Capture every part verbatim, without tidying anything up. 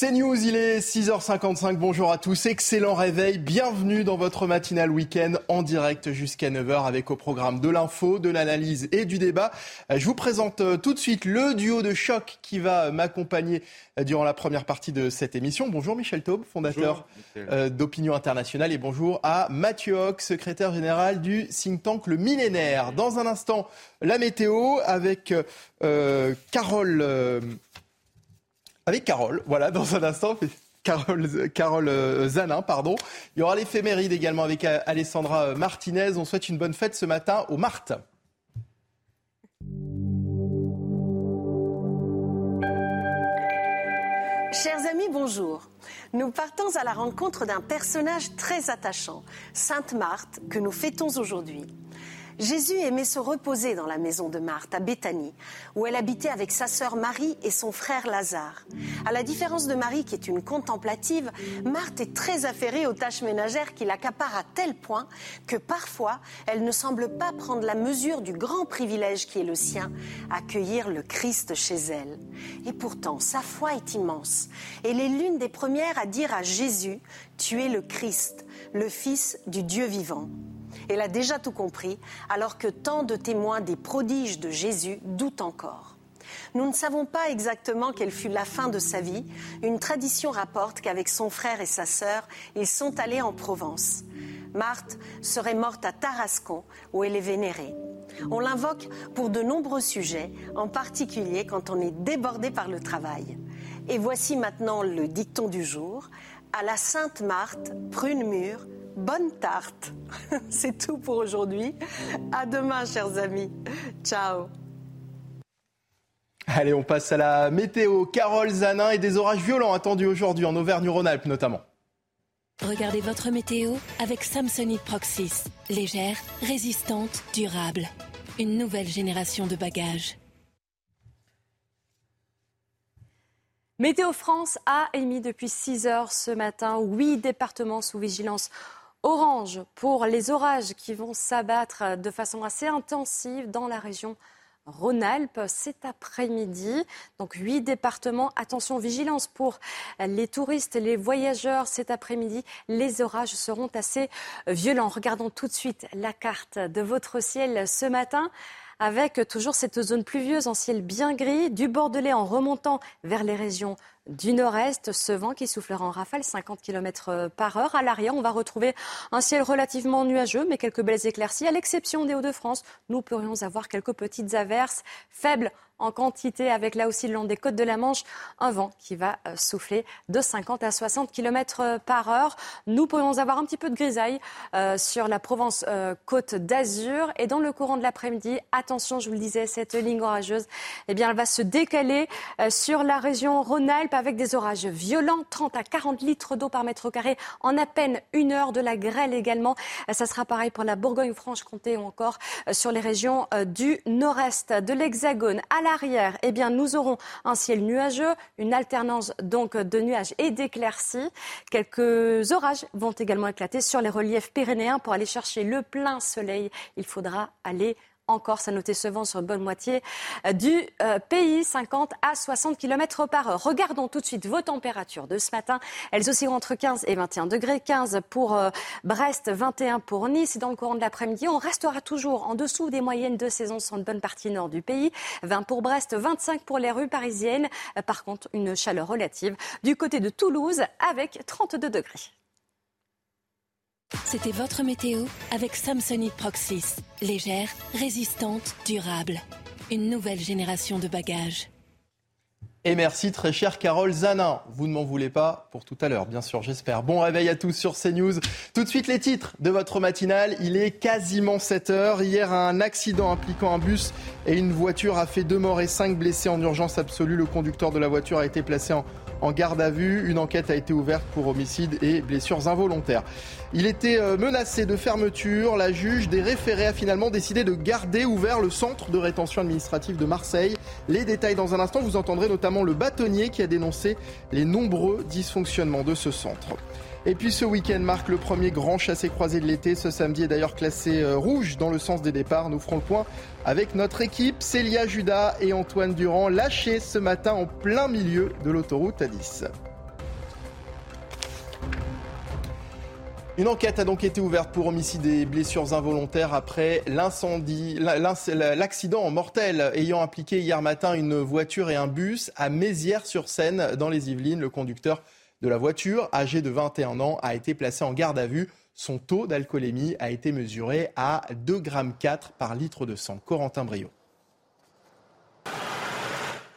CNews, il est six heures cinquante-cinq, bonjour à tous, excellent réveil, bienvenue dans votre matinale week-end en direct jusqu'à neuf heures avec au programme de l'info, de l'analyse et du débat. Je vous présente tout de suite le duo de choc qui va m'accompagner durant la première partie de cette émission. Bonjour Michel Taubes, fondateur bonjour, d'Opinion Internationale, et bonjour à Mathieu Hoc, secrétaire général du think tank Le Millénaire. Dans un instant, la météo avec euh, Carole... Euh, Avec Carole, voilà, dans un instant, Carole, Carole Zanin, pardon. Il y aura l'éphéméride également avec Alessandra Martinez. On souhaite une bonne fête ce matin aux Martes. Chers amis, bonjour. Nous partons à la rencontre d'un personnage très attachant, Sainte Marthe, que nous fêtons aujourd'hui. Jésus aimait se reposer dans la maison de Marthe, à Béthanie, où elle habitait avec sa sœur Marie et son frère Lazare. À la différence de Marie, qui est une contemplative, Marthe est très affairée aux tâches ménagères qui l'accaparent à tel point que parfois, elle ne semble pas prendre la mesure du grand privilège qui est le sien, accueillir le Christ chez elle. Et pourtant, sa foi est immense. Elle est l'une des premières à dire à Jésus « Tu es le Christ, le Fils du Dieu vivant ». Elle a déjà tout compris, alors que tant de témoins des prodiges de Jésus doutent encore. Nous ne savons pas exactement quelle fut la fin de sa vie. Une tradition rapporte qu'avec son frère et sa sœur, ils sont allés en Provence. Marthe serait morte à Tarascon, où elle est vénérée. On l'invoque pour de nombreux sujets, en particulier quand on est débordé par le travail. Et voici maintenant le dicton du jour. À la Sainte Marthe, prune mûre, bonne tarte. C'est tout pour aujourd'hui. À demain, chers amis. Ciao. Allez, on passe à la météo. Carole Zanin, et des orages violents attendus aujourd'hui en Auvergne-Rhône-Alpes notamment. Regardez votre météo avec Samsonite Proxis. Légère, résistante, durable. Une nouvelle génération de bagages. Météo France a émis depuis six heures ce matin huit départements sous vigilance orange pour les orages qui vont s'abattre de façon assez intensive dans la région Rhône-Alpes cet après-midi. Donc huit départements, attention, vigilance pour les touristes, les voyageurs cet après-midi. Les orages seront assez violents. Regardons tout de suite la carte de votre ciel ce matin. Avec toujours cette zone pluvieuse en ciel bien gris, du Bordelais en remontant vers les régions du nord-est, ce vent qui soufflera en rafale cinquante kilomètres par heure. À l'arrière, on va retrouver un ciel relativement nuageux, mais quelques belles éclaircies. À l'exception des Hauts-de-France, nous pourrions avoir quelques petites averses faibles en quantité, avec là aussi le long des côtes de la Manche, un vent qui va souffler de cinquante à soixante kilomètres par heure. Nous pourrions avoir un petit peu de grisaille euh, sur la Provence euh, Côte d'Azur. Et dans le courant de l'après-midi, attention, je vous le disais, cette ligne orageuse, eh bien, elle va se décaler euh, sur la région Rhône-Alpes avec des orages violents, trente à quarante litres d'eau par mètre carré en à peine une heure, de la grêle également. Euh, ça sera pareil pour la Bourgogne-Franche-Comté ou encore euh, sur les régions euh, du nord-est de l'Hexagone. À la L'arrière, eh bien, nous aurons un ciel nuageux, une alternance donc de nuages et d'éclaircies. Quelques orages vont également éclater sur les reliefs pyrénéens. Pour aller chercher le plein soleil, il faudra aller en Corse. À noter ce vent sur une bonne moitié du euh, pays, cinquante à soixante kilomètres par heure. Regardons tout de suite vos températures de ce matin. Elles oscillent entre quinze et vingt et un degrés. quinze pour euh, Brest, vingt et un pour Nice. Et dans le courant de l'après-midi, on restera toujours en dessous des moyennes de saison sur une bonne partie nord du pays. vingt pour Brest, vingt-cinq pour les rues parisiennes. Par contre, une chaleur relative du côté de Toulouse avec trente-deux degrés. C'était votre météo avec Samsonite Proxis. Légère, résistante, durable. Une nouvelle génération de bagages. Et merci très chère Carole Zanin. Vous ne m'en voulez pas pour tout à l'heure, bien sûr, j'espère. Bon réveil à tous sur CNews. Tout de suite les titres de votre matinale. Il est quasiment sept heures. Hier, un accident impliquant un bus et une voiture a fait deux morts et cinq blessés en urgence absolue. Le conducteur de la voiture a été placé en En garde à vue, une enquête a été ouverte pour homicide et blessures involontaires. Il était menacé de fermeture. La juge des référés a finalement décidé de garder ouvert le centre de rétention administrative de Marseille. Les détails dans un instant. Vous entendrez notamment le bâtonnier qui a dénoncé les nombreux dysfonctionnements de ce centre. Et puis ce week-end marque le premier grand chassé-croisé de l'été. Ce samedi est d'ailleurs classé rouge dans le sens des départs. Nous ferons le point avec notre équipe. Célia Judas et Antoine Durand lâchés ce matin en plein milieu de l'autoroute A dix. Une enquête a donc été ouverte pour homicide et blessures involontaires après l'incendie, l'accident mortel ayant impliqué hier matin une voiture et un bus à Mézières-sur-Seine dans les Yvelines. Le conducteur de la voiture, âgé de vingt et un ans, a été placé en garde à vue. Son taux d'alcoolémie a été mesuré à deux virgule quatre grammes par litre de sang. Corentin Briot.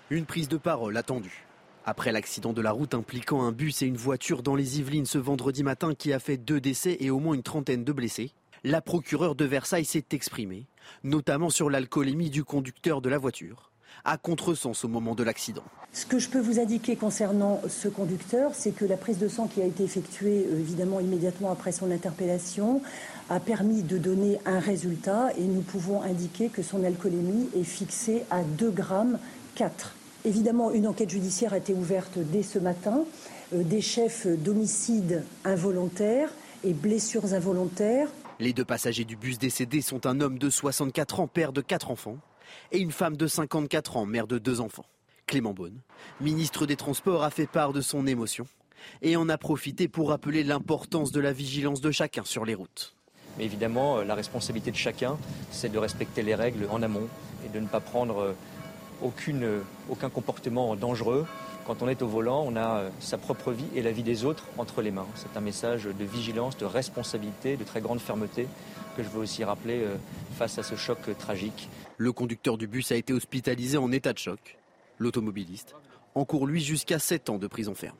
Une prise de parole attendue. Après l'accident de la route impliquant un bus et une voiture dans les Yvelines ce vendredi matin qui a fait deux décès et au moins une trentaine de blessés, la procureure de Versailles s'est exprimée, notamment sur l'alcoolémie du conducteur de la voiture, à contresens au moment de l'accident. Ce que je peux vous indiquer concernant ce conducteur, c'est que la prise de sang qui a été effectuée évidemment immédiatement après son interpellation a permis de donner un résultat et nous pouvons indiquer que son alcoolémie est fixée à deux virgule quatre grammes. Évidemment, une enquête judiciaire a été ouverte dès ce matin. Euh, des chefs d'homicide involontaire et blessures involontaires. Les deux passagers du bus décédés sont un homme de soixante-quatre ans, père de quatre enfants, et une femme de cinquante-quatre ans, mère de deux enfants. Clément Beaune, ministre des Transports, a fait part de son émotion et en a profité pour rappeler l'importance de la vigilance de chacun sur les routes. Mais évidemment, la responsabilité de chacun, c'est de respecter les règles en amont et de ne pas prendre... Aucune, aucun comportement dangereux. Quand on est au volant, on a sa propre vie et la vie des autres entre les mains. C'est un message de vigilance, de responsabilité, de très grande fermeté que je veux aussi rappeler face à ce choc tragique. Le conducteur du bus a été hospitalisé en état de choc. L'automobiliste encourt lui jusqu'à sept ans de prison ferme.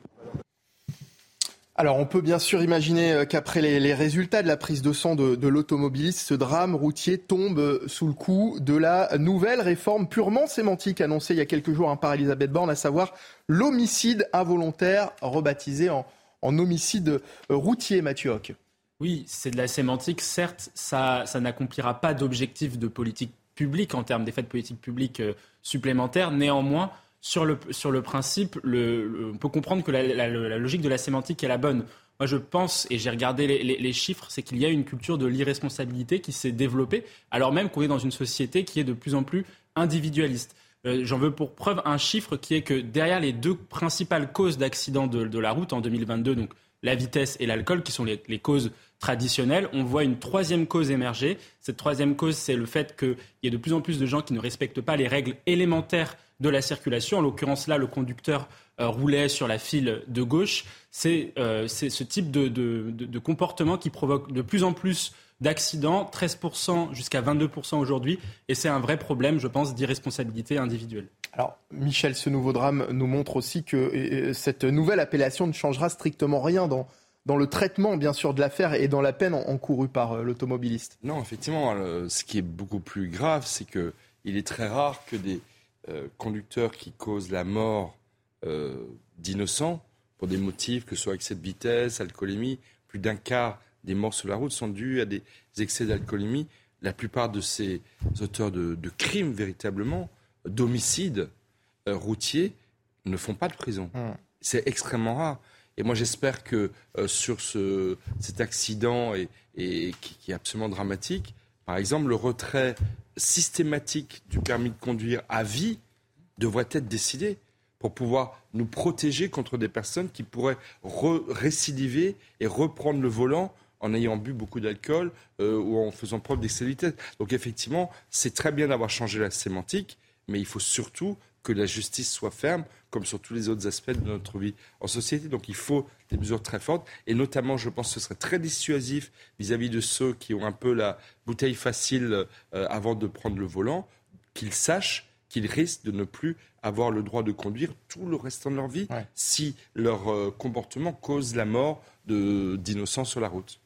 Alors on peut bien sûr imaginer qu'après les, les résultats de la prise de sang de, de l'automobiliste, ce drame routier tombe sous le coup de la nouvelle réforme purement sémantique annoncée il y a quelques jours hein, par Elisabeth Borne, à savoir l'homicide involontaire rebaptisé en, en homicide routier, Mathieu Hoc. Oui, c'est de la sémantique, certes, ça, ça n'accomplira pas d'objectif de politique publique en termes d'effets de politique publique supplémentaires, néanmoins... Sur le, sur le principe, le, le, on peut comprendre que la, la, la logique de la sémantique est la bonne. Moi, je pense, et j'ai regardé les, les, les chiffres, c'est qu'il y a une culture de l'irresponsabilité qui s'est développée, alors même qu'on est dans une société qui est de plus en plus individualiste. Euh, j'en veux pour preuve un chiffre qui est que derrière les deux principales causes d'accidents de, de la route en deux mille vingt-deux, donc la vitesse et l'alcool, qui sont les, les causes traditionnelles, on voit une troisième cause émerger. Cette troisième cause, c'est le fait qu'il y a de plus en plus de gens qui ne respectent pas les règles élémentaires de la circulation. En l'occurrence, là, le conducteur euh, roulait sur la file de gauche. C'est, euh, c'est ce type de, de, de, de comportement qui provoque de plus en plus d'accidents, treize pour cent jusqu'à vingt-deux pour cent aujourd'hui. Et c'est un vrai problème, je pense, d'irresponsabilité individuelle. Alors, Michel, ce nouveau drame nous montre aussi que euh, cette nouvelle appellation ne changera strictement rien dans... dans le traitement, bien sûr, de l'affaire et dans la peine encourue par l'automobiliste. Non, effectivement, le, ce qui est beaucoup plus grave, c'est que il est très rare que des euh, conducteurs qui causent la mort euh, d'innocents, pour des motifs que ce soit excès de vitesse, alcoolémie, plus d'un quart des morts sur la route sont dus à des excès d'alcoolémie. La plupart de ces auteurs de, de crimes, véritablement, d'homicides euh, routiers, ne font pas de prison. Mmh. C'est extrêmement rare. Et moi, j'espère que euh, sur ce, cet accident et, et, qui, qui est absolument dramatique, par exemple, le retrait systématique du permis de conduire à vie devrait être décidé pour pouvoir nous protéger contre des personnes qui pourraient re- récidiver et reprendre le volant en ayant bu beaucoup d'alcool euh, ou en faisant preuve d'excès de vitesse. Donc effectivement, c'est très bien d'avoir changé la sémantique, mais il faut surtout... que la justice soit ferme, comme sur tous les autres aspects de notre vie en société. Donc il faut des mesures très fortes, et notamment, je pense que ce serait très dissuasif vis-à-vis de ceux qui ont un peu la bouteille facile euh, avant de prendre le volant, qu'ils sachent qu'ils risquent de ne plus avoir le droit de conduire tout le restant de leur vie, ouais, si leur euh, comportement cause la mort de, d'innocents sur la route.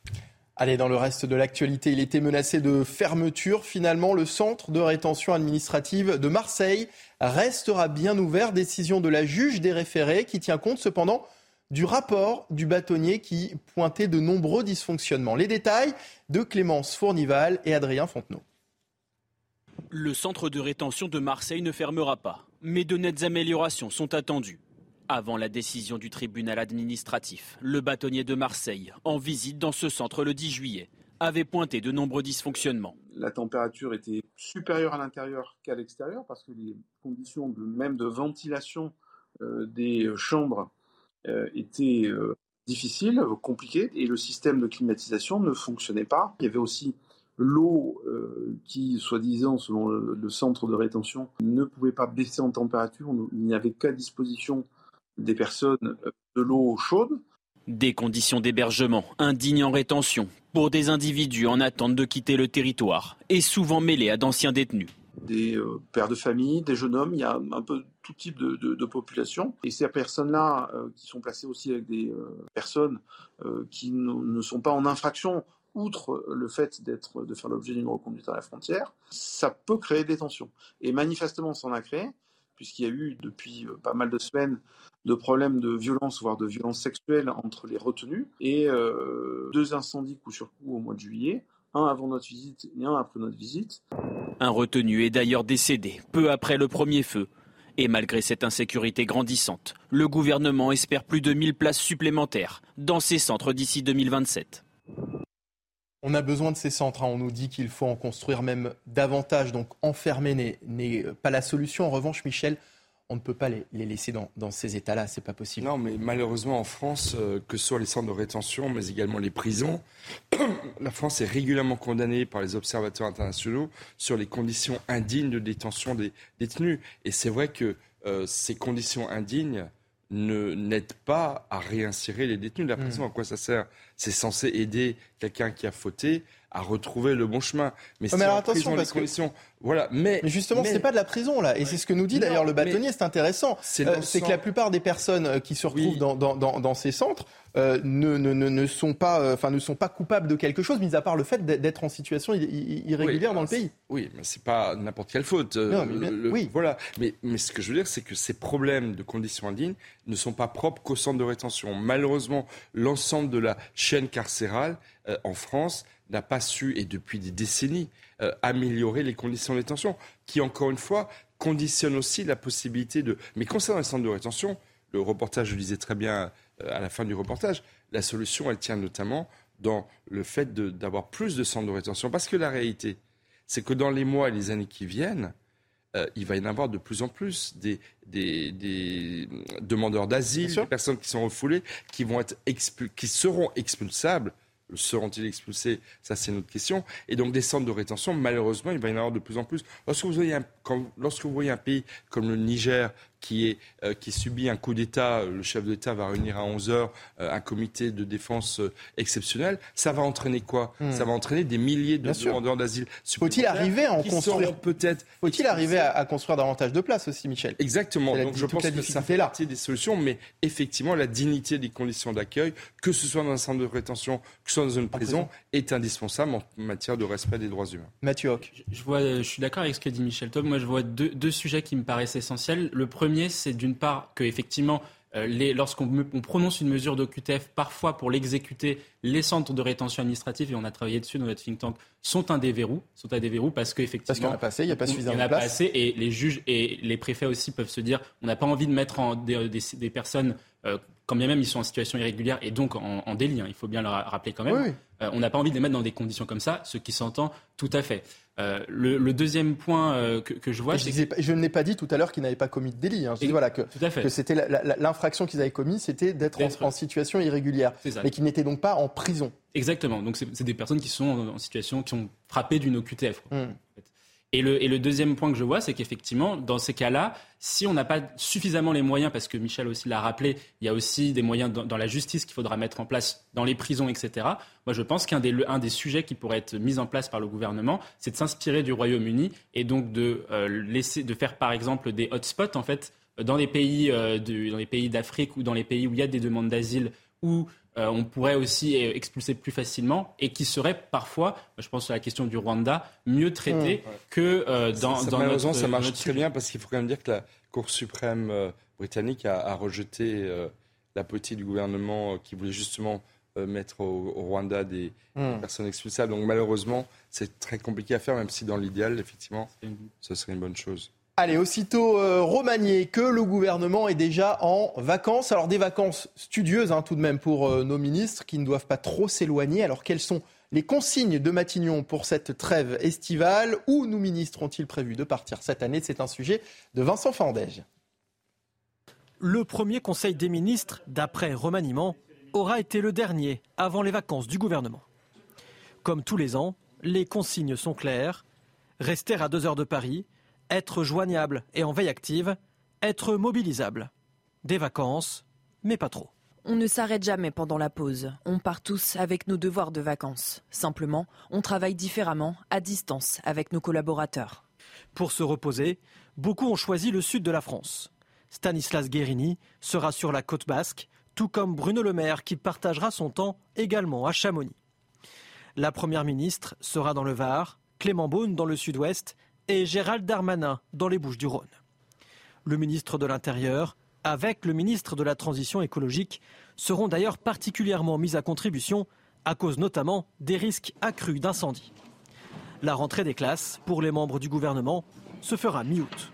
Allez, dans le reste de l'actualité, il était menacé de fermeture. Finalement, le centre de rétention administrative de Marseille restera bien ouvert. Décision de la juge des référés qui tient compte cependant du rapport du bâtonnier qui pointait de nombreux dysfonctionnements. Les détails de Clémence Fournival et Adrien Fontenot. Le centre de rétention de Marseille ne fermera pas, mais de nettes améliorations sont attendues. Avant la décision du tribunal administratif, le bâtonnier de Marseille, en visite dans ce centre le dix juillet, avait pointé de nombreux dysfonctionnements. La température était supérieure à l'intérieur qu'à l'extérieur parce que les conditions de, même de ventilation euh, des chambres euh, étaient euh, difficile, compliqué, et le système de climatisation ne fonctionnait pas. Il y avait aussi l'eau euh, qui, soi-disant, selon le, le centre de rétention, ne pouvait pas baisser en température. Il n'y avait qu'à disposition des personnes de l'eau chaude. Des conditions d'hébergement indignes en rétention pour des individus en attente de quitter le territoire et souvent mêlés à d'anciens détenus. Des euh, pères de famille, des jeunes hommes, il y a un peu tout type de, de, de population. Et ces personnes-là euh, qui sont placées aussi avec des euh, personnes euh, qui n- ne sont pas en infraction, outre le fait d'être, de faire l'objet d'une reconduite à la frontière, ça peut créer des tensions. Et manifestement, ça en a créé, puisqu'il y a eu depuis pas mal de semaines de problèmes de violence, voire de violence sexuelle entre les retenus. Et euh, deux incendies coup sur coup au mois de juillet, un avant notre visite et un après notre visite. Un retenu est d'ailleurs décédé peu après le premier feu. Et malgré cette insécurité grandissante, le gouvernement espère plus de mille places supplémentaires dans ces centres d'ici deux mille vingt-sept. On a besoin de ces centres, hein. On nous dit qu'il faut en construire même davantage, donc enfermer n'est, n'est pas la solution. En revanche, Michel, on ne peut pas les, les laisser dans, dans ces états-là, c'est pas possible. Non, mais malheureusement en France, euh, que ce soit les centres de rétention, mais également les prisons, la France est régulièrement condamnée par les observateurs internationaux sur les conditions indignes de détention des détenus. Et c'est vrai que euh, ces conditions indignes ne n'aide pas à réinsérer les détenus de la prison. Mmh. À quoi ça sert ? C'est censé aider quelqu'un qui a fauté à retrouver le bon chemin. Mais, mais alors attention, prison, parce que voilà. Mais, mais justement, mais... c'est pas de la prison là, et ouais. C'est ce que nous dit non, d'ailleurs le bâtonnier. Mais... C'est intéressant. C'est, euh, c'est que la plupart des personnes qui se retrouvent oui. dans, dans, dans, dans ces centres euh, ne, ne, ne, ne sont pas, enfin, euh, ne sont pas coupables de quelque chose, mis à part le fait d'être en situation irrégulière oui, dans le pays. Oui, mais c'est pas n'importe quelle faute. Non, mais bien, le, oui. Voilà. Mais, mais ce que je veux dire, c'est que ces problèmes de conditions indignes ne sont pas propres qu'aux centres de rétention. Malheureusement, l'ensemble de la chaîne carcérale euh, en France n'a pas su, et depuis des décennies, euh, améliorer les conditions de détention, qui, encore une fois, conditionnent aussi la possibilité de... Mais concernant les centres de rétention, le reportage le disait très bien euh, à la fin du reportage, la solution, elle tient notamment dans le fait de, d'avoir plus de centres de rétention. Parce que la réalité, c'est que dans les mois et les années qui viennent, euh, il va y en avoir de plus en plus des, des, des demandeurs d'asile, des personnes qui sont refoulées, qui, vont être expu- qui seront expulsables. Seront-ils expulsés ? Ça, c'est une autre question. Et donc, des centres de rétention, malheureusement, il va y en avoir de plus en plus. Lorsque vous voyez un, quand, lorsque vous voyez un pays comme le Niger qui, est, euh, qui subit un coup d'État, le chef d'État va réunir à onze heures euh, un comité de défense euh, exceptionnel, ça va entraîner quoi ? mmh. Ça va entraîner des milliers de demandeurs d'asile supplémentaires. Faut-il arriver à en construire peut-être ? Faut-il arriver à, à construire davantage de places aussi, Michel ? Exactement. Donc, je pense que ça fait partie des solutions, mais effectivement, la dignité des conditions d'accueil, que ce soit dans un centre de rétention, que ce soit dans une prison, est indispensable en matière de respect des droits humains. Mathieu Hoc. Je, vois, je suis d'accord avec ce qu'a dit Michel Taubes. Moi, je vois deux, deux sujets qui me paraissent essentiels. Le premier, Premier, c'est d'une part que effectivement, euh, les, lorsqu'on on prononce une mesure d'O Q T F, parfois pour l'exécuter, les centres de rétention administrative, et on a travaillé dessus dans notre think tank, sont un des verrous, sont un des verrous parce qu'effectivement... Parce qu'il n'y en a pas assez, il n'y a pas suffisamment de place. Il n'y en a pas assez, et les juges et les préfets aussi peuvent se dire, on n'a pas envie de mettre en, des, des, des personnes, euh, quand bien même ils sont en situation irrégulière, et donc en, en délit, hein, il faut bien le rappeler quand même, oui. euh, on n'a pas envie de les mettre dans des conditions comme ça, ce qui s'entend tout à fait. Euh, le, le deuxième point euh, que, que je vois, je, c'est disais, que... je ne l'ai pas dit tout à l'heure qu'ils n'avaient pas commis de délit. Hein. Je dis voilà que, que c'était la, la, l'infraction qu'ils avaient commise, c'était d'être, d'être... En, en situation irrégulière, mais qu'ils n'étaient donc pas en prison. Exactement. Donc c'est, c'est des personnes qui sont en, en situation, qui sont frappées d'une O Q T F. Quoi, mm. en fait. Et le, et le deuxième point que je vois, c'est qu'effectivement, dans ces cas-là, si on n'a pas suffisamment les moyens, parce que Michel aussi l'a rappelé, il y a aussi des moyens dans, dans la justice qu'il faudra mettre en place, dans les prisons, et cetera. Moi, je pense qu'un des, un des sujets qui pourrait être mis en place par le gouvernement, c'est de s'inspirer du Royaume-Uni et donc de, euh, laisser, de faire, par exemple, des hotspots, en fait, dans les pays, euh, de, dans les pays d'Afrique ou dans les pays où il y a des demandes d'asile, où euh, on pourrait aussi expulser plus facilement et qui serait parfois, je pense à la question du Rwanda, mieux traité mmh. que euh, dans, ça, ça, dans malheureusement, notre... Malheureusement, ça marche notre... très bien parce qu'il faut quand même dire que la Cour suprême euh, britannique a, a rejeté euh, la politique du gouvernement euh, qui voulait justement euh, mettre au, au Rwanda des, mmh. des personnes expulsables. Donc malheureusement, c'est très compliqué à faire, même si dans l'idéal, effectivement, une... ce serait une bonne chose. Allez, aussitôt euh, remanié que le gouvernement est déjà en vacances. Alors des vacances studieuses hein, tout de même pour euh, nos ministres qui ne doivent pas trop s'éloigner. Alors quelles sont les consignes de Matignon pour cette trêve estivale ? Où nos ministres ont-ils prévu de partir cette année ? C'est un sujet de Vincent Fandège. Le premier conseil des ministres, d'après remaniement, aura été le dernier avant les vacances du gouvernement. Comme tous les ans, les consignes sont claires. Rester à deux heures de Paris, être joignable et en veille active, être mobilisable. Des vacances, mais pas trop. On ne s'arrête jamais pendant la pause. On part tous avec nos devoirs de vacances. Simplement, on travaille différemment, à distance, avec nos collaborateurs. Pour se reposer, beaucoup ont choisi le sud de la France. Stanislas Guérini sera sur la côte basque, tout comme Bruno Le Maire qui partagera son temps également à Chamonix. La première ministre sera dans le Var, Clément Beaune dans le sud-ouest et Gérald Darmanin dans les Bouches-du-Rhône. Le ministre de l'Intérieur, avec le ministre de la Transition écologique, seront d'ailleurs particulièrement mis à contribution à cause notamment des risques accrus d'incendie. La rentrée des classes pour les membres du gouvernement se fera mi-août.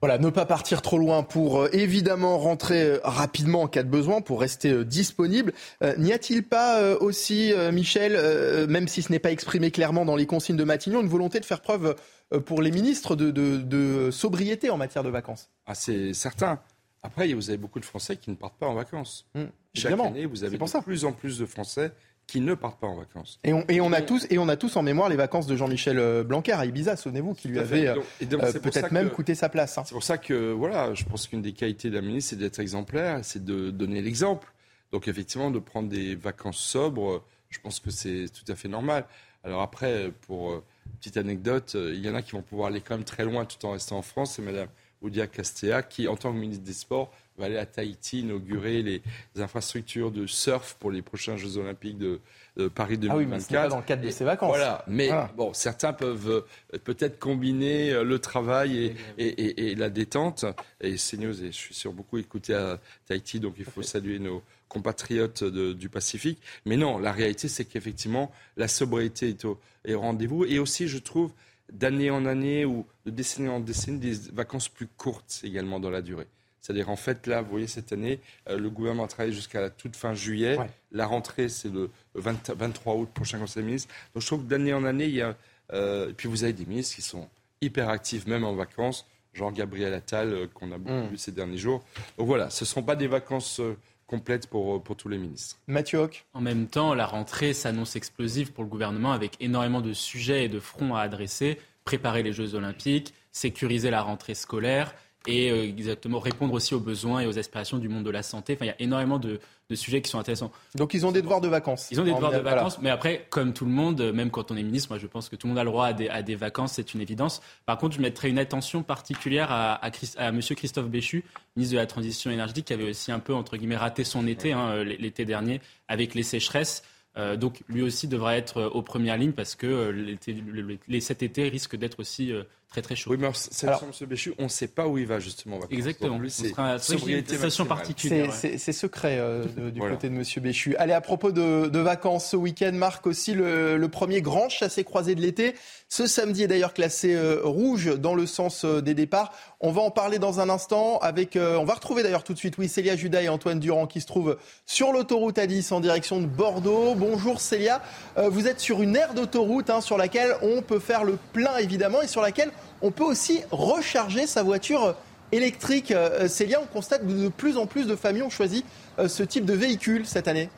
Voilà, ne pas partir trop loin pour euh, évidemment rentrer euh, rapidement en cas de besoin, pour rester euh, disponible. Euh, n'y a-t-il pas euh, aussi, euh, Michel, euh, même si ce n'est pas exprimé clairement dans les consignes de Matignon, une volonté de faire preuve euh, pour les ministres de, de, de sobriété en matière de vacances ? Ah, c'est certain. Après, vous avez beaucoup de Français qui ne partent pas en vacances. Mmh, Chaque année, vous avez de ça. plus en plus de Français qui ne partent pas en vacances. Et on, et on a tous et on a tous en mémoire les vacances de Jean-Michel Blanquer à Ibiza, souvenez-vous, qui lui avait euh, peut-être même que, coûté sa place. Hein. C'est pour ça que voilà, je pense qu'une des qualités d'un ministre, c'est d'être exemplaire, c'est de donner l'exemple. Donc effectivement, de prendre des vacances sobres, je pense que c'est tout à fait normal. Alors après, pour euh, petite anecdote, euh, il y en a qui vont pouvoir aller quand même très loin tout en restant en France, c'est Madame Odia Castéa qui, en tant que ministre des Sports, va aller à Tahiti inaugurer les infrastructures de surf pour les prochains Jeux Olympiques de, de Paris deux mille vingt-quatre. Ah oui, mais ce n'est pas dans le cadre de ses vacances. Voilà, mais voilà. Bon, certains peuvent peut-être combiner le travail et, et, et, et la détente. Et CNews, et je suis sûr, beaucoup écouté à Tahiti, donc il faut okay. saluer nos compatriotes de, du Pacifique. Mais non, la réalité, c'est qu'effectivement, la sobriété est au, est au rendez-vous. Et aussi, je trouve, d'année en année ou de décennie en décennie, des vacances plus courtes également dans la durée. C'est-à-dire, en fait, là, vous voyez, cette année, euh, le gouvernement a travaillé jusqu'à la toute fin juillet. Ouais. La rentrée, c'est le vingt, vingt-trois août, prochain Conseil des ministres. Donc, je trouve que d'année en année, il y a... Euh, et puis, vous avez des ministres qui sont hyper actifs, même en vacances, genre Gabriel Attal, euh, qu'on a beaucoup mmh. vu ces derniers jours. Donc, voilà, ce ne sont pas des vacances euh, complètes pour, pour tous les ministres. Mathieu Hoc. En même temps, la rentrée s'annonce explosive pour le gouvernement, avec énormément de sujets et de fronts à adresser. Préparer les Jeux Olympiques, sécuriser la rentrée scolaire... et euh, exactement répondre aussi aux besoins et aux aspirations du monde de la santé. Enfin, il y a énormément de, de sujets qui sont intéressants. Donc ils ont des devoirs de vacances. Ils ont des en devoirs de vacances, voilà. Mais après, comme tout le monde, même quand on est ministre, moi je pense que tout le monde a le droit à des, à des vacances, c'est une évidence. Par contre, je mettrais une attention particulière à, à, Christ, à M. Christophe Béchu, ministre de la Transition énergétique, qui avait aussi un peu, entre guillemets, raté son été, hein, l'été dernier, avec les sécheresses. Euh, donc lui aussi devra être euh, aux premières lignes parce que euh, l'été, le, les, cet été risque d'être aussi euh, très très chaud. Oui, mais c'est M. Béchu, on ne sait pas où il va justement. Va Exactement. Lui, c'est une situation particulière. C'est, ouais. c'est, c'est secret euh, de, du voilà. côté de M. Béchu. Allez, à propos de, de vacances, ce week-end marque aussi le, le premier grand chassé-croisé de l'été. Ce samedi est d'ailleurs classé euh, rouge dans le sens euh, des départs. On va en parler dans un instant. Avec, euh, on va retrouver d'ailleurs tout de suite oui, Célia Judas et Antoine Durand qui se trouvent sur l'autoroute A dix en direction de Bordeaux. Bonjour Célia, euh, vous êtes sur une aire d'autoroute hein, sur laquelle on peut faire le plein évidemment et sur laquelle on peut aussi recharger sa voiture électrique. Euh, Célia, on constate que de plus en plus de familles ont choisi euh, ce type de véhicule cette année.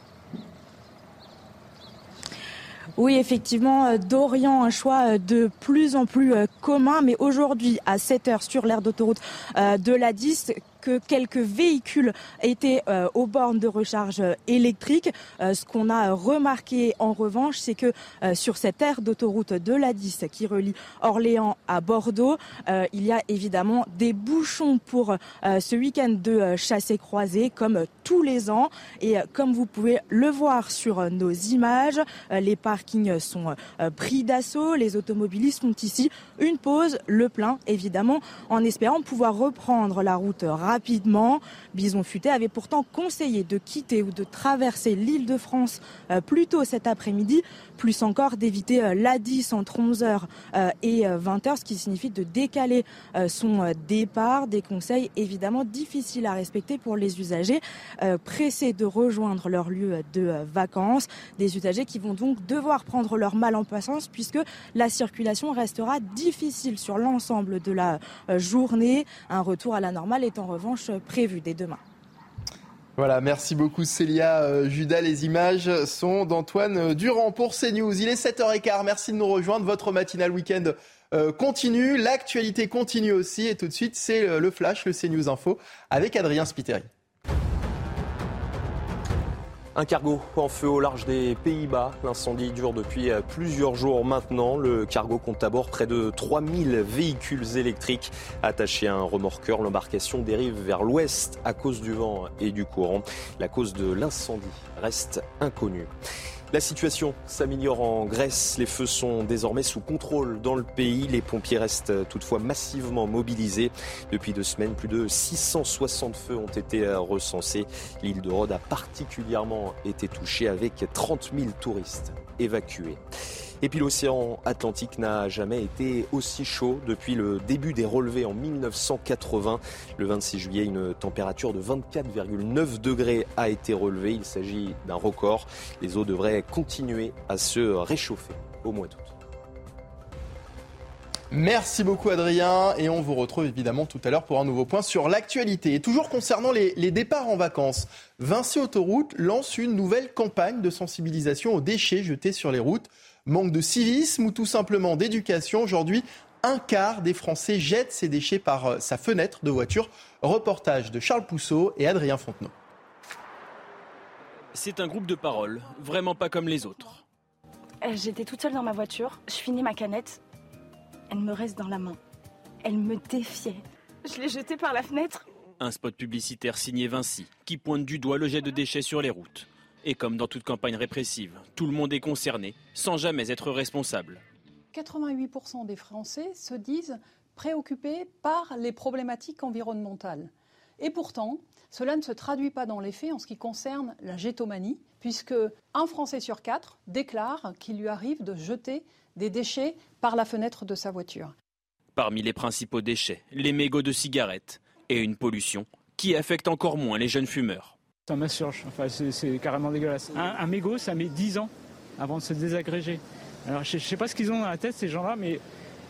Oui, effectivement, d'Orient, un choix de plus en plus commun. Mais aujourd'hui, à sept heures sur l'aire d'autoroute de la dix, que quelques véhicules étaient euh, aux bornes de recharge électrique. Euh, ce qu'on a remarqué en revanche, c'est que euh, sur cette aire d'autoroute de la dix qui relie Orléans à Bordeaux, euh, il y a évidemment des bouchons pour euh, ce week-end de euh, chassé-croisé comme tous les ans. Et euh, comme vous pouvez le voir sur euh, nos images, euh, les parkings sont euh, pris d'assaut. Les automobilistes font ici une pause, le plein évidemment, en espérant pouvoir reprendre la route rapidement. Rapidement, Bison Futé avait pourtant conseillé de quitter ou de traverser l'île de France plus tôt cet après-midi, plus encore d'éviter l'A dix entre onze heures et vingt heures, ce qui signifie de décaler son départ. Des conseils évidemment difficiles à respecter pour les usagers pressés de rejoindre leur lieu de vacances. Des usagers qui vont donc devoir prendre leur mal en patience puisque la circulation restera difficile sur l'ensemble de la journée. Un retour à la normale est en revanche prévu dès demain. Voilà, merci beaucoup Célia Judas. Les images sont d'Antoine Durand pour CNews. Il est sept heures quinze, merci de nous rejoindre. Votre matinale week-end continue, l'actualité continue aussi. Et tout de suite, c'est le Flash, le CNews Info, avec Adrien Spiteri. Un cargo en feu au large des Pays-Bas. L'incendie dure depuis plusieurs jours maintenant. Le cargo compte à bord près de trois mille véhicules électriques attachés à un remorqueur. L'embarcation dérive vers l'ouest à cause du vent et du courant. La cause de l'incendie reste inconnue. La situation s'améliore en Grèce. Les feux sont désormais sous contrôle dans le pays. Les pompiers restent toutefois massivement mobilisés. Depuis deux semaines, plus de six cent soixante feux ont été recensés. L'île de Rhodes a particulièrement été touchée avec trente mille touristes évacués. Et puis l'océan Atlantique n'a jamais été aussi chaud depuis le début des relevés en mille neuf cent quatre-vingts. Le vingt-six juillet, une température de vingt-quatre virgule neuf degrés a été relevée. Il s'agit d'un record. Les eaux devraient continuer à se réchauffer au mois d'août. Merci beaucoup Adrien, et on vous retrouve évidemment tout à l'heure pour un nouveau point sur l'actualité. Et toujours concernant les, les départs en vacances, Vinci Autoroute lance une nouvelle campagne de sensibilisation aux déchets jetés sur les routes. Manque de civisme ou tout simplement d'éducation, aujourd'hui, un quart des Français jettent ses déchets par sa fenêtre de voiture. Reportage de Charles Pousseau et Adrien Fontenot. C'est un groupe de paroles, vraiment pas comme les autres. J'étais toute seule dans ma voiture, je finis ma canette, elle me reste dans la main. Elle me défiait. Je l'ai jetée par la fenêtre. Un spot publicitaire signé Vinci, qui pointe du doigt le jet de déchets sur les routes. Et comme dans toute campagne répressive, tout le monde est concerné, sans jamais être responsable. quatre-vingt-huit pour cent des Français se disent préoccupés par les problématiques environnementales. Et pourtant, cela ne se traduit pas dans les faits en ce qui concerne la gétomanie, puisque un Français sur quatre déclare qu'il lui arrive de jeter des déchets par la fenêtre de sa voiture. Parmi les principaux déchets, les mégots de cigarettes et une pollution qui affecte encore moins les jeunes fumeurs. Ça m'insurge, enfin, c'est, c'est carrément dégueulasse. Un, un mégot, ça met dix ans avant de se désagréger. Alors je ne sais pas ce qu'ils ont dans la tête ces gens-là, mais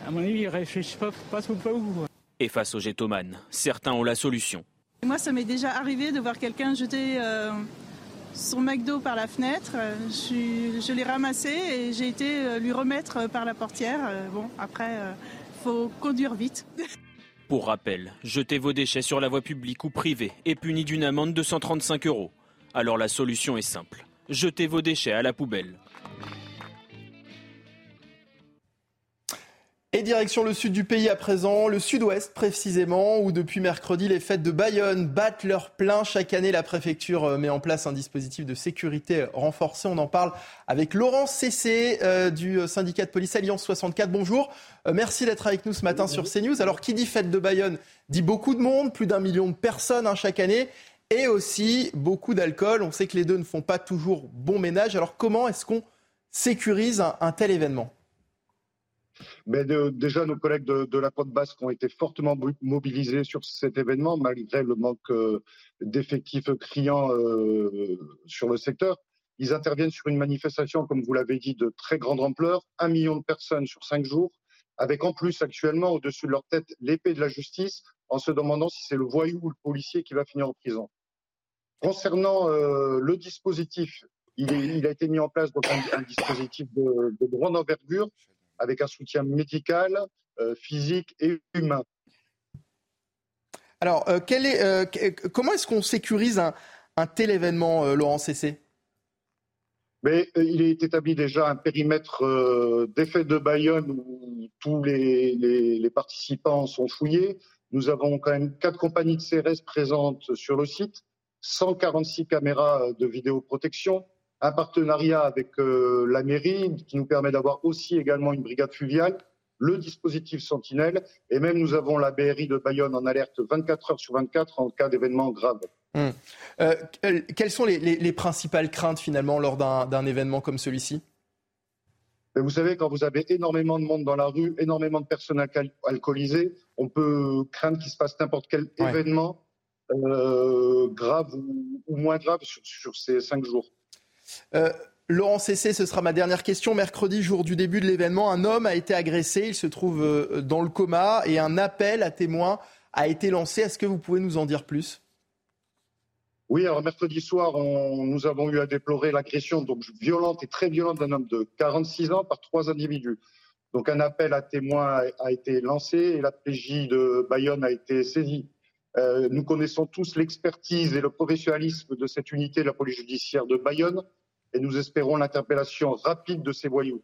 à mon avis, ils ne réfléchissent pas, pas, pas, pas où. Et face aux gétomanes, certains ont la solution. Moi, ça m'est déjà arrivé de voir quelqu'un jeter euh, son McDo par la fenêtre. Je, je l'ai ramassé et j'ai été lui remettre par la portière. Bon, après, il euh, faut conduire vite. Pour rappel, jeter vos déchets sur la voie publique ou privée est puni d'une amende de cent trente-cinq euros. Alors la solution est simple, jetez vos déchets à la poubelle. Et direction le sud du pays à présent, le sud-ouest précisément, où depuis mercredi, les fêtes de Bayonne battent leur plein. Chaque année, la préfecture met en place un dispositif de sécurité renforcé. On en parle avec Laurent Cessé euh, du syndicat de police Alliance soixante-quatre. Bonjour, euh, merci d'être avec nous ce matin sur CNews. Alors, qui dit fête de Bayonne dit beaucoup de monde, plus d'un million de personnes hein, chaque année, et aussi beaucoup d'alcool. On sait que les deux ne font pas toujours bon ménage. Alors, comment est-ce qu'on sécurise un, un tel événement ? Mais de, déjà, nos collègues de, de la Côte Basque ont été fortement mobilisés sur cet événement, malgré le manque euh, d'effectifs criants euh, sur le secteur. Ils interviennent sur une manifestation, comme vous l'avez dit, de très grande ampleur, un million de personnes sur cinq jours, avec en plus actuellement au-dessus de leur tête l'épée de la justice, en se demandant si c'est le voyou ou le policier qui va finir en prison. Concernant euh, le dispositif, il, est, il a été mis en place donc, un, un dispositif de, de grande envergure, avec un soutien médical, euh, physique et humain. Alors, euh, quel est, euh, comment est-ce qu'on sécurise un, un tel événement, euh, Laurent Cessé ? Mais, euh, il est établi déjà un périmètre euh, des fêtes de Bayonne où tous les, les, les participants sont fouillés. Nous avons quand même quatre compagnies de C R S présentes sur le site, cent quarante-six caméras de vidéoprotection, un partenariat avec euh, la mairie qui nous permet d'avoir aussi également une brigade fluviale, le dispositif Sentinelle, et même nous avons la B R I de Bayonne en alerte vingt-quatre heures sur vingt-quatre en cas d'événement grave. Mmh. Euh, quelles sont les, les, les principales craintes finalement lors d'un, d'un événement comme celui-ci ? Et vous savez, quand vous avez énormément de monde dans la rue, énormément de personnes alco- alcoolisées, on peut craindre qu'il se passe n'importe quel ouais. événement euh, grave ou, ou moins grave sur, sur ces cinq jours. Euh, Laurent Cessé, ce sera ma dernière question. Mercredi, jour du début de l'événement, un homme a été agressé, il se trouve dans le coma et un appel à témoins a été lancé. Est-ce que vous pouvez nous en dire plus ? Oui, alors mercredi soir, on, nous avons eu à déplorer l'agression donc violente et très violente d'un homme de quarante-six ans par trois individus. Donc un appel à témoins a été lancé et la P J de Bayonne a été saisie. Euh, nous connaissons tous l'expertise et le professionnalisme de cette unité de la police judiciaire de Bayonne et nous espérons l'interpellation rapide de ces voyous.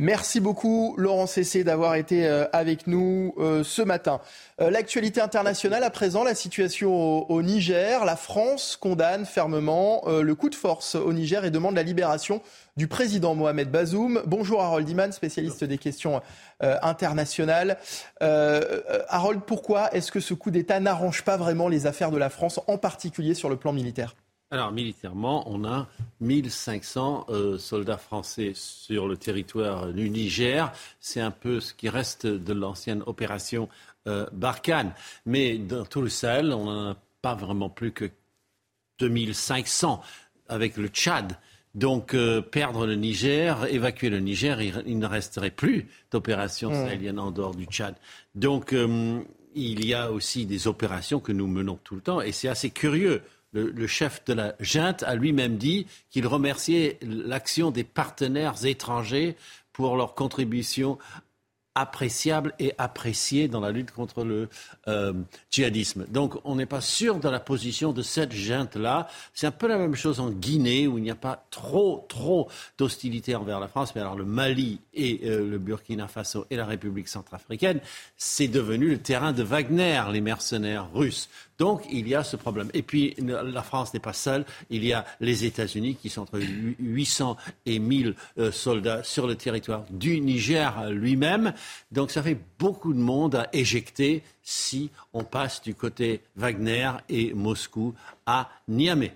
Merci beaucoup Laurent Cessé d'avoir été avec nous ce matin. L'actualité internationale à présent, la situation au Niger. La France condamne fermement le coup de force au Niger et demande la libération du président Mohamed Bazoum. Bonjour Harold Iman, spécialiste des questions internationales. Euh, Harold, pourquoi est-ce que ce coup d'État n'arrange pas vraiment les affaires de la France, en particulier sur le plan militaire ? Alors, militairement, on a mille cinq cents euh, soldats français sur le territoire du Niger. C'est un peu ce qui reste de l'ancienne opération euh, Barkhane. Mais dans tout le Sahel, on n'en a pas vraiment plus que deux mille cinq cents avec le Tchad. Donc, euh, perdre le Niger, évacuer le Niger, il, il ne resterait plus d'opérations mmh. sahéliennes en dehors du Tchad. Donc, euh, il y a aussi des opérations que nous menons tout le temps et c'est assez curieux. Le, le chef de la junte a lui-même dit qu'il remerciait l'action des partenaires étrangers pour leur contribution appréciable et appréciée dans la lutte contre le euh, djihadisme. Donc on n'est pas sûr de la position de cette junte-là. C'est un peu la même chose en Guinée où il n'y a pas trop, trop d'hostilité envers la France. Mais alors le Mali et euh, le Burkina Faso et la République centrafricaine, c'est devenu le terrain de Wagner, les mercenaires russes. Donc, il y a ce problème. Et puis, la France n'est pas seule. Il y a les États-Unis qui sont entre huit cents et mille soldats sur le territoire du Niger lui-même. Donc, ça fait beaucoup de monde à éjecter si on passe du côté Wagner et Moscou à Niamey.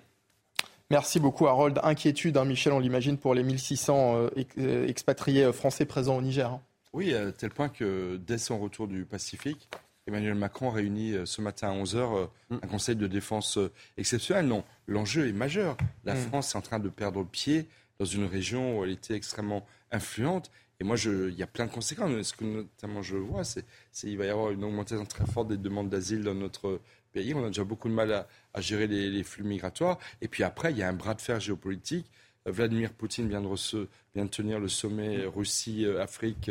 Merci beaucoup, Harold. Inquiétude, hein, Michel, on l'imagine, pour les mille six cents euh, expatriés français présents au Niger. Hein. Oui, à tel point que dès son retour du Pacifique, Emmanuel Macron réunit ce matin à onze heures un conseil de défense exceptionnel. Non, l'enjeu est majeur. La France est en train de perdre le pied dans une région où elle était extrêmement influente. Et moi, je, il y a plein de conséquences. Ce que notamment je vois, c'est qu'il va y avoir une augmentation très forte des demandes d'asile dans notre pays. On a déjà beaucoup de mal à, à gérer les, les flux migratoires. Et puis après, il y a un bras de fer géopolitique. Vladimir Poutine vient de, rece, vient de tenir le sommet Russie-Afrique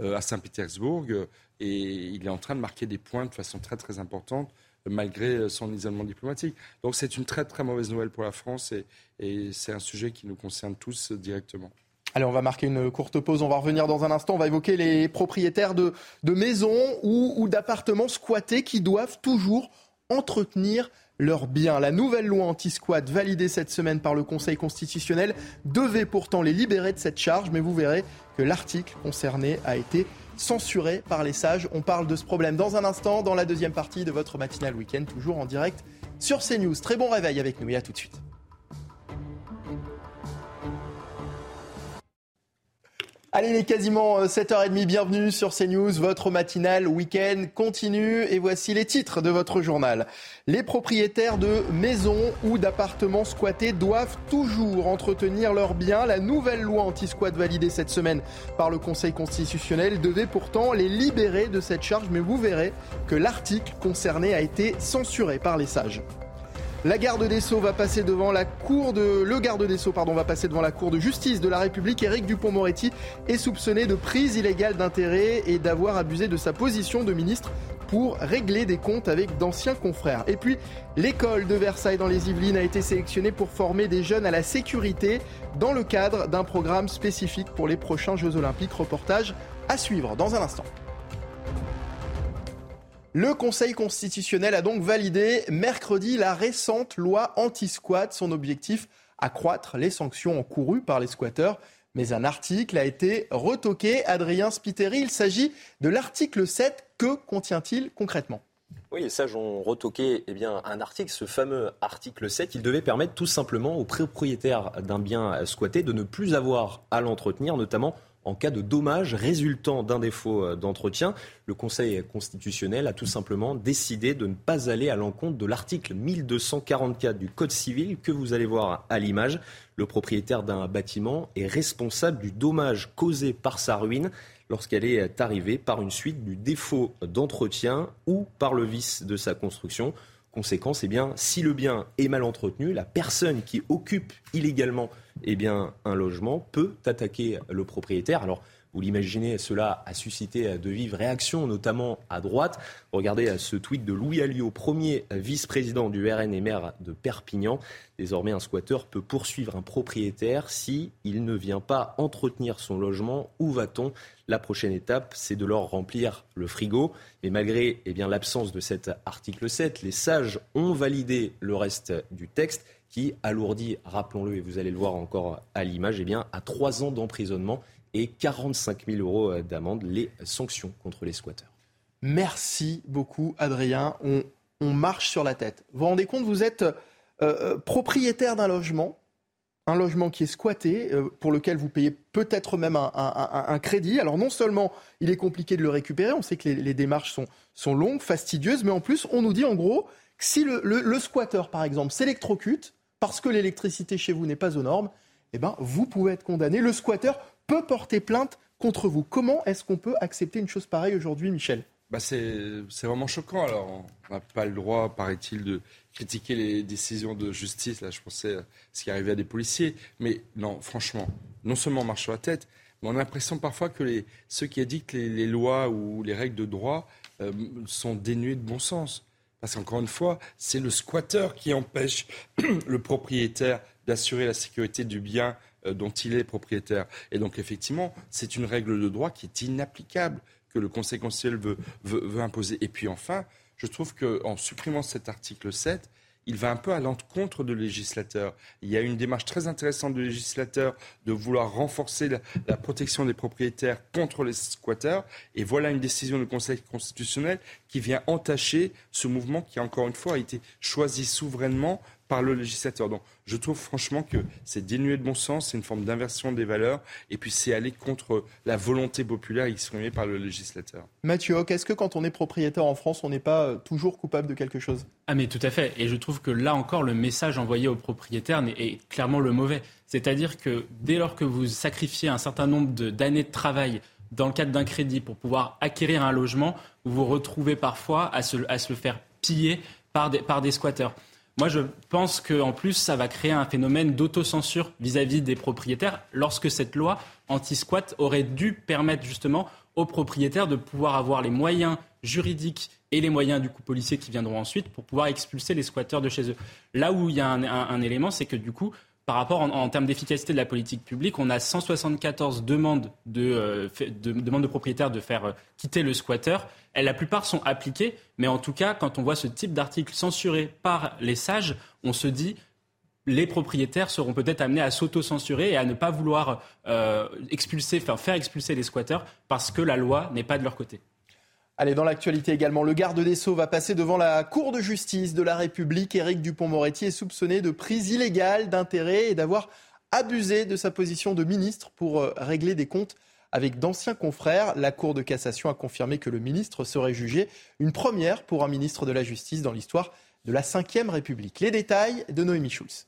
à Saint-Pétersbourg. Et il est en train de marquer des points de façon très très importante, malgré son isolement diplomatique. Donc c'est une très très mauvaise nouvelle pour la France et, et c'est un sujet qui nous concerne tous directement. Allez, on va marquer une courte pause, on va revenir dans un instant. On va évoquer les propriétaires de, de maisons ou, ou d'appartements squattés qui doivent toujours entretenir leurs biens. La nouvelle loi anti-squat validée cette semaine par le Conseil constitutionnel devait pourtant les libérer de cette charge, mais vous verrez que l'article concerné a été censuré par les sages. On parle de ce problème dans un instant, dans la deuxième partie de votre matinale week-end, toujours en direct sur CNews. Très bon réveil avec nous et à tout de suite. Allez, il est quasiment sept heures trente, bienvenue sur CNews, votre matinale week-end continue et voici les titres de votre journal. Les propriétaires de maisons ou d'appartements squattés doivent toujours entretenir leurs biens. La nouvelle loi anti-squat validée cette semaine par le Conseil constitutionnel devait pourtant les libérer de cette charge, mais vous verrez que l'article concerné a été censuré par les sages. La garde des Sceaux va passer devant la cour de le garde des Sceaux pardon va passer devant la cour de justice de la République. Éric Dupond-Moretti est soupçonné de prise illégale d'intérêt et d'avoir abusé de sa position de ministre pour régler des comptes avec d'anciens confrères. Et puis, l'école de Versailles dans les Yvelines a été sélectionnée pour former des jeunes à la sécurité dans le cadre d'un programme spécifique pour les prochains Jeux Olympiques. Reportage à suivre dans un instant. Le Conseil constitutionnel a donc validé mercredi la récente loi anti-squat. Son objectif, accroître les sanctions encourues par les squatteurs. Mais un article a été retoqué. Adrien Spiteri, il s'agit de l'article sept. Que contient-il concrètement ? Oui, les sages ont retoqué eh bien, un article, ce fameux article sept. Il devait permettre tout simplement aux propriétaires d'un bien squatté de ne plus avoir à l'entretenir, notamment en cas de dommage résultant d'un défaut d'entretien. Le Conseil constitutionnel a tout simplement décidé de ne pas aller à l'encontre de l'article mille deux cent quarante-quatre du Code civil que vous allez voir à l'image. Le propriétaire d'un bâtiment est responsable du dommage causé par sa ruine lorsqu'elle est arrivée par une suite du défaut d'entretien ou par le vice de sa construction. Conséquence, eh bien, si le bien est mal entretenu, la personne qui occupe illégalement eh bien, un logement peut attaquer le propriétaire. Alors, vous l'imaginez, cela a suscité de vives réactions, notamment à droite. Regardez ce tweet de Louis Aliot, premier vice-président du R N et maire de Perpignan. Désormais, un squatteur peut poursuivre un propriétaire si il ne vient pas entretenir son logement. Où va-t-on ? La prochaine étape, c'est de leur remplir le frigo. Mais malgré eh bien, l'absence de cet article sept, les sages ont validé le reste du texte qui alourdit, rappelons-le, et vous allez le voir encore à l'image, eh bien, à trois ans d'emprisonnement et quarante-cinq mille euros d'amende, les sanctions contre les squatteurs. Merci beaucoup, Adrien. On, on marche sur la tête. Vous vous rendez compte, vous êtes euh, propriétaire d'un logement, un logement qui est squatté, euh, pour lequel vous payez peut-être même un, un, un, un crédit. Alors non seulement il est compliqué de le récupérer, on sait que les, les démarches sont, sont longues, fastidieuses, mais en plus on nous dit en gros que si le, le, le squatteur, par exemple, s'électrocute parce que l'électricité chez vous n'est pas aux normes, eh ben, vous pouvez être condamné. Le squatteur peut porter plainte contre vous. Comment est-ce qu'on peut accepter une chose pareille aujourd'hui, Michel ? Bah c'est, c'est vraiment choquant. Alors, on n'a pas le droit, paraît-il, de critiquer les décisions de justice. Là, je pensais à ce qui arrivait à des policiers. Mais non, franchement, non seulement on marche sur la tête, mais on a l'impression parfois que les, ceux qui édictent les, les lois ou les règles de droit euh, sont dénués de bon sens. Parce qu'encore une fois, c'est le squatteur qui empêche le propriétaire d'assurer la sécurité du bien dont il est propriétaire. Et donc effectivement, c'est une règle de droit qui est inapplicable, que le Conseil constitutionnel veut, veut, veut imposer. Et puis enfin, je trouve qu'en supprimant cet article sept, il va un peu à l'encontre du législateur. Il y a une démarche très intéressante du législateur de vouloir renforcer la, la protection des propriétaires contre les squatteurs. Et voilà une décision du Conseil constitutionnel qui vient entacher ce mouvement qui, encore une fois, a été choisi souverainement par le législateur. Donc, je trouve franchement que c'est dénué de bon sens, c'est une forme d'inversion des valeurs, et puis c'est aller contre la volonté populaire exprimée par le législateur. Mathieu Hoc, est-ce que quand on est propriétaire en France, on n'est pas toujours coupable de quelque chose ? Ah mais tout à fait, et je trouve que là encore, le message envoyé aux propriétaires est clairement le mauvais. C'est-à-dire que dès lors que vous sacrifiez un certain nombre de, d'années de travail dans le cadre d'un crédit pour pouvoir acquérir un logement, vous vous retrouvez parfois à se, à se le faire piller par des, par des squatteurs. Moi, je pense qu'en plus, ça va créer un phénomène d'autocensure vis-à-vis des propriétaires, lorsque cette loi anti-squat aurait dû permettre justement aux propriétaires de pouvoir avoir les moyens juridiques et les moyens du coup policiers qui viendront ensuite pour pouvoir expulser les squatteurs de chez eux. Là où il y a un, un, un élément, c'est que du coup, par rapport en, en termes d'efficacité de la politique publique, on a cent soixante-quatorze demandes de, euh, de, de, demandes de propriétaires de faire euh, quitter le squatteur. Et la plupart sont appliquées, mais en tout cas, quand on voit ce type d'article censuré par les sages, on se dit les propriétaires seront peut-être amenés à s'auto-censurer et à ne pas vouloir euh, expulser, faire, faire expulser les squatteurs parce que la loi n'est pas de leur côté. Allez, dans l'actualité également, le garde des Sceaux va passer devant la Cour de justice de la République. Éric Dupond-Moretti est soupçonné de prise illégale d'intérêt et d'avoir abusé de sa position de ministre pour régler des comptes avec d'anciens confrères. La Cour de cassation a confirmé que le ministre serait jugé, une première pour un ministre de la Justice dans l'histoire de la cinquième République. Les détails de Noémie Schulz.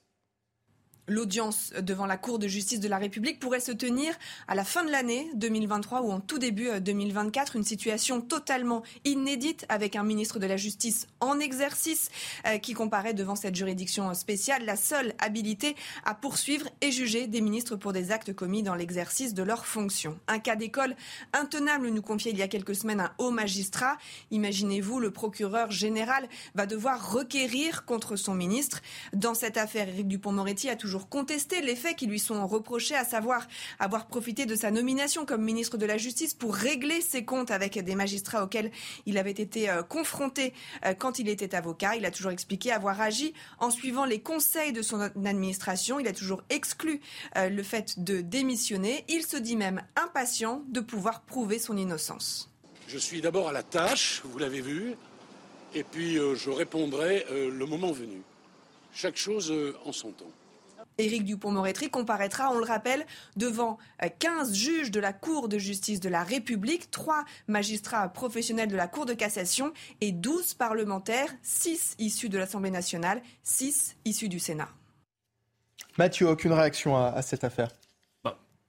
L'audience devant la Cour de justice de la République pourrait se tenir à la fin de l'année deux mille vingt-trois ou en tout début deux mille vingt-quatre. Une situation totalement inédite avec un ministre de la Justice en exercice euh, qui comparaît devant cette juridiction spéciale, la seule habilitée à poursuivre et juger des ministres pour des actes commis dans l'exercice de leurs fonctions. Un cas d'école intenable nous confiait il y a quelques semaines un haut magistrat. Imaginez-vous, le procureur général va devoir requérir contre son ministre. Dans cette affaire, Éric Dupond-Moretti a toujours contester les faits qui lui sont reprochés, à savoir avoir profité de sa nomination comme ministre de la Justice pour régler ses comptes avec des magistrats auxquels il avait été euh, confronté euh, quand il était avocat. Il a toujours expliqué avoir agi en suivant les conseils de son administration. Il a toujours exclu euh, le fait de démissionner. Il se dit même impatient de pouvoir prouver son innocence. Je suis d'abord à la tâche, vous l'avez vu, et puis euh, je répondrai euh, le moment venu. Chaque chose euh, en son temps. Éric Dupond-Moretti comparaîtra, on le rappelle, devant quinze juges de la Cour de justice de la République, trois magistrats professionnels de la Cour de cassation et douze parlementaires, six issus de l'Assemblée nationale, six issus du Sénat. Mathieu, aucune réaction à, à cette affaire ?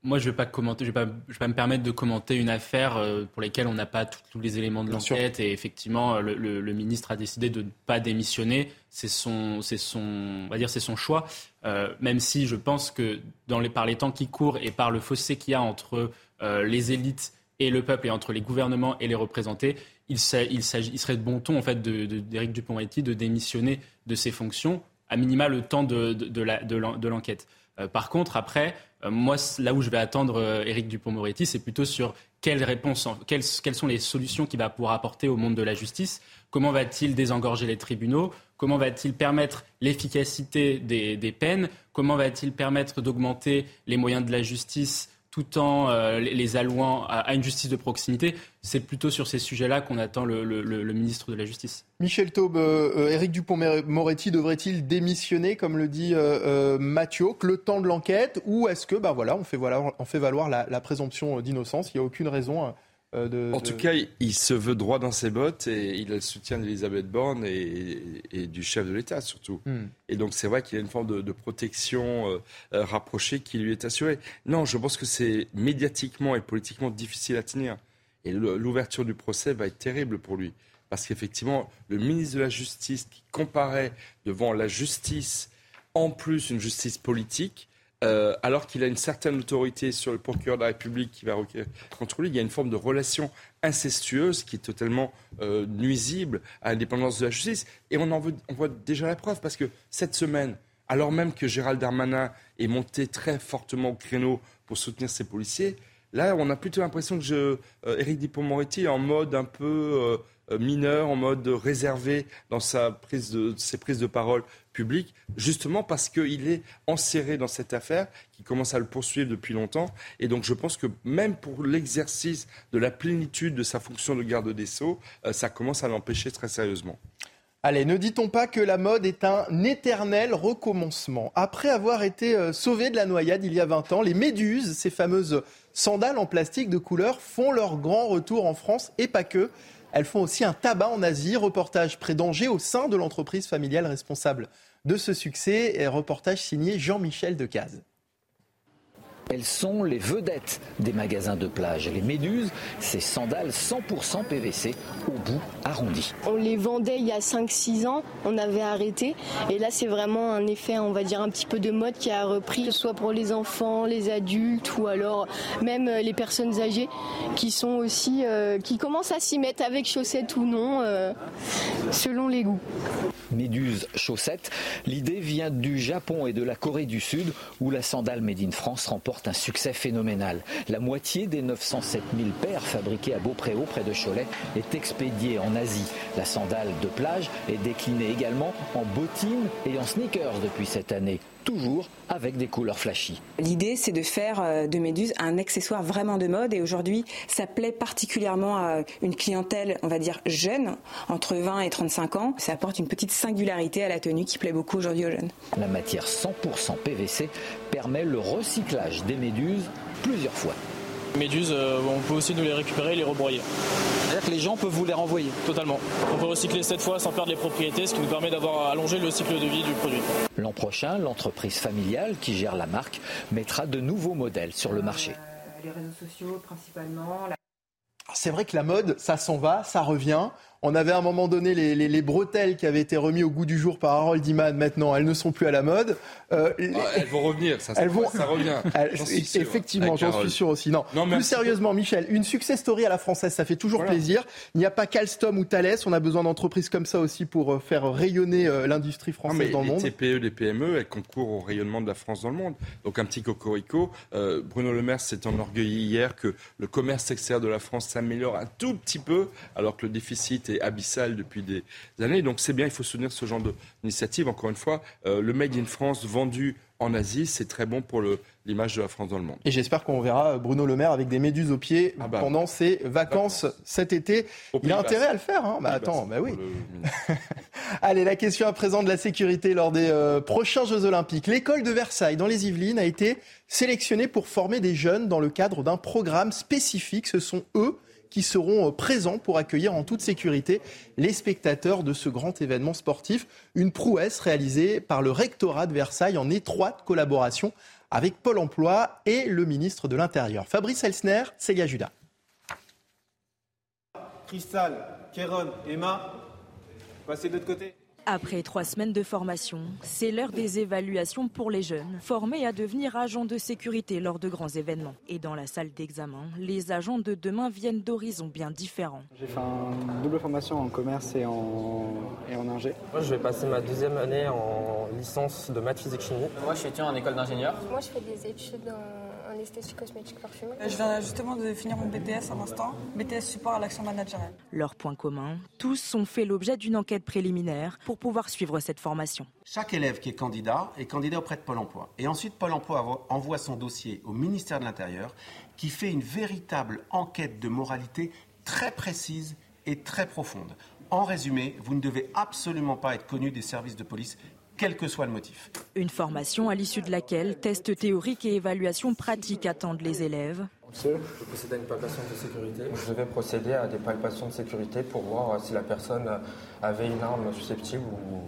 Moi, je ne vais pas commenter, je vais pas, je vais pas me permettre de commenter une affaire pour laquelle on n'a pas tout, tous les éléments de l'enquête. Et effectivement, le, le, le ministre a décidé de ne pas démissionner. C'est son, c'est son, on va dire, c'est son choix. Euh, même si je pense que dans les, par les temps qui courent et par le fossé qu'il y a entre euh, les élites et le peuple et entre les gouvernements et les représentés, il, il, s'agit, il serait de bon ton en fait de, de, d'Éric Dupond-Moretti de démissionner de ses fonctions, à minima le temps de, de, de, la, de, l'en, de l'enquête. Euh, par contre, après, euh, moi, là où je vais attendre euh, Éric Dupond-Moretti, c'est plutôt sur quelles réponses, en, quelles, quelles sont les solutions qu'il va pouvoir apporter au monde de la justice. Comment va-t-il désengorger les tribunaux? Comment va-t-il permettre l'efficacité des, des peines? Comment va-t-il permettre d'augmenter les moyens de la justice tout en euh, les allouant à, à une justice de proximité? C'est plutôt sur ces sujets-là qu'on attend le, le, le, le ministre de la Justice. Michel Taubes, euh, Éric Dupond-Moretti devrait-il démissionner, comme le dit euh, euh, Mathieu, que le temps de l'enquête? Ou est-ce que, bah voilà, on fait, voilà, on fait valoir la, la présomption d'innocence? Il n'y a aucune raison euh, de... En de... tout cas, il se veut droit dans ses bottes et il a le soutien d'Elisabeth Borne et, et du chef de l'État, surtout. Mm. Et donc, c'est vrai qu'il y a une forme de, de protection euh, rapprochée qui lui est assurée. Non, je pense que c'est médiatiquement et politiquement difficile à tenir. Et l'ouverture du procès va être terrible pour lui. Parce qu'effectivement, le ministre de la Justice qui comparait devant la justice, en plus une justice politique, euh, alors qu'il a une certaine autorité sur le procureur de la République qui va requérir contre lui, il y a une forme de relation incestueuse qui est totalement euh, nuisible à l'indépendance de la justice. Et on en veut, on voit déjà la preuve, parce que cette semaine, alors même que Gérald Darmanin est monté très fortement au créneau pour soutenir ses policiers, là, on a plutôt l'impression que je, euh, Éric Dupond-Moretti est en mode un peu euh, mineur, en mode réservé dans sa prise de, ses prises de parole publiques, justement parce qu'il est enserré dans cette affaire qui commence à le poursuivre depuis longtemps. Et donc, je pense que même pour l'exercice de la plénitude de sa fonction de garde des Sceaux, euh, ça commence à l'empêcher très sérieusement. Allez, ne dit-on pas que la mode est un éternel recommencement? Après avoir été sauvé de la noyade il y a vingt ans, les méduses, ces fameuses sandales en plastique de couleur, font leur grand retour en France, et pas que. Elles font aussi un tabac en Asie. Reportage près d'Angers au sein de l'entreprise familiale responsable de ce succès. Et reportage signé Jean-Michel Decaze. Elles sont les vedettes des magasins de plage. Les méduses, ces sandales cent pour cent P V C au bout arrondi. On les vendait il y a cinq six ans, on avait arrêté. Et là, c'est vraiment un effet, on va dire, un petit peu de mode qui a repris, que ce soit pour les enfants, les adultes ou alors même les personnes âgées qui sont aussi, euh, qui commencent à s'y mettre avec chaussettes ou non, euh, selon les goûts. Méduses, chaussettes, l'idée vient du Japon et de la Corée du Sud où la sandale Made in France remporte un succès phénoménal. La moitié des neuf cent sept mille paires fabriquées à Beaupréau, près de Cholet, est expédiée en Asie. La sandale de plage est déclinée également en bottines et en sneakers depuis cette année, toujours avec des couleurs flashy. L'idée, c'est de faire de Méduse un accessoire vraiment de mode, et aujourd'hui, ça plaît particulièrement à une clientèle, on va dire, jeune, entre vingt et trente-cinq ans. Ça apporte une petite singularité à la tenue qui plaît beaucoup aujourd'hui aux jeunes. La matière cent pour cent P V C permet le recyclage des méduses plusieurs fois. Les méduses, on peut aussi nous les récupérer et les rebroyer. C'est-à-dire que les gens peuvent vous les renvoyer? Totalement. On peut recycler cette fois sans perdre les propriétés, ce qui nous permet d'avoir allongé le cycle de vie du produit. L'an prochain, l'entreprise familiale qui gère la marque mettra de nouveaux modèles sur le marché. Euh, les réseaux sociaux principalement. La... C'est vrai que la mode, ça s'en va, ça revient. On avait à un moment donné les, les, les bretelles qui avaient été remises au goût du jour par Harold Iman. Maintenant, elles ne sont plus à la mode. Euh, les... Elles vont revenir, ça, elles vont... ça revient. J'en suis sûr. Effectivement, j'en suis sûr aussi. Non. Non, plus sérieusement, Michel, une success story à la française, ça fait toujours voilà. plaisir. Il n'y a pas qu'Alstom ou Thales, on a besoin d'entreprises comme ça aussi pour faire rayonner l'industrie française non, mais dans le monde. Les T P E, les P M E, elles concourent au rayonnement de la France dans le monde. Donc un petit cocorico. Euh, Bruno Le Maire s'est enorgueilli hier que le commerce extérieur de la France s'améliore un tout petit peu, alors que le déficit est abyssal depuis des années. Donc c'est bien, il faut soutenir ce genre d'initiative. Encore une fois, euh, le Made in France vendu en Asie, c'est très bon pour le, l'image de la France dans le monde. Et j'espère qu'on verra Bruno Le Maire avec des méduses aux pieds ah bah, pendant ses vacances, vacances cet été. Il a intérêt à le faire. Hein bah, attends, bah oui. Le... Allez, la question à présent de la sécurité lors des euh, prochains Jeux Olympiques. L'école de Versailles, dans les Yvelines, a été sélectionnée pour former des jeunes dans le cadre d'un programme spécifique. Ce sont eux qui seront présents pour accueillir en toute sécurité les spectateurs de ce grand événement sportif. Une prouesse réalisée par le rectorat de Versailles en étroite collaboration avec Pôle emploi et le ministre de l'Intérieur. Fabrice Elsner, Célia Judas. Crystal, Kéron, Emma, passez de l'autre côté. Après trois semaines de formation, c'est l'heure des évaluations pour les jeunes, formés à devenir agents de sécurité lors de grands événements. Et dans la salle d'examen, les agents de demain viennent d'horizons bien différents. J'ai fait une double formation en commerce et en, et en ingé. Moi, je vais passer ma deuxième année en licence de maths, physique, chimie. Moi, je suis étudiant en école d'ingénieur. Moi, je fais des études en, en esthétique, cosmétique, parfum. Je viens justement de finir mon B T S à l'instant, B T S support à l'action managériale. Leur point commun, tous ont fait l'objet d'une enquête préliminaire pour pour pouvoir suivre cette formation. Chaque élève qui est candidat est candidat auprès de Pôle emploi. Et ensuite, Pôle emploi envoie son dossier au ministère de l'Intérieur qui fait une véritable enquête de moralité très précise et très profonde. En résumé, vous ne devez absolument pas être connu des services de police, quel que soit le motif. Une formation à l'issue de laquelle tests théoriques et évaluations pratiques attendent les élèves. Je vais procéder à une palpation de sécurité. Je vais procéder à des palpations de sécurité pour voir si la personne avait une arme susceptible ou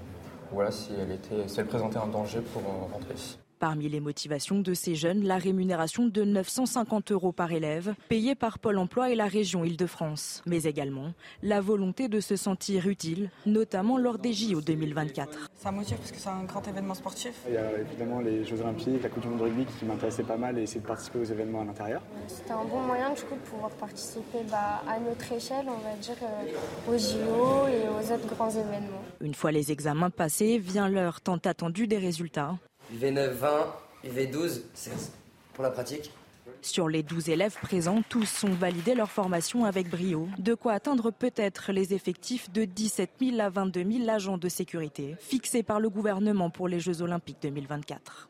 voilà, si, elle était, si elle présentait un danger pour rentrer. Parmi les motivations de ces jeunes, la rémunération de neuf cent cinquante euros par élève, payée par Pôle emploi et la région Île-de-France. Mais également, la volonté de se sentir utile, notamment lors des J O deux mille vingt-quatre. Ça motive parce que c'est un grand événement sportif. Il y a évidemment les Jeux Olympiques, la Coupe du Monde de rugby qui m'intéressait pas mal et essayer de participer aux événements à l'intérieur. C'était un bon moyen du coup, de pouvoir participer bah, à notre échelle, on va dire, euh, aux J O et aux autres grands événements. Une fois les examens passés, vient l'heure tant attendue des résultats. U V neuf, vingt, U V douze, seize pour la pratique. Sur les douze élèves présents, tous ont validé leur formation avec brio. De quoi atteindre peut-être les effectifs de dix-sept mille à vingt-deux mille agents de sécurité, fixés par le gouvernement pour les Jeux Olympiques deux mille vingt-quatre.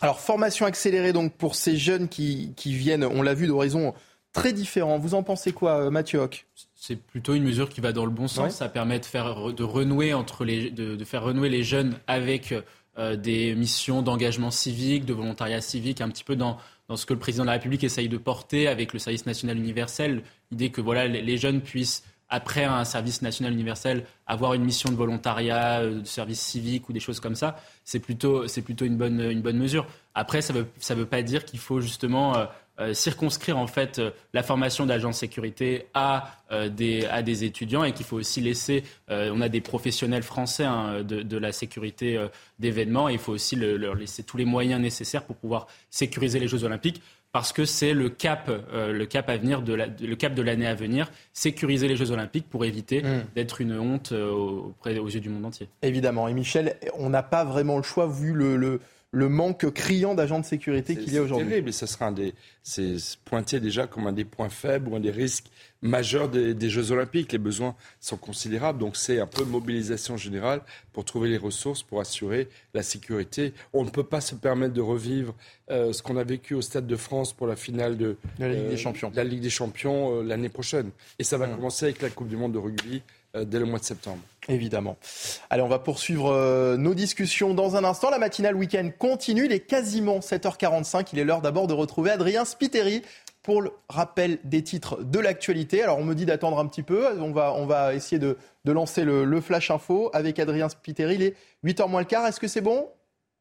Alors, formation accélérée donc pour ces jeunes qui, qui viennent, on l'a vu, d'horizons très différents. Vous en pensez quoi, Mathieu Hoc ? C'est plutôt une mesure qui va dans le bon sens. Ouais. Ça permet de faire, de renouer entre les, de, de faire renouer les jeunes avec... Euh, des missions d'engagement civique, de volontariat civique, un petit peu dans, dans ce que le président de la République essaye de porter avec le service national universel. L'idée que voilà, les, les jeunes puissent, après un service national universel, avoir une mission de volontariat, euh, de service civique ou des choses comme ça, c'est plutôt, c'est plutôt une bonne, une bonne mesure. Après, ça ne veut, ça veut pas dire qu'il faut justement euh, euh, circonscrire en fait, euh, la formation d'agents de sécurité à, euh, des, à des étudiants et qu'il faut aussi laisser... Euh, on a des professionnels français hein, de, de la sécurité euh, d'événements et il faut aussi le, leur laisser tous les moyens nécessaires pour pouvoir sécuriser les Jeux Olympiques parce que c'est le cap, euh, le cap à venir de la, de, le cap de l'année à venir, sécuriser les Jeux Olympiques pour éviter mmh. d'être une honte euh, auprès, aux yeux du monde entier. Évidemment. Et Michel, on n'a pas vraiment le choix vu le... le... le manque criant d'agents de sécurité c'est, qu'il y a aujourd'hui. C'est terrible, et ça sera un des, c'est pointé déjà comme un des points faibles ou un des risques majeurs des, des Jeux Olympiques. Les besoins sont considérables, donc c'est un peu mobilisation générale pour trouver les ressources pour assurer la sécurité. On ne peut pas se permettre de revivre euh, ce qu'on a vécu au Stade de France pour la finale de, de la Ligue euh, des Champions, la Ligue des Champions euh, l'année prochaine. Et ça va mmh. commencer avec la Coupe du Monde de rugby euh, dès le mois de septembre. Évidemment. Allez, on va poursuivre euh, nos discussions dans un instant. La matinale week-end continue. Il est quasiment sept heures quarante-cinq. Il est l'heure d'abord de retrouver Adrien Spiteri pour le rappel des titres de l'actualité. Alors, on me dit d'attendre un petit peu. On va, on va essayer de, de lancer le, le Flash Info avec Adrien Spiteri. Il est huit heures moins le quart. Est-ce que c'est bon ?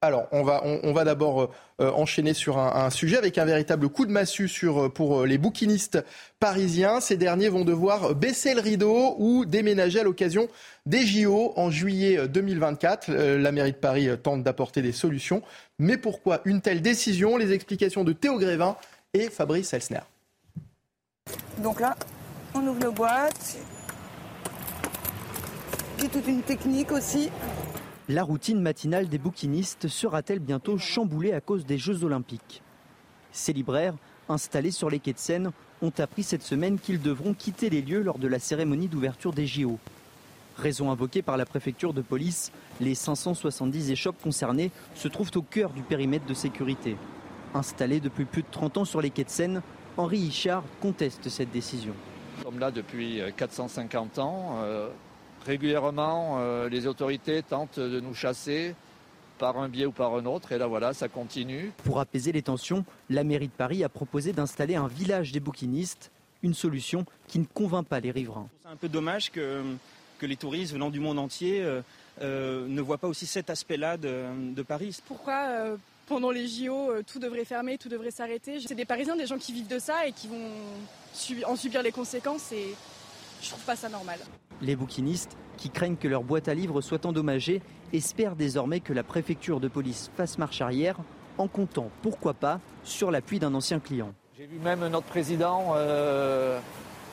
Alors, on va, on, on va d'abord euh, enchaîner sur un, un sujet avec un véritable coup de massue sur, pour euh, les bouquinistes parisiens. Ces derniers vont devoir baisser le rideau ou déménager à l'occasion des J O en juillet deux mille vingt-quatre. Euh, la mairie de Paris tente d'apporter des solutions. Mais pourquoi une telle décision ? Les explications de Théo Grévin et Fabrice Elsner. Donc là, on ouvre nos boîtes. C'est toute une technique aussi. La routine matinale des bouquinistes sera-t-elle bientôt chamboulée à cause des Jeux Olympiques ? Ces libraires, installés sur les quais de Seine, ont appris cette semaine qu'ils devront quitter les lieux lors de la cérémonie d'ouverture des J O. Raison invoquée par la préfecture de police, les cinq cent soixante-dix échoppes concernées se trouvent au cœur du périmètre de sécurité. Installé depuis plus de trente ans sur les quais de Seine, Henri Hichard conteste cette décision. Nous sommes là depuis quatre cent cinquante ans. Euh... Régulièrement, euh, les autorités tentent de nous chasser par un biais ou par un autre. Et là, voilà, ça continue. Pour apaiser les tensions, la mairie de Paris a proposé d'installer un village des bouquinistes. une solution qui ne convainc pas les riverains. C'est un peu dommage que, que les touristes venant du monde entier euh, euh, ne voient pas aussi cet aspect-là de, de Paris. Pourquoi euh, pendant les J O, tout devrait fermer, tout devrait s'arrêter? C'est des Parisiens, des gens qui vivent de ça et qui vont en subir les conséquences et je trouve pas ça normal. Les bouquinistes, qui craignent que leur boîte à livres soit endommagée, espèrent désormais que la préfecture de police fasse marche arrière en comptant, pourquoi pas, sur l'appui d'un ancien client. J'ai vu même notre président euh,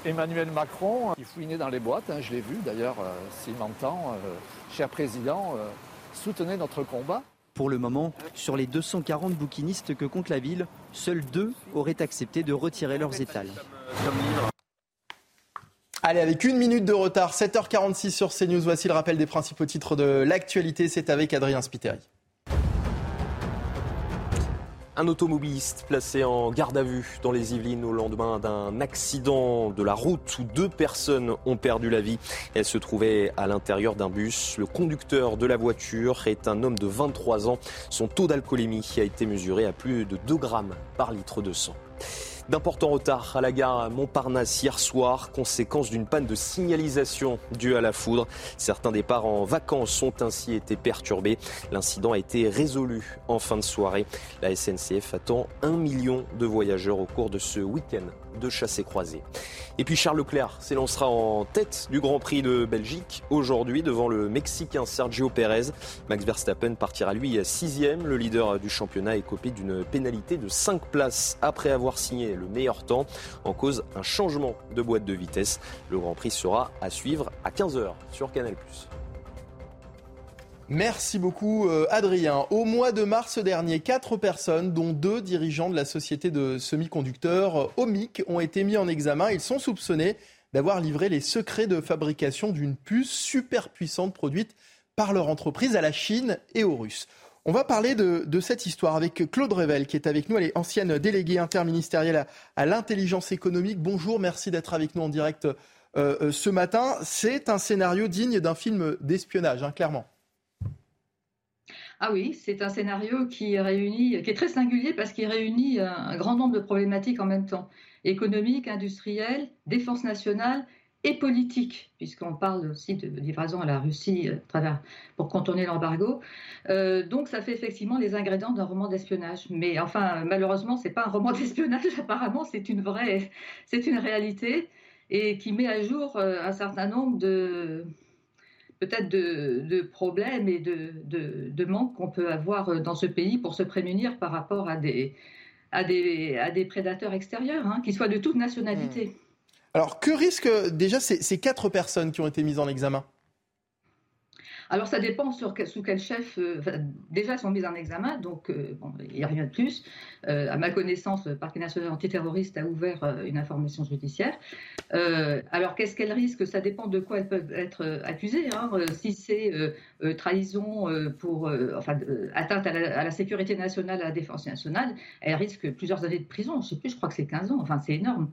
Emmanuel Macron qui fouinait dans les boîtes, hein, je l'ai vu d'ailleurs, euh, s'il m'entend, euh, cher président, euh, soutenez notre combat. Pour le moment, sur les deux cent quarante bouquinistes que compte la ville, seuls deux auraient accepté de retirer leurs étals. Allez, avec une minute de retard, sept heures quarante-six sur CNews, voici le rappel des principaux titres de l'actualité. C'est avec Adrien Spiteri. Un automobiliste placé en garde à vue dans les Yvelines au lendemain d'un accident de la route où deux personnes ont perdu la vie. Elles se trouvaient à l'intérieur d'un bus. Le conducteur de la voiture est un homme de vingt-trois ans. Son taux d'alcoolémie a été mesuré à plus de deux grammes par litre de sang. D'importants retards à la gare Montparnasse hier soir, conséquence d'une panne de signalisation due à la foudre. Certains départs en vacances ont ainsi été perturbés. L'incident a été résolu en fin de soirée. La S N C F attend un million de voyageurs au cours de ce week-end de chasse et croisée. Et puis Charles Leclerc s'élancera en tête du Grand Prix de Belgique aujourd'hui devant le Mexicain Sergio Pérez. Max Verstappen partira lui à sixième. Le leader du championnat est copé d'une pénalité de cinq places après avoir signé le meilleur temps. En cause, un changement de boîte de vitesse. Le Grand Prix sera à suivre à quinze heures sur Canal plus. Merci beaucoup Adrien. Au mois de mars dernier, quatre personnes, dont deux dirigeants de la société de semi-conducteurs O M I C, ont été mis en examen. Ils sont soupçonnés d'avoir livré les secrets de fabrication d'une puce superpuissante produite par leur entreprise à la Chine et aux Russes. On va parler de, de cette histoire avec Claude Revel qui est avec nous. Elle est ancienne déléguée interministérielle à, à l'intelligence économique. Bonjour, merci d'être avec nous en direct euh, ce matin. C'est un scénario digne d'un film d'espionnage, hein, clairement. Ah oui, c'est un scénario qui réunit, qui est très singulier parce qu'il réunit un, un grand nombre de problématiques en même temps. Économique, industrielle, défense nationale et politique, puisqu'on parle aussi de livraison à la Russie à travers, pour contourner l'embargo. Euh, donc ça fait effectivement les ingrédients d'un roman d'espionnage. Mais enfin, malheureusement, ce n'est pas un roman d'espionnage, apparemment, c'est une vraie, c'est une réalité et qui met à jour un certain nombre de... peut-être de, de problèmes et de, de, de manques qu'on peut avoir dans ce pays pour se prémunir par rapport à des, à des, à des prédateurs extérieurs, hein, qu'ils soient de toute nationalité. Mmh. Alors, que risquent déjà ces, ces quatre personnes qui ont été mises en examen ? Alors, ça dépend sur, sous quel chef. Euh, enfin, déjà, elles sont mises en examen, donc euh, bon, il n'y a rien de plus. Euh, à ma connaissance, le parquet national antiterroriste a ouvert euh, une information judiciaire. Euh, alors, qu'est-ce qu'elles risquent ? Ça dépend de quoi elles peuvent être euh, accusées. Hein. Euh, si c'est euh, euh, trahison euh, pour euh, enfin, euh, atteinte à la, à la sécurité nationale, à la défense nationale, elles risquent plusieurs années de prison. Je ne sais plus, je crois que c'est quinze ans. Enfin, c'est énorme.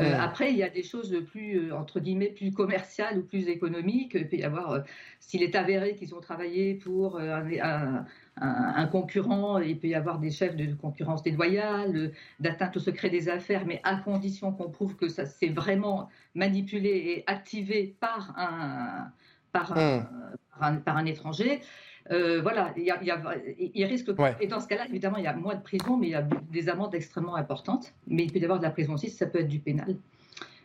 Euh, après, il y a des choses plus, entre guillemets, plus commerciales ou plus économiques. Il peut y avoir, euh, s'il est avéré qu'ils ont travaillé pour euh, un, un, un concurrent, il peut y avoir des chefs de concurrence déloyale, d'atteinte au secret des affaires, mais à condition qu'on prouve que ça s'est vraiment manipulé et activé par un, par un, mmh. par un, par un étranger. Euh, voilà, il, y a, il, y a, il risque. Ouais. Et dans ce cas-là, évidemment, il y a moins de prison, mais il y a des amendes extrêmement importantes. Mais il peut y avoir de la prison aussi, ça peut être du pénal.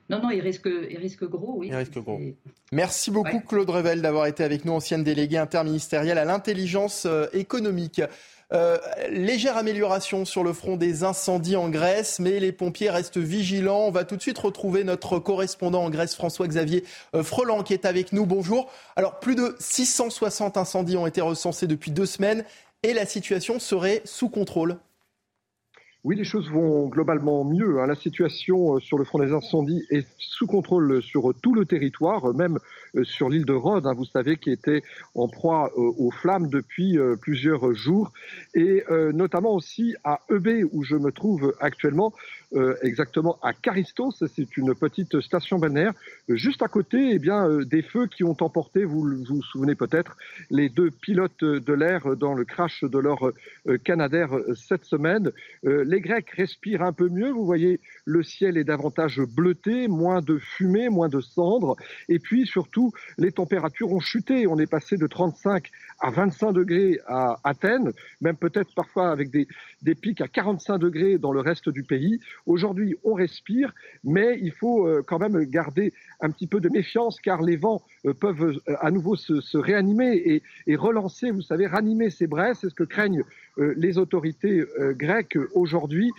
Non, non, il risque, il risque gros, oui. Il risque gros. Et... Merci beaucoup, ouais. Claude Revel, d'avoir été avec nous, ancienne déléguée interministérielle à l'intelligence économique. Euh, légère amélioration sur le front des incendies en Grèce, mais les pompiers restent vigilants. On va tout de suite retrouver notre correspondant en Grèce, François-Xavier Frelan, qui est avec nous. Bonjour. Alors, plus de six cent soixante incendies ont été recensés depuis deux semaines et la situation serait sous contrôle. Oui, les choses vont globalement mieux. La situation sur le front des incendies est sous contrôle sur tout le territoire, même sur l'île de Rhodes, vous savez, qui était en proie aux flammes depuis plusieurs jours. Et notamment aussi à Eubée, où je me trouve actuellement, euh, exactement à Caristos, c'est une petite station balnéaire, juste à côté eh bien, euh, des feux qui ont emporté, vous vous, vous souvenez peut-être, les deux pilotes de l'air dans le crash de leur euh, Canadair cette semaine. Euh, les Grecs respirent un peu mieux, vous voyez, le ciel est davantage bleuté, moins de fumée, moins de cendres, et puis surtout, les températures ont chuté, on est passé de trente-cinq à vingt-cinq degrés à Athènes, même peut-être parfois avec des, des pics à quarante-cinq degrés dans le reste du pays. Aujourd'hui, on respire, mais il faut quand même garder un petit peu de méfiance car les vents peuvent à nouveau se, se réanimer et, et relancer, vous savez, ranimer ces braises. C'est ce que craignent les autorités grecques aujourd'hui.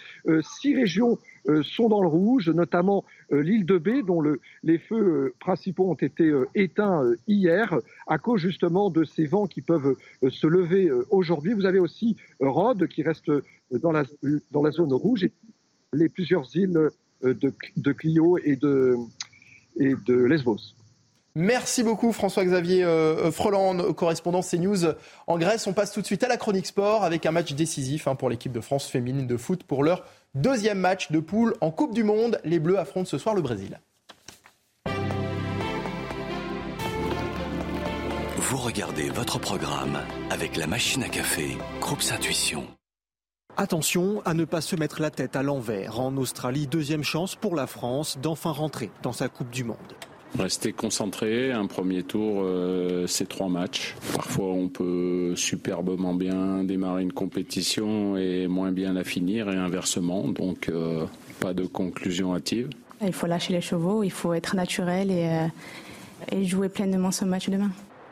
Six régions sont dans le rouge, notamment l'île de Bé, dont le, les feux principaux ont été éteints hier, à cause justement de ces vents qui peuvent se lever aujourd'hui. Vous avez aussi Rhodes qui reste dans la, dans la zone rouge, et les plusieurs îles de, de Clio et de, et de Lesbos. Merci beaucoup François-Xavier Freland, correspondant CNews en Grèce. On passe tout de suite à la chronique sport avec un match décisif pour l'équipe de France féminine de foot pour leur deuxième match de poule en Coupe du Monde. Les Bleus affrontent ce soir le Brésil. Vous regardez votre programme avec la machine à café Groupe Intuition. Attention à ne pas se mettre la tête à l'envers. En Australie, deuxième chance pour la France d'enfin rentrer dans sa Coupe du Monde. Rester concentré, un premier tour, euh, c'est trois matchs. Parfois, on peut superbement bien démarrer une compétition et moins bien la finir et inversement. Donc, euh, pas de conclusion hâtive. Il faut lâcher les chevaux, il faut être naturel et, euh, et jouer pleinement ce match demain.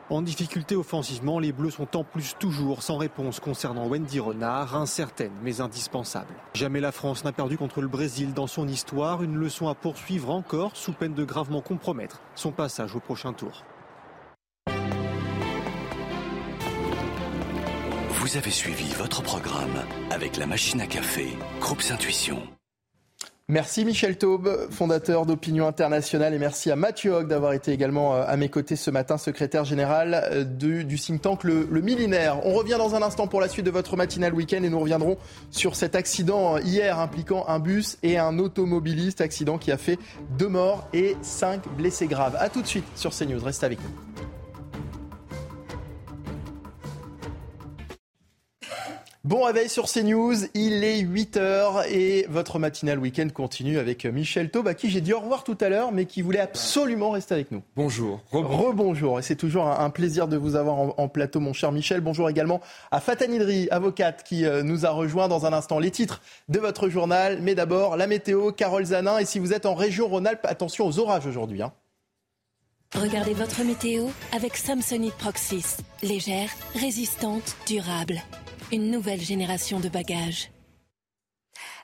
En difficulté offensivement, les Bleus sont en plus toujours sans réponse concernant Wendy Renard, incertaine mais indispensable. Jamais la France n'a perdu contre le Brésil dans son histoire, une leçon à poursuivre encore sous peine de gravement compromettre son passage au prochain tour. Vous avez suivi votre programme avec la machine à café, Groupe Intuition. Merci Michel Taubes, fondateur d'Opinion Internationale, et merci à Mathieu Hoc d'avoir été également à mes côtés ce matin, secrétaire général du, du think tank le, le Millénaire. On revient dans un instant pour la suite de votre matinale week-end et nous reviendrons sur cet accident hier impliquant un bus et un automobiliste, accident qui a fait deux morts et cinq blessés graves. A tout de suite sur CNews, restez avec nous. Bon réveil sur CNews, il est huit heures et votre matinale week-end continue avec Michel Taubes à qui j'ai dit au revoir tout à l'heure mais qui voulait absolument rester avec nous. Bonjour. Rebonjour. Rebonjour. Et c'est toujours un plaisir de vous avoir en, en plateau mon cher Michel. Bonjour également à Faten Hidri, avocate qui euh, nous a rejoint dans un instant. Les titres de votre journal, mais d'abord la météo, Carole Zanin, et si vous êtes en région Rhône-Alpes, attention aux orages aujourd'hui. Hein. Regardez votre météo avec Samsonite Proxis. Légère, résistante, durable. Une nouvelle génération de bagages.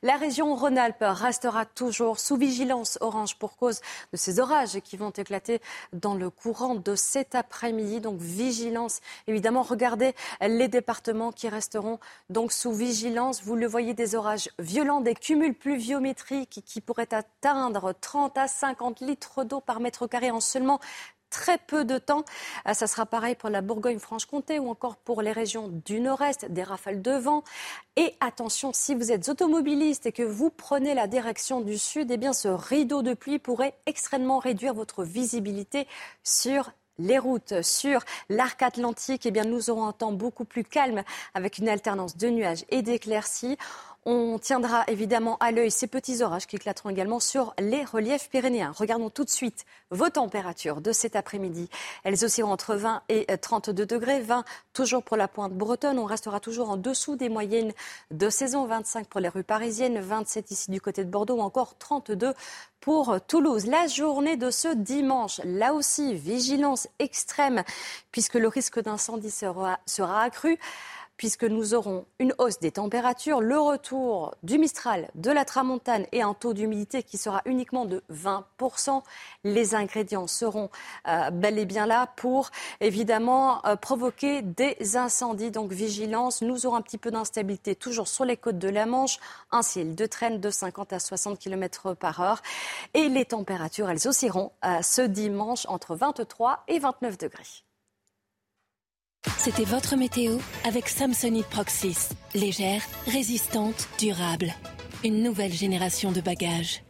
La région Rhône-Alpes restera toujours sous vigilance orange pour cause de ces orages qui vont éclater dans le courant de cet après-midi. Donc vigilance, évidemment. Regardez les départements qui resteront donc sous vigilance. Vous le voyez, des orages violents, des cumuls pluviométriques qui pourraient atteindre trente à cinquante litres d'eau par mètre carré en seulement très peu de temps. Ça sera pareil pour la Bourgogne-Franche-Comté ou encore pour les régions du nord-est, des rafales de vent. Et attention, si vous êtes automobiliste et que vous prenez la direction du sud, eh bien ce rideau de pluie pourrait extrêmement réduire votre visibilité sur les routes. Sur l'arc atlantique, eh bien nous aurons un temps beaucoup plus calme avec une alternance de nuages et d'éclaircies. On tiendra évidemment à l'œil ces petits orages qui éclateront également sur les reliefs pyrénéens. Regardons tout de suite vos températures de cet après-midi. Elles oscilleront entre vingt et trente-deux degrés. vingt toujours pour la pointe bretonne. On restera toujours en dessous des moyennes de saison. vingt-cinq pour les rues parisiennes, vingt-sept ici du côté de Bordeaux ou encore trente-deux pour Toulouse. La journée de ce dimanche, là aussi, vigilance extrême puisque le risque d'incendie sera, sera accru. Puisque nous aurons une hausse des températures, le retour du Mistral, de la Tramontane et un taux d'humidité qui sera uniquement de vingt pour cent. Les ingrédients seront euh, bel et bien là pour évidemment euh, provoquer des incendies. Donc vigilance, nous aurons un petit peu d'instabilité toujours sur les côtes de la Manche. Un ciel de traîne de cinquante à soixante kilomètres par heure. Et les températures, elles oscilleront euh, ce dimanche entre vingt-trois et vingt-neuf degrés. C'était votre météo avec Samsonite Proxis. Légère, résistante, durable. une nouvelle génération de bagages.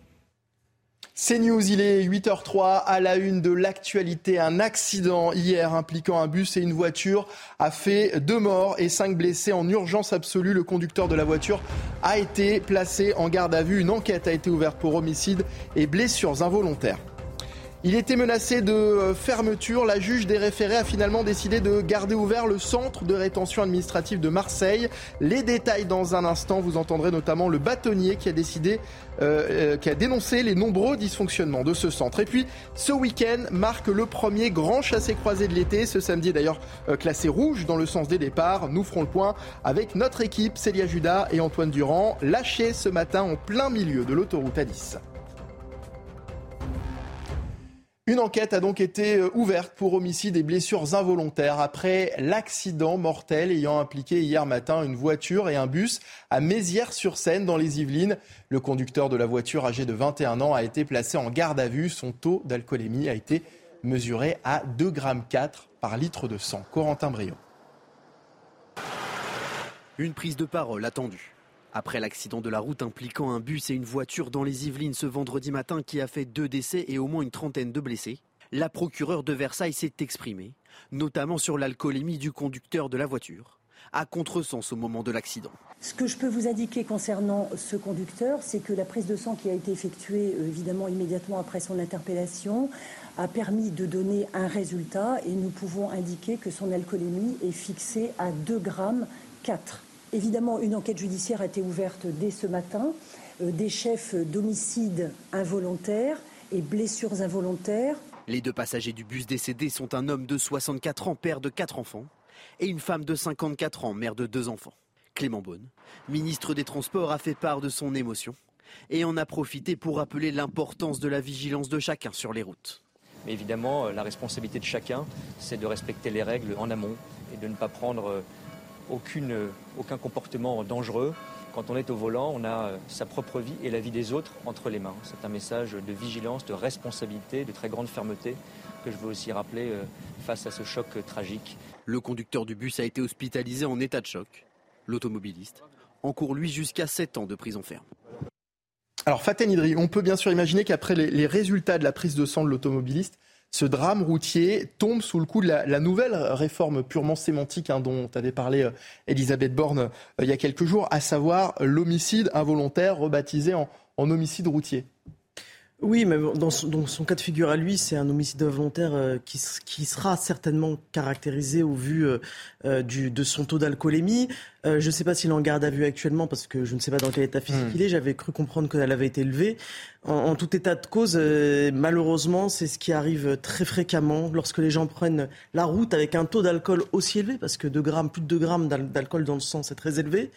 CNews, il est huit heures zéro trois, à la une de l'actualité. Un accident hier impliquant un bus et une voiture a fait deux morts et cinq blessés en urgence absolue. Le conducteur de la voiture a été placé en garde à vue. Une enquête a été ouverte pour homicide et blessures involontaires. Il était menacé de fermeture. La juge des référés a finalement décidé de garder ouvert le centre de rétention administrative de Marseille. Les détails dans un instant. Vous entendrez notamment le bâtonnier qui a décidé, euh, qui a dénoncé les nombreux dysfonctionnements de ce centre. Et puis, ce week-end marque le premier grand chassé-croisé de l'été. Ce samedi, d'ailleurs, classé rouge dans le sens des départs. Nous ferons le point avec notre équipe, Célia Judas et Antoine Durand, lâchés ce matin en plein milieu de l'autoroute A dix. Une enquête a donc été ouverte pour homicide et blessures involontaires après l'accident mortel ayant impliqué hier matin une voiture et un bus à Mézières-sur-Seine dans les Yvelines. Le conducteur de la voiture, âgé de vingt et un ans, a été placé en garde à vue. Son taux d'alcoolémie a été mesuré à deux virgule quatre grammes par litre de sang. Corentin Briot. Une prise de parole attendue. Après l'accident de la route impliquant un bus et une voiture dans les Yvelines ce vendredi matin qui a fait deux décès et au moins une trentaine de blessés, la procureure de Versailles s'est exprimée, notamment sur l'alcoolémie du conducteur de la voiture, à contresens au moment de l'accident. Ce que je peux vous indiquer concernant ce conducteur, c'est que la prise de sang qui a été effectuée évidemment immédiatement après son interpellation a permis de donner un résultat et nous pouvons indiquer que son alcoolémie est fixée à deux virgule quatre grammes. Évidemment, une enquête judiciaire a été ouverte dès ce matin. Euh, des chefs d'homicide involontaire et blessures involontaires. Les deux passagers du bus décédés sont un homme de soixante-quatre ans, père de quatre enfants, et une femme de cinquante-quatre ans, mère de deux enfants. Clément Beaune, ministre des Transports, a fait part de son émotion et en a profité pour rappeler l'importance de la vigilance de chacun sur les routes. Mais évidemment, la responsabilité de chacun, c'est de respecter les règles en amont et de ne pas prendre... Aucune, aucun comportement dangereux. Quand on est au volant, on a sa propre vie et la vie des autres entre les mains. C'est un message de vigilance, de responsabilité, de très grande fermeté que je veux aussi rappeler face à ce choc tragique. Le conducteur du bus a été hospitalisé en état de choc. L'automobiliste encourt lui jusqu'à sept ans de prison ferme. Alors Faten Hidri, on peut bien sûr imaginer qu'après les, les résultats de la prise de sang de l'automobiliste, ce drame routier tombe sous le coup de la, la nouvelle réforme purement sémantique hein, dont avait parlé euh, Elisabeth Borne euh, il y a quelques jours, à savoir l'homicide involontaire rebaptisé en, en homicide routier. Oui, mais dans son, dans son cas de figure à lui, c'est un homicide involontaire euh, qui, qui sera certainement caractérisé au vu euh, du, de son taux d'alcoolémie. Euh, je ne sais pas s'il est en garde à vue actuellement parce que je ne sais pas dans quel état physique mmh. il est. J'avais cru comprendre qu'elle avait été levée. En, en tout état de cause, euh, malheureusement, c'est ce qui arrive très fréquemment lorsque les gens prennent la route avec un taux d'alcool aussi élevé, parce que deux grammes, plus de deux grammes d'alcool dans le sang, c'est très élevé.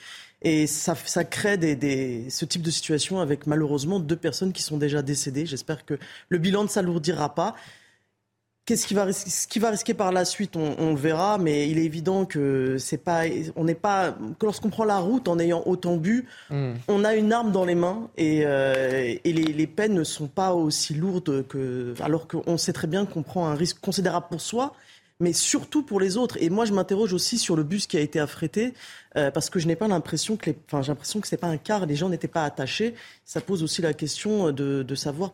Et ça, ça crée des, des, ce type de situation avec malheureusement deux personnes qui sont déjà décédées. J'espère que le bilan ne s'alourdira pas. Qu'est-ce qui va risquer, ce qui va risquer par la suite, on, on le verra, mais il est évident que c'est pas, on n'est pas, que lorsqu'on prend la route en ayant autant bu, mmh. on a une arme dans les mains et, euh, et les, les peines ne sont pas aussi lourdes que, alors qu'on sait très bien qu'on prend un risque considérable pour soi, mais surtout pour les autres. Et moi, je m'interroge aussi sur le bus qui a été affrété, euh, parce que je n'ai pas l'impression que, les, enfin, j'ai l'impression que c'est pas un car, les gens n'étaient pas attachés. Ça pose aussi la question de, de savoir.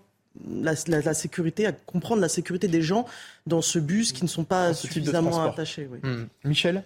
La, la, la sécurité, à comprendre la sécurité des gens dans ce bus qui ne sont pas suffisamment attachés. Oui. Mmh. Michel ?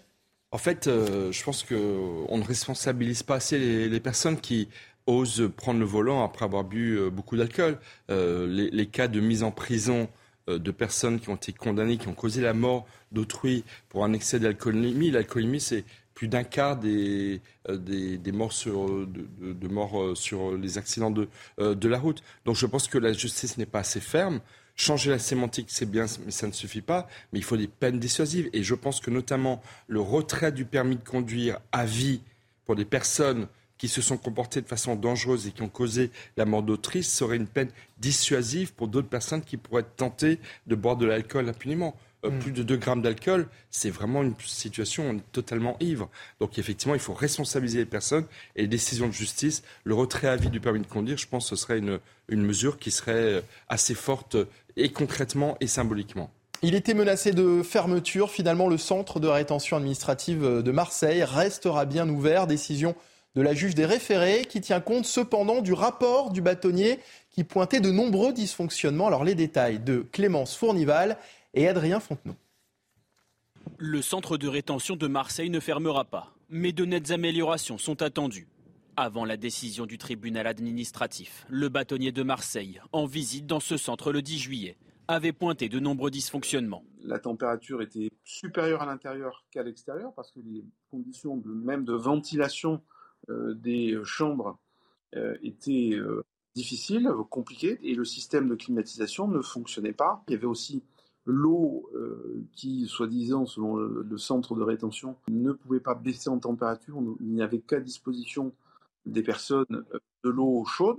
En fait, euh, je pense qu'on ne responsabilise pas assez les, les personnes qui osent prendre le volant après avoir bu euh, beaucoup d'alcool. Euh, les, les cas de mise en prison euh, de personnes qui ont été condamnées, qui ont causé la mort d'autrui pour un excès d'alcoolémie, l'alcoolémie, c'est plus d'un quart des, euh, des, des morts sur, de, de, de morts, euh, sur les accidents de, euh, de la route. Donc je pense que la justice n'est pas assez ferme. Changer la sémantique, c'est bien, mais ça ne suffit pas. Mais il faut des peines dissuasives. Et je pense que notamment le retrait du permis de conduire à vie pour des personnes qui se sont comportées de façon dangereuse et qui ont causé la mort d'autrui serait une peine dissuasive pour d'autres personnes qui pourraient être tentées de boire de l'alcool impunément. Euh, mmh. Plus de deux grammes d'alcool, c'est vraiment une situation totalement ivre. Donc effectivement, il faut responsabiliser les personnes et les décisions de justice. Le retrait à vie du permis de conduire, je pense que ce serait une, une mesure qui serait assez forte et concrètement et symboliquement. Il était menacé de fermeture. Finalement, le centre de rétention administrative de Marseille restera bien ouvert. Décision de la juge des référés qui tient compte cependant du rapport du bâtonnier qui pointait de nombreux dysfonctionnements. Alors les détails de Clémence Fournival et Adrien Fontenot. Le centre de rétention de Marseille ne fermera pas, mais de nettes améliorations sont attendues. Avant la décision du tribunal administratif, le bâtonnier de Marseille, en visite dans ce centre le dix juillet, avait pointé de nombreux dysfonctionnements. La température était supérieure à l'intérieur qu'à l'extérieur parce que les conditions de, même de ventilation euh, des chambres euh, étaient euh, difficiles, compliquées et le système de climatisation ne fonctionnait pas. Il y avait aussi l'eau euh, qui, soi-disant, selon le, le centre de rétention, ne pouvait pas baisser en température. Il n'y avait qu'à disposition des personnes euh, de l'eau chaude.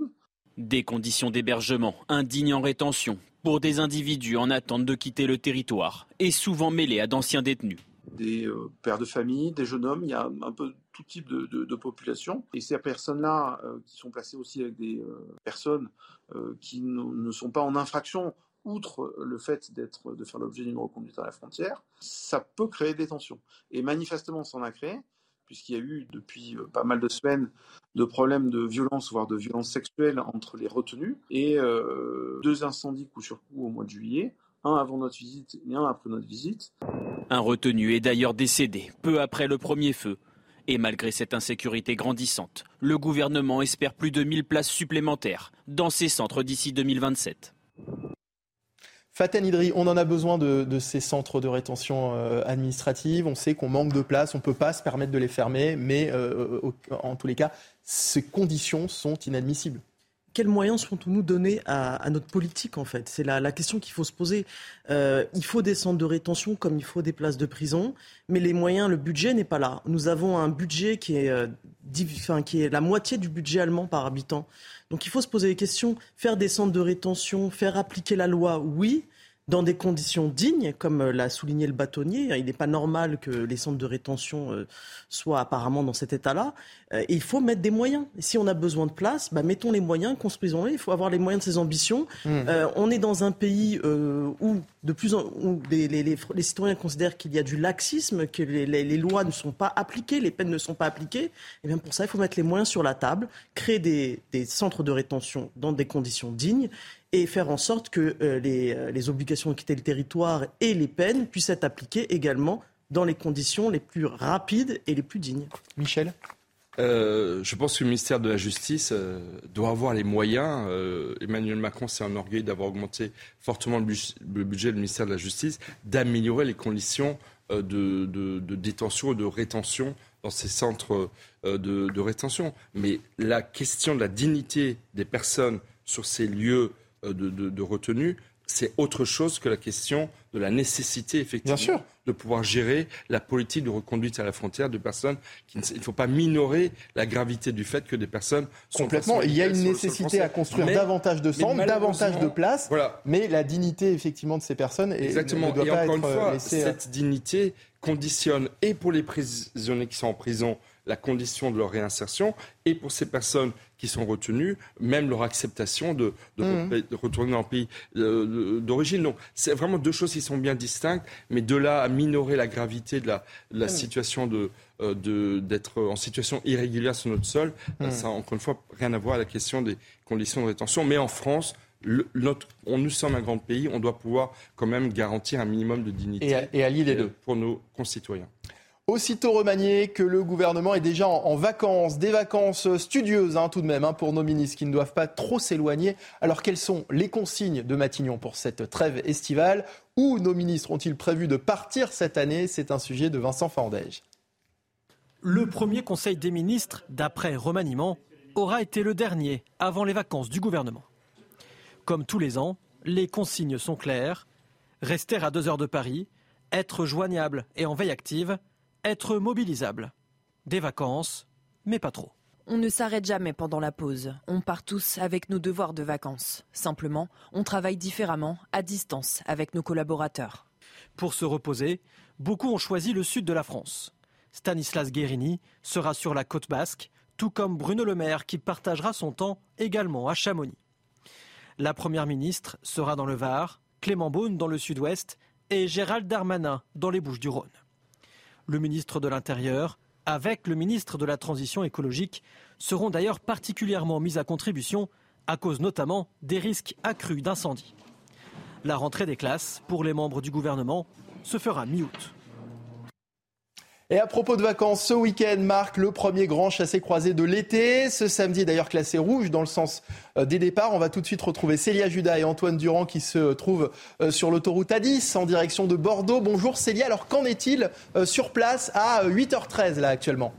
Des conditions d'hébergement indignes en rétention pour des individus en attente de quitter le territoire et souvent mêlés à d'anciens détenus. Des euh, pères de famille, des jeunes hommes, il y a un peu tout type de, de, de population. Et ces personnes-là euh, qui sont placées aussi avec des euh, personnes euh, qui n- ne sont pas en infraction, outre le fait d'être, de faire l'objet d'une reconduite à la frontière, ça peut créer des tensions. Et manifestement, ça en a créé, puisqu'il y a eu depuis pas mal de semaines de problèmes de violence, voire de violence sexuelle entre les retenus, et euh, deux incendies coup sur coup au mois de juillet, un avant notre visite et un après notre visite. Un retenu est d'ailleurs décédé peu après le premier feu. Et malgré cette insécurité grandissante, le gouvernement espère plus de mille places supplémentaires dans ces centres d'ici deux mille vingt-sept. Faten Hidri, on en a besoin de, de ces centres de rétention euh, administrative. On sait qu'on manque de place, on ne peut pas se permettre de les fermer, mais euh, au, en tous les cas, ces conditions sont inadmissibles. Quels moyens seront-nous donnés à, à notre politique, en fait ? C'est la, la question qu'il faut se poser. Euh, il faut des centres de rétention comme il faut des places de prison, mais les moyens, le budget n'est pas là. Nous avons un budget qui est, euh, div, enfin, qui est la moitié du budget allemand par habitant. Donc il faut se poser les questions. Faire des centres de rétention, faire appliquer la loi, oui, dans des conditions dignes, comme l'a souligné le bâtonnier. Il n'est pas normal que les centres de rétention soient apparemment dans cet état-là. Et il faut mettre des moyens. Et si on a besoin de place, bah mettons les moyens, construisons-les. Il faut avoir les moyens de ses ambitions. Mmh. Euh, on est dans un pays euh, où, de plus en, où les, les, les, les citoyens considèrent qu'il y a du laxisme, que les, les, les lois ne sont pas appliquées, les peines ne sont pas appliquées. Et bien pour ça, il faut mettre les moyens sur la table, créer des, des centres de rétention dans des conditions dignes, et faire en sorte que euh, les, les obligations de quitter le territoire et les peines puissent être appliquées également dans les conditions les plus rapides et les plus dignes. Michel ? Euh, je pense que le ministère de la Justice euh, doit avoir les moyens. Euh, Emmanuel Macron s'est enorgueilli d'avoir augmenté fortement le, bu- le budget du ministère de la Justice, d'améliorer les conditions euh, de, de, de détention et de rétention dans ces centres euh, de, de rétention. Mais la question de la dignité des personnes sur ces lieux De, de, de retenue, c'est autre chose que la question de la nécessité, effectivement, de pouvoir gérer la politique de reconduite à la frontière de personnes. Qui ne, il ne faut pas minorer la gravité du fait que des personnes sont... Complètement, il y a une nécessité à construire mais, davantage de centres, davantage de places, voilà. Mais la dignité, effectivement, de ces personnes est, exactement. Ne doit et pas encore être une fois, laissée... Cette dignité conditionne, et pour les prisonniers qui sont en prison, la condition de leur réinsertion, et pour ces personnes qui sont retenues, même leur acceptation de, de, mmh. re- de retourner dans le pays de, de, d'origine. Donc, c'est vraiment deux choses qui sont bien distinctes, mais de là à minorer la gravité de la, de la mmh. situation de, euh, de, d'être en situation irrégulière sur notre sol, mmh. ça, encore une fois, rien à voir à la question des conditions de rétention. Mais en France, le, notre, on, nous sommes un grand pays, on doit pouvoir quand même garantir un minimum de dignité et, à, et allier les deux pour nos concitoyens. Aussitôt remanié que le gouvernement est déjà en vacances, des vacances studieuses hein, tout de même hein, pour nos ministres qui ne doivent pas trop s'éloigner. Alors quelles sont les consignes de Matignon pour cette trêve estivale ? Où nos ministres ont-ils prévu de partir cette année ? C'est un sujet de Vincent Fandège. Le premier conseil des ministres, d'après remaniement, aura été le dernier avant les vacances du gouvernement. Comme tous les ans, les consignes sont claires. Rester à deux heures de Paris, être joignable et en veille active, être mobilisable. Des vacances, mais pas trop. On ne s'arrête jamais pendant la pause. On part tous avec nos devoirs de vacances. Simplement, on travaille différemment, à distance, avec nos collaborateurs. Pour se reposer, beaucoup ont choisi le sud de la France. Stanislas Guérini sera sur la côte basque, tout comme Bruno Le Maire qui partagera son temps également à Chamonix. La première ministre sera dans le Var, Clément Beaune dans le sud-ouest et Gérald Darmanin dans les Bouches-du-Rhône. Le ministre de l'Intérieur avec le ministre de la Transition écologique, seront d'ailleurs particulièrement mises à contribution à cause notamment des risques accrus d'incendie. La rentrée des classes pour les membres du gouvernement se fera mi-août. Et à propos de vacances, ce week-end marque le premier grand chassé-croisé de l'été. Ce samedi d'ailleurs classé rouge dans le sens des départs. On va tout de suite retrouver Célia Judas et Antoine Durand qui se trouvent sur l'autoroute A dix en direction de Bordeaux. Bonjour Célia, alors qu'en est-il sur place à huit heures treize là actuellement ?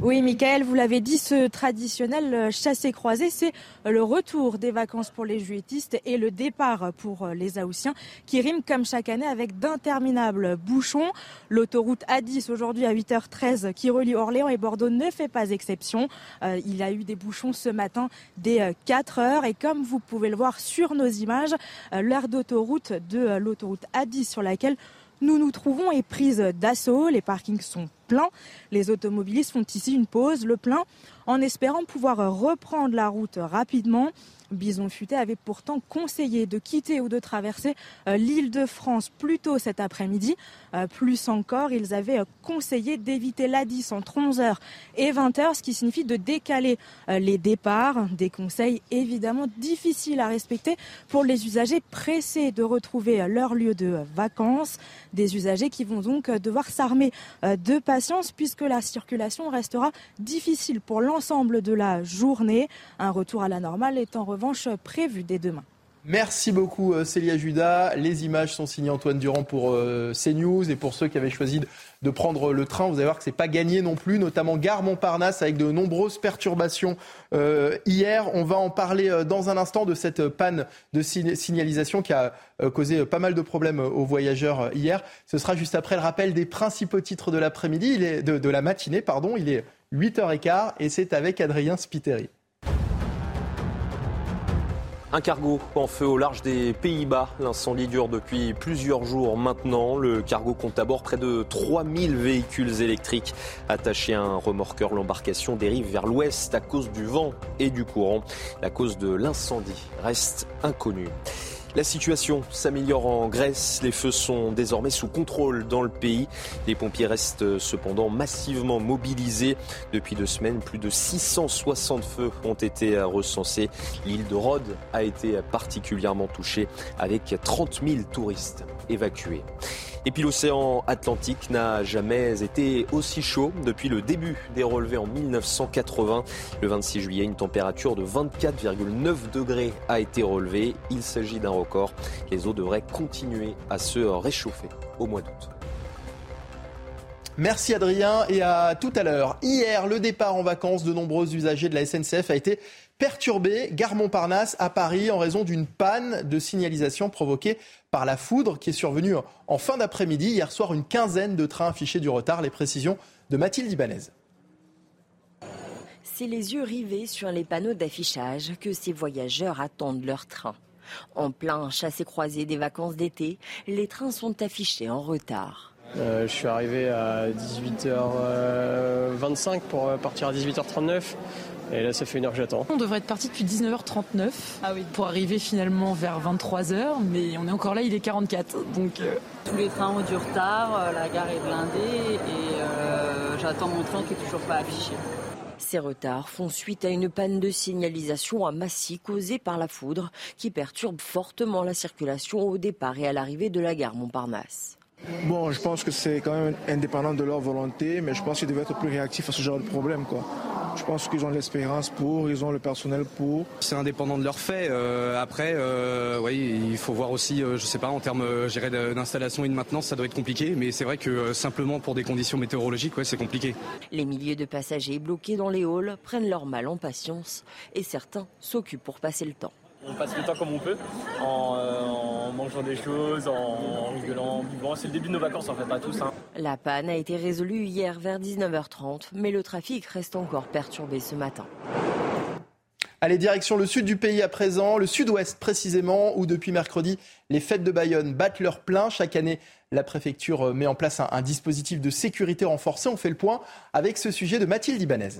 Oui, Michael, vous l'avez dit, ce traditionnel chassé-croisé, c'est le retour des vacances pour les juétistes et le départ pour les Aoussiens qui riment comme chaque année avec d'interminables bouchons. L'autoroute A dix aujourd'hui à huit heures treize qui relie Orléans et Bordeaux ne fait pas exception. Euh, il y a eu des bouchons ce matin dès quatre heures et comme vous pouvez le voir sur nos images, euh, l'aire d'autoroute de euh, l'autoroute A dix sur laquelle nous nous trouvons est prise d'assaut. Les parkings sont pleins. Les automobilistes font ici une pause, le plein, en espérant pouvoir reprendre la route rapidement. Bison Futé avait pourtant conseillé de quitter ou de traverser l'île de France plus tôt cet après-midi. Plus encore, ils avaient conseillé d'éviter l'A dix entre onze heures et vingt heures, ce qui signifie de décaler les départs. Des conseils évidemment difficiles à respecter pour les usagers pressés de retrouver leur lieu de vacances. Des usagers qui vont donc devoir s'armer de patience puisque la circulation restera difficile pour l'ensemble de la journée. Un retour à la normale est en revanche prévu dès demain. Merci beaucoup Célia Judas. Les images sont signées Antoine Durand pour CNews et pour ceux qui avaient choisi de prendre le train, vous allez voir que c'est pas gagné non plus, notamment gare Montparnasse avec de nombreuses perturbations euh, hier. On va en parler dans un instant de cette panne de signalisation qui a causé pas mal de problèmes aux voyageurs hier. Ce sera juste après le rappel des principaux titres de l'après-midi, il est de, de la matinée, pardon. Il est huit heures quinze et c'est avec Adrien Spiteri. Un cargo en feu au large des Pays-Bas. L'incendie dure depuis plusieurs jours maintenant. Le cargo compte à bord près de trois mille véhicules électriques. Attaché à un remorqueur, l'embarcation dérive vers l'ouest à cause du vent et du courant. La cause de l'incendie reste inconnue. La situation s'améliore en Grèce. Les feux sont désormais sous contrôle dans le pays. Les pompiers restent cependant massivement mobilisés. Depuis deux semaines, plus de six cent soixante feux ont été recensés. L'île de Rhodes a été particulièrement touchée avec trente mille touristes évacués. Et puis l'océan Atlantique n'a jamais été aussi chaud depuis le début des relevés en mille neuf cent quatre-vingts. Le vingt-six juillet, une température de vingt-quatre virgule neuf degrés a été relevée. Il s'agit d'un record. Les eaux devraient continuer à se réchauffer au mois d'août. Merci Adrien et à tout à l'heure. Hier, le départ en vacances de nombreux usagers de la S N C F a été perturbé, gare Montparnasse à Paris, en raison d'une panne de signalisation provoquée par la foudre qui est survenue en fin d'après-midi. Hier soir, une quinzaine de trains affichaient du retard. Les précisions de Mathilde Ibanez. C'est les yeux rivés sur les panneaux d'affichage que ces voyageurs attendent leur train. En plein chassé-croisé des vacances d'été, les trains sont affichés en retard. Euh, je suis arrivé à dix-huit heures vingt-cinq pour partir à dix-huit heures trente-neuf. Et là, ça fait une heure que j'attends. On devrait être parti depuis dix-neuf heures trente-neuf ah oui. pour arriver finalement vers vingt-trois heures. Mais on est encore là, il est quarante-quatre. Donc, euh... tous les trains ont du retard, la gare est blindée et euh, j'attends mon train qui n'est toujours pas affiché. Ces retards font suite à une panne de signalisation à Massy causée par la foudre qui perturbe fortement la circulation au départ et à l'arrivée de la gare Montparnasse. Bon, je pense que c'est quand même indépendant de leur volonté, mais je pense qu'ils devaient être plus réactifs à ce genre de problème, quoi. Je pense qu'ils ont l'espérance pour, ils ont le personnel pour. C'est indépendant de leurs faits. Euh, après, euh, oui, il faut voir aussi, euh, je sais pas, en termes euh, d'installation et de maintenance, ça doit être compliqué. Mais c'est vrai que euh, simplement pour des conditions météorologiques, ouais, c'est compliqué. Les milliers de passagers bloqués dans les halls prennent leur mal en patience et certains s'occupent pour passer le temps. On passe le temps comme on peut, en, euh, en mangeant des choses, en, en rigolant, en buvant. C'est le début de nos vacances en fait, pas tous. Hein. La panne a été résolue hier vers dix-neuf heures trente, mais le trafic reste encore perturbé ce matin. Allez, direction le sud du pays à présent, le sud-ouest précisément, où depuis mercredi, les fêtes de Bayonne battent leur plein. Chaque année, la préfecture met en place un, un dispositif de sécurité renforcé. On fait le point avec ce sujet de Mathilde Ibanez.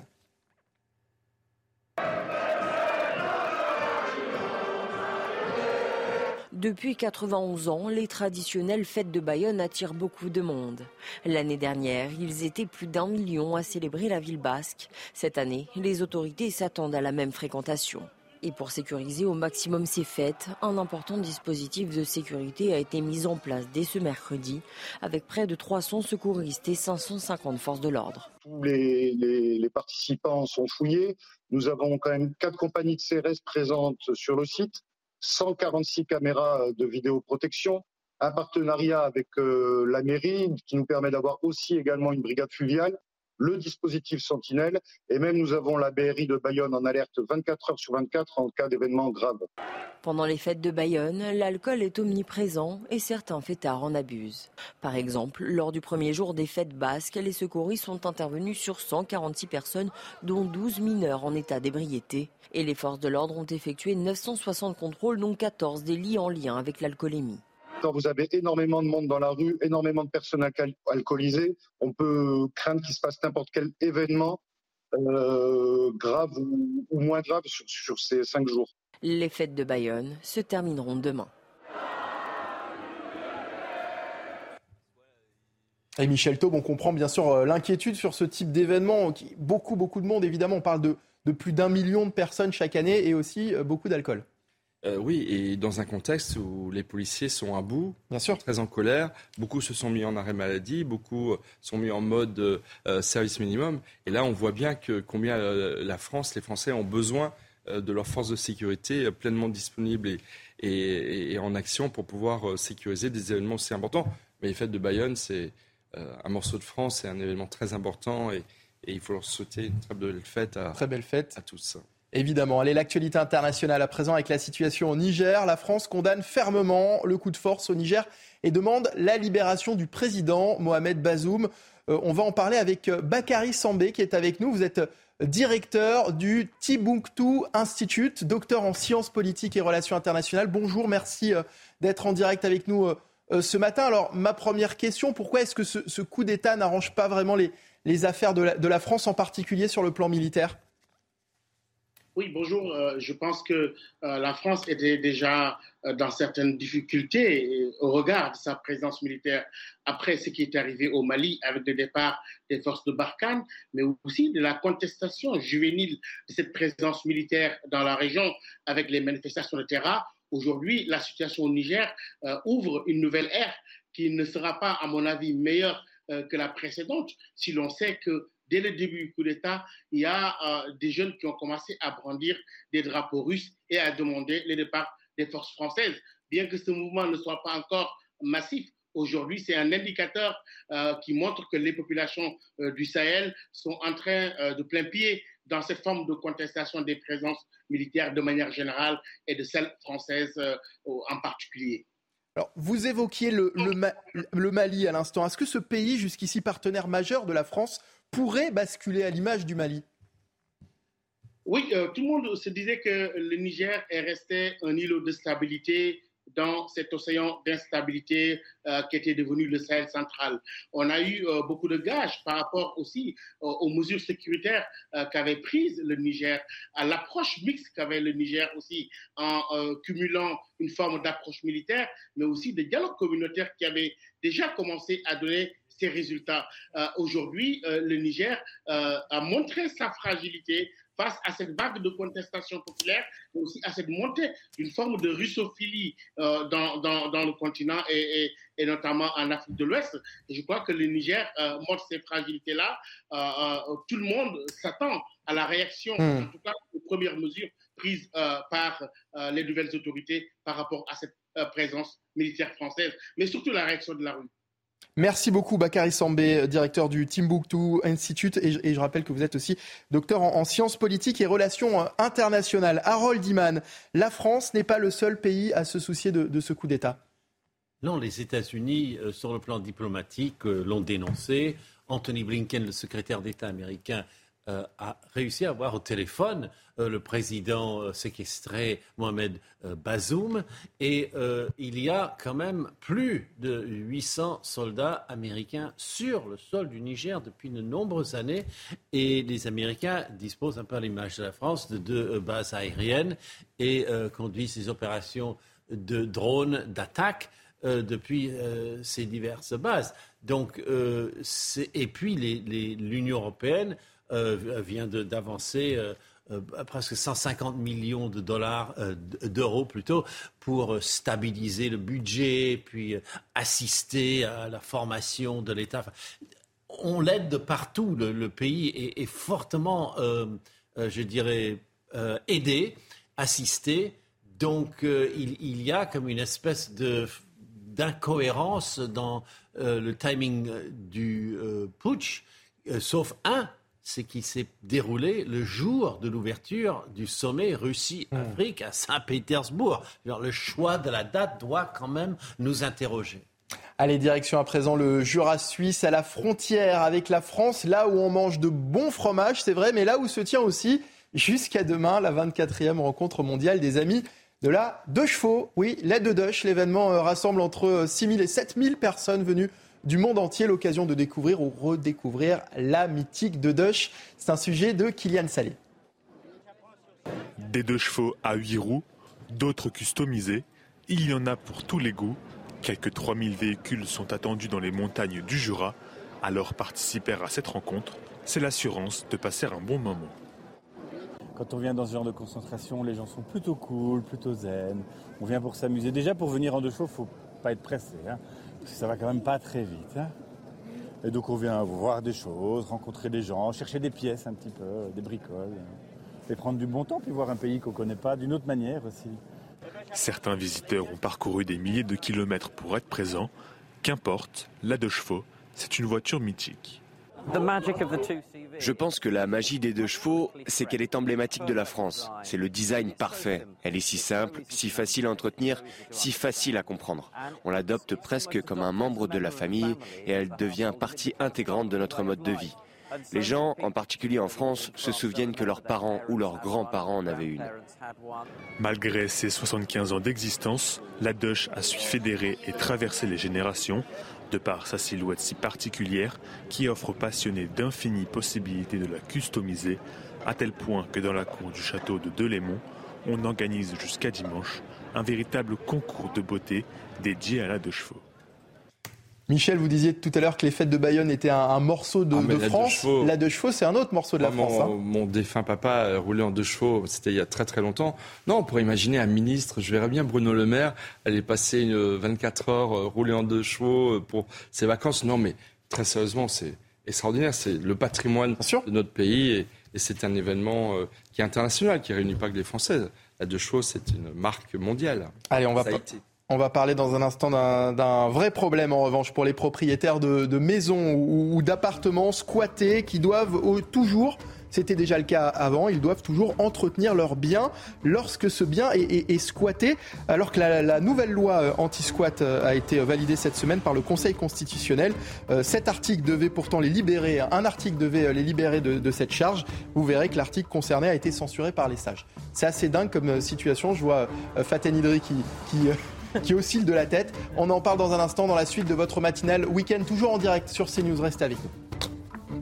Depuis quatre-vingt-onze ans, les traditionnelles fêtes de Bayonne attirent beaucoup de monde. L'année dernière, ils étaient plus d'un million à célébrer la ville basque. Cette année, les autorités s'attendent à la même fréquentation. Et pour sécuriser au maximum ces fêtes, un important dispositif de sécurité a été mis en place dès ce mercredi, avec près de trois cents secouristes et cinq cent cinquante forces de l'ordre. Tous les, les, les participants sont fouillés. Nous avons quand même quatre compagnies de C R S présentes sur le site, cent quarante-six caméras de vidéoprotection, un partenariat avec euh, la mairie qui nous permet d'avoir aussi également une brigade fluviale, le dispositif Sentinelle, et même nous avons la B R I de Bayonne en alerte vingt-quatre heures sur vingt-quatre en cas d'événement grave. Pendant les fêtes de Bayonne, l'alcool est omniprésent et certains fêtards en abusent. Par exemple, lors du premier jour des fêtes basques, les secouristes sont intervenus sur cent quarante-six personnes, dont douze mineurs en état d'ébriété. Et les forces de l'ordre ont effectué neuf cent soixante contrôles, dont quatorze délits en lien avec l'alcoolémie. Quand vous avez énormément de monde dans la rue, énormément de personnes alcool- alcoolisées, on peut craindre qu'il se passe n'importe quel événement euh, grave ou, ou moins grave sur, sur ces cinq jours. Les fêtes de Bayonne se termineront demain. Et Michel Taubes, on comprend bien sûr l'inquiétude sur ce type d'événement. Beaucoup, beaucoup de monde, évidemment, on parle de, de plus d'un million de personnes chaque année et aussi beaucoup d'alcool. Euh, oui, et dans un contexte où les policiers sont à bout, bien sûr, très en colère, beaucoup se sont mis en arrêt maladie, beaucoup sont mis en mode euh, service minimum. Et là, on voit bien que combien euh, la France, les Français ont besoin euh, de leurs forces de sécurité euh, pleinement disponibles et, et, et en action pour pouvoir euh, sécuriser des événements aussi importants. Mais les fêtes de Bayonne, c'est euh, un morceau de France, c'est un événement très important et, et il faut leur souhaiter une très belle fête à, très belle fête. à tous. Évidemment. Allez, l'actualité internationale à présent avec la situation au Niger. La France condamne fermement le coup de force au Niger et demande la libération du président Mohamed Bazoum. Euh, on va en parler avec Bakary Sambé qui est avec nous. Vous êtes directeur du Timbuktu Institute, docteur en sciences politiques et relations internationales. Bonjour, merci euh, d'être en direct avec nous euh, euh, ce matin. Alors, ma première question, pourquoi est-ce que ce, ce coup d'État n'arrange pas vraiment les, les affaires de la, de la France, en particulier sur le plan militaire ? Oui, bonjour. Euh, je pense que euh, la France était déjà euh, dans certaines difficultés au regard de sa présence militaire après ce qui est arrivé au Mali avec le départ des forces de Barkhane, mais aussi de la contestation juvénile de cette présence militaire dans la région avec les manifestations de terrain. Aujourd'hui, la situation au Niger euh, ouvre une nouvelle ère qui ne sera pas, à mon avis, meilleure euh, que la précédente si l'on sait que dès le début du coup d'État, il y a euh, des jeunes qui ont commencé à brandir des drapeaux russes et à demander le départ des forces françaises. Bien que ce mouvement ne soit pas encore massif, aujourd'hui, c'est un indicateur euh, qui montre que les populations euh, du Sahel sont en train euh, de plein pied dans cette forme de contestation des présences militaires de manière générale et de celles françaises euh, en particulier. Alors, vous évoquiez le, le, Ma- le Mali à l'instant. Est-ce que ce pays, jusqu'ici partenaire majeur de la France, pourrait basculer à l'image du Mali? Oui, euh, tout le monde se disait que le Niger est resté un îlot de stabilité dans cet océan d'instabilité euh, qui était devenu le Sahel central. On a eu euh, beaucoup de gages par rapport aussi euh, aux mesures sécuritaires euh, qu'avait prises le Niger, à l'approche mixte qu'avait le Niger aussi, en euh, cumulant une forme d'approche militaire, mais aussi des dialogues communautaires qui avaient déjà commencé à donner ces résultats. Euh, aujourd'hui, euh, le Niger euh, a montré sa fragilité face à cette vague de contestation populaire, mais aussi à cette montée d'une forme de russophilie euh, dans, dans, dans le continent et, et, et notamment en Afrique de l'Ouest. Et je crois que le Niger euh, montre ces fragilités-là. Euh, euh, tout le monde s'attend à la réaction, mmh. en tout cas aux premières mesures prises euh, par euh, les nouvelles autorités par rapport à cette euh, présence militaire française, mais surtout la réaction de la rue. Merci beaucoup Bakary Sambé, directeur du Timbuktu Institute, et je, et je rappelle que vous êtes aussi docteur en, en sciences politiques et relations internationales. Harold Iman, la France n'est pas le seul pays à se soucier de, de ce coup d'État. Non, les États-Unis, euh, sur le plan diplomatique, euh, l'ont dénoncé. Anthony Blinken, le secrétaire d'État américain, euh, a réussi à avoir au téléphone euh, le président euh, séquestré Mohamed euh, Bazoum, et euh, il y a quand même plus de huit cents soldats américains sur le sol du Niger depuis de nombreuses années, et les Américains disposent un peu à l'image de la France de deux euh, bases aériennes et euh, conduisent des opérations de drones d'attaque euh, depuis euh, ces diverses bases. Donc, euh, c'est, et puis les, les, l'Union européenne euh, vient de, d'avancer euh, euh, presque cent cinquante millions de dollars, euh, d'euros plutôt, pour stabiliser le budget, puis assister à la formation de l'État. Enfin, on l'aide de partout. Le, le pays est, est fortement, euh, euh, je dirais, euh, aidé, assisté. Donc, euh, il, il y a comme une espèce de, d'incohérence dans euh, le timing du euh, putsch, euh, sauf un, c'est qu'il s'est déroulé le jour de l'ouverture du sommet Russie-Afrique à Saint-Pétersbourg. Alors, le choix de la date doit quand même nous interroger. Allez, direction à présent le Jura suisse, à la frontière avec la France, là où on mange de bons fromages, c'est vrai, mais là où se tient aussi, jusqu'à demain, la vingt-quatrième rencontre mondiale des amis de la deux chevaux. Oui, la de Deutsch, l'événement rassemble entre six mille et sept mille personnes venues du monde entier, l'occasion de découvrir ou redécouvrir la mythique de Deutsch. C'est un sujet de Kylian Salé. Des deux chevaux à huit roues, d'autres customisés, il y en a pour tous les goûts. Quelques trois mille véhicules sont attendus dans les montagnes du Jura. Alors participer à cette rencontre, c'est l'assurance de passer un bon moment. Quand on vient dans ce genre de concentration, les gens sont plutôt cool, plutôt zen. On vient pour s'amuser. Déjà, pour venir en deux chevaux, il ne faut pas être pressé, hein, parce que ça ne va quand même pas très vite, hein. Et donc on vient voir des choses, rencontrer des gens, chercher des pièces un petit peu, des bricoles, hein, et prendre du bon temps, puis voir un pays qu'on ne connaît pas d'une autre manière aussi. Certains visiteurs ont parcouru des milliers de kilomètres pour être présents. Qu'importe, la deux chevaux, c'est une voiture mythique. Je pense que la magie des deux chevaux, c'est qu'elle est emblématique de la France. C'est le design parfait. Elle est si simple, si facile à entretenir, si facile à comprendre. On l'adopte presque comme un membre de la famille et elle devient partie intégrante de notre mode de vie. Les gens, en particulier en France, se souviennent que leurs parents ou leurs grands-parents en avaient une. Malgré ses soixante-quinze ans d'existence, la Deutsch a su fédérer et traverser les générations, de par sa silhouette si particulière qui offre aux passionnés d'infinies possibilités de la customiser, à tel point que dans la cour du château de Delémont, on organise jusqu'à dimanche un véritable concours de beauté dédié à la deux chevaux. Michel, vous disiez tout à l'heure que les fêtes de Bayonne étaient un, un morceau de, ah, de la France. Deux chevaux, la deux chevaux, c'est un autre morceau de la mon, France. Hein. Mon défunt papa roulait en deux chevaux, c'était il y a très très longtemps. Non, on pourrait imaginer un ministre, je verrais bien Bruno Le Maire, aller passer une vingt-quatre heures rouler en deux chevaux pour ses vacances. Non mais très sérieusement, c'est extraordinaire, c'est le patrimoine de notre pays et, et c'est un événement qui est international, qui ne réunit pas que les Français. La deux chevaux, c'est une marque mondiale. Allez, on va pas... On va parler dans un instant d'un, d'un vrai problème, en revanche, pour les propriétaires de, de maisons ou, ou d'appartements squattés qui doivent au, toujours, c'était déjà le cas avant, ils doivent toujours entretenir leur bien lorsque ce bien est, est, est squatté, alors que la, la nouvelle loi anti-squat a été validée cette semaine par le Conseil constitutionnel. Euh, cet article devait pourtant les libérer, un article devait les libérer de, de cette charge. Vous verrez que l'article concerné a été censuré par les sages. C'est assez dingue comme situation, je vois euh, Faten Hidri qui... qui euh, qui oscille de la tête. On en parle dans un instant dans la suite de votre matinale week-end, toujours en direct sur CNews. Restez avec nous.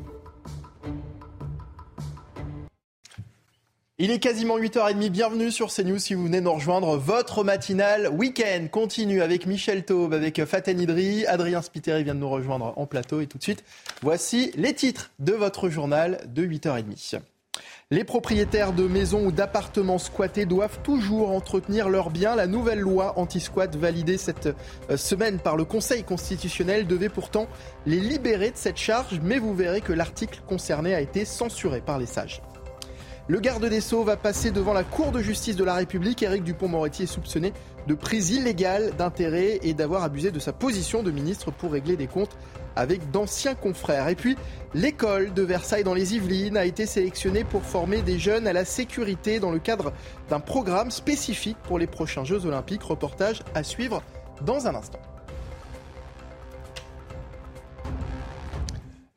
Il est quasiment huit heures trente, bienvenue sur CNews si vous venez nous rejoindre. Votre matinale week-end continue avec Michel Taubes, avec Faten Hidri, Adrien Spiteri vient de nous rejoindre en plateau. Et tout de suite, voici les titres de votre journal de huit heures trente. Les propriétaires de maisons ou d'appartements squattés doivent toujours entretenir leurs biens. La nouvelle loi anti-squat validée cette semaine par le Conseil constitutionnel devait pourtant les libérer de cette charge, mais vous verrez que l'article concerné a été censuré par les sages. Le garde des Sceaux va passer devant la Cour de justice de la République. Éric Dupond-Moretti est soupçonné de prise illégale d'intérêt et d'avoir abusé de sa position de ministre pour régler des comptes avec d'anciens confrères. Et puis, l'école de Versailles dans les Yvelines a été sélectionnée pour former des jeunes à la sécurité dans le cadre d'un programme spécifique pour les prochains Jeux Olympiques. Reportage à suivre dans un instant.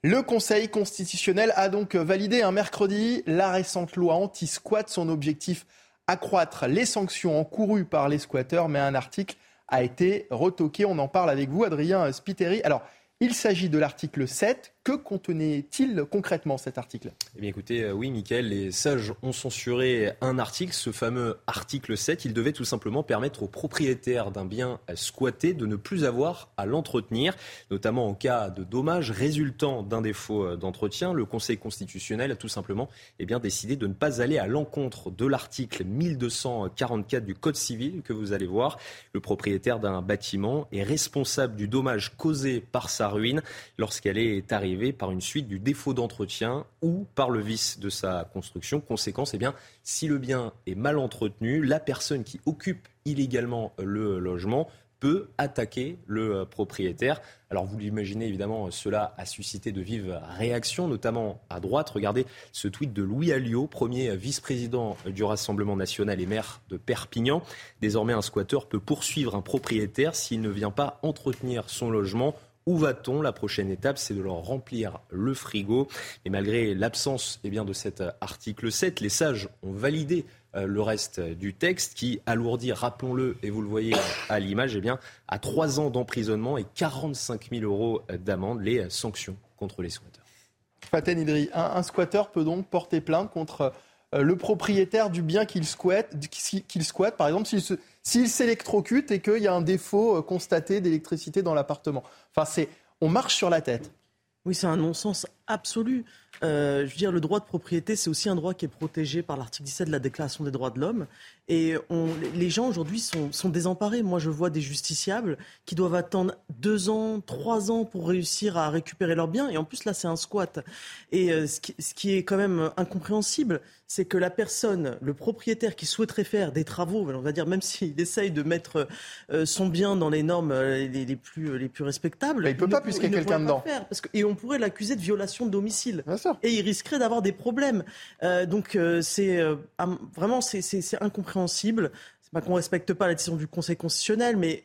Le Conseil constitutionnel a donc validé un mercredi la récente loi anti-squat. Son objectif, accroître les sanctions encourues par les squatteurs, mais un article a été retoqué. On en parle avec vous, Adrien Spiteri. Alors, il s'agit de l'article sept que contenait-il concrètement cet article ? Eh bien écoutez, oui Mickaël, les sages ont censuré un article, ce fameux article sept. Il devait tout simplement permettre aux propriétaires d'un bien squatté de ne plus avoir à l'entretenir, notamment en cas de dommages résultant d'un défaut d'entretien. Le Conseil constitutionnel a tout simplement eh bien, décidé de ne pas aller à l'encontre de l'article mille deux cent quarante-quatre du Code civil que vous allez voir. Le propriétaire d'un bâtiment est responsable du dommage causé par sa ruine lorsqu'elle est arrivée par une suite du défaut d'entretien ou par le vice de sa construction. Conséquence, eh bien, si le bien est mal entretenu, la personne qui occupe illégalement le logement peut attaquer le propriétaire. Alors vous l'imaginez évidemment, cela a suscité de vives réactions, notamment à droite. Regardez ce tweet de Louis Aliot, premier vice-président du Rassemblement national et maire de Perpignan. Désormais, un squatteur peut poursuivre un propriétaire s'il ne vient pas entretenir son logement. Où va-t-on ? La prochaine étape, c'est de leur remplir le frigo. Et malgré l'absence eh bien, de cet article sept, les sages ont validé le reste du texte qui alourdit, rappelons-le, et vous le voyez à l'image, eh bien, à trois ans d'emprisonnement et quarante-cinq mille euros d'amende, les sanctions contre les squatteurs. Faten Hidri, un, un squatteur peut donc porter plainte contre le propriétaire du bien qu'il squatte, qu'il squatte par exemple, s'il, se, s'il s'électrocute et qu'il y a un défaut constaté d'électricité dans l'appartement. Enfin, c'est, on marche sur la tête. Oui, c'est un non-sens absolu. Euh, je veux dire, le droit de propriété, c'est aussi un droit qui est protégé par l'article dix-sept de la Déclaration des droits de l'homme. Et on, les gens, aujourd'hui, sont, sont désemparés. Moi, je vois des justiciables qui doivent attendre deux ans, trois ans pour réussir à récupérer leurs biens. Et en plus, là, c'est un squat. Et euh, ce, qui, ce qui est quand même incompréhensible, c'est que la personne, le propriétaire qui souhaiterait faire des travaux, on va dire, même s'il essaye de mettre euh, son bien dans les normes euh, les, les, plus, les plus respectables... Mais il ne peut pas, puisqu'il y a quelqu'un dedans. Parce que, et on pourrait l'accuser de violation de domicile. Bien sûr. Et il risquerait d'avoir des problèmes. Euh, donc, euh, c'est euh, vraiment, c'est, c'est, c'est incompréhensible. C'est pas qu'on ne respecte pas la décision du Conseil constitutionnel, mais...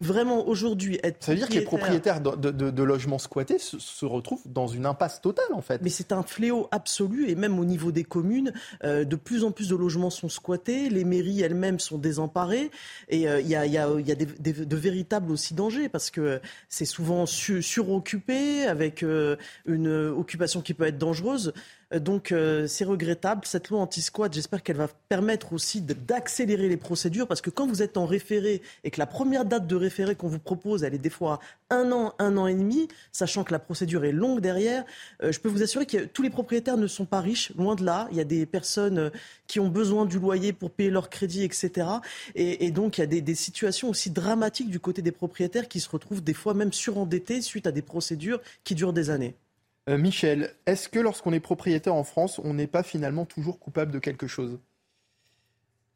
Vraiment, aujourd'hui, être ça veut dire que les propriétaires de, de, de, de logements squattés se, se retrouvent dans une impasse totale, en fait. Mais c'est un fléau absolu, et même au niveau des communes, euh, de plus en plus de logements sont squattés, les mairies elles-mêmes sont désemparées, et il euh, y a, y a, y a des, des, de véritables aussi dangers, parce que c'est souvent su, suroccupé, avec euh, une occupation qui peut être dangereuse. Donc euh, c'est regrettable, cette loi anti-squat, j'espère qu'elle va permettre aussi de, d'accélérer les procédures, parce que quand vous êtes en référé et que la première date de référé qu'on vous propose, elle est des fois un an, un an et demi, sachant que la procédure est longue derrière, euh, je peux vous assurer que tous les propriétaires ne sont pas riches, loin de là, il y a des personnes qui ont besoin du loyer pour payer leur crédit, et cetera. Et, et donc il y a des, des situations aussi dramatiques du côté des propriétaires qui se retrouvent des fois même surendettés suite à des procédures qui durent des années. Michel, est-ce que lorsqu'on est propriétaire en France, on n'est pas finalement toujours coupable de quelque chose ?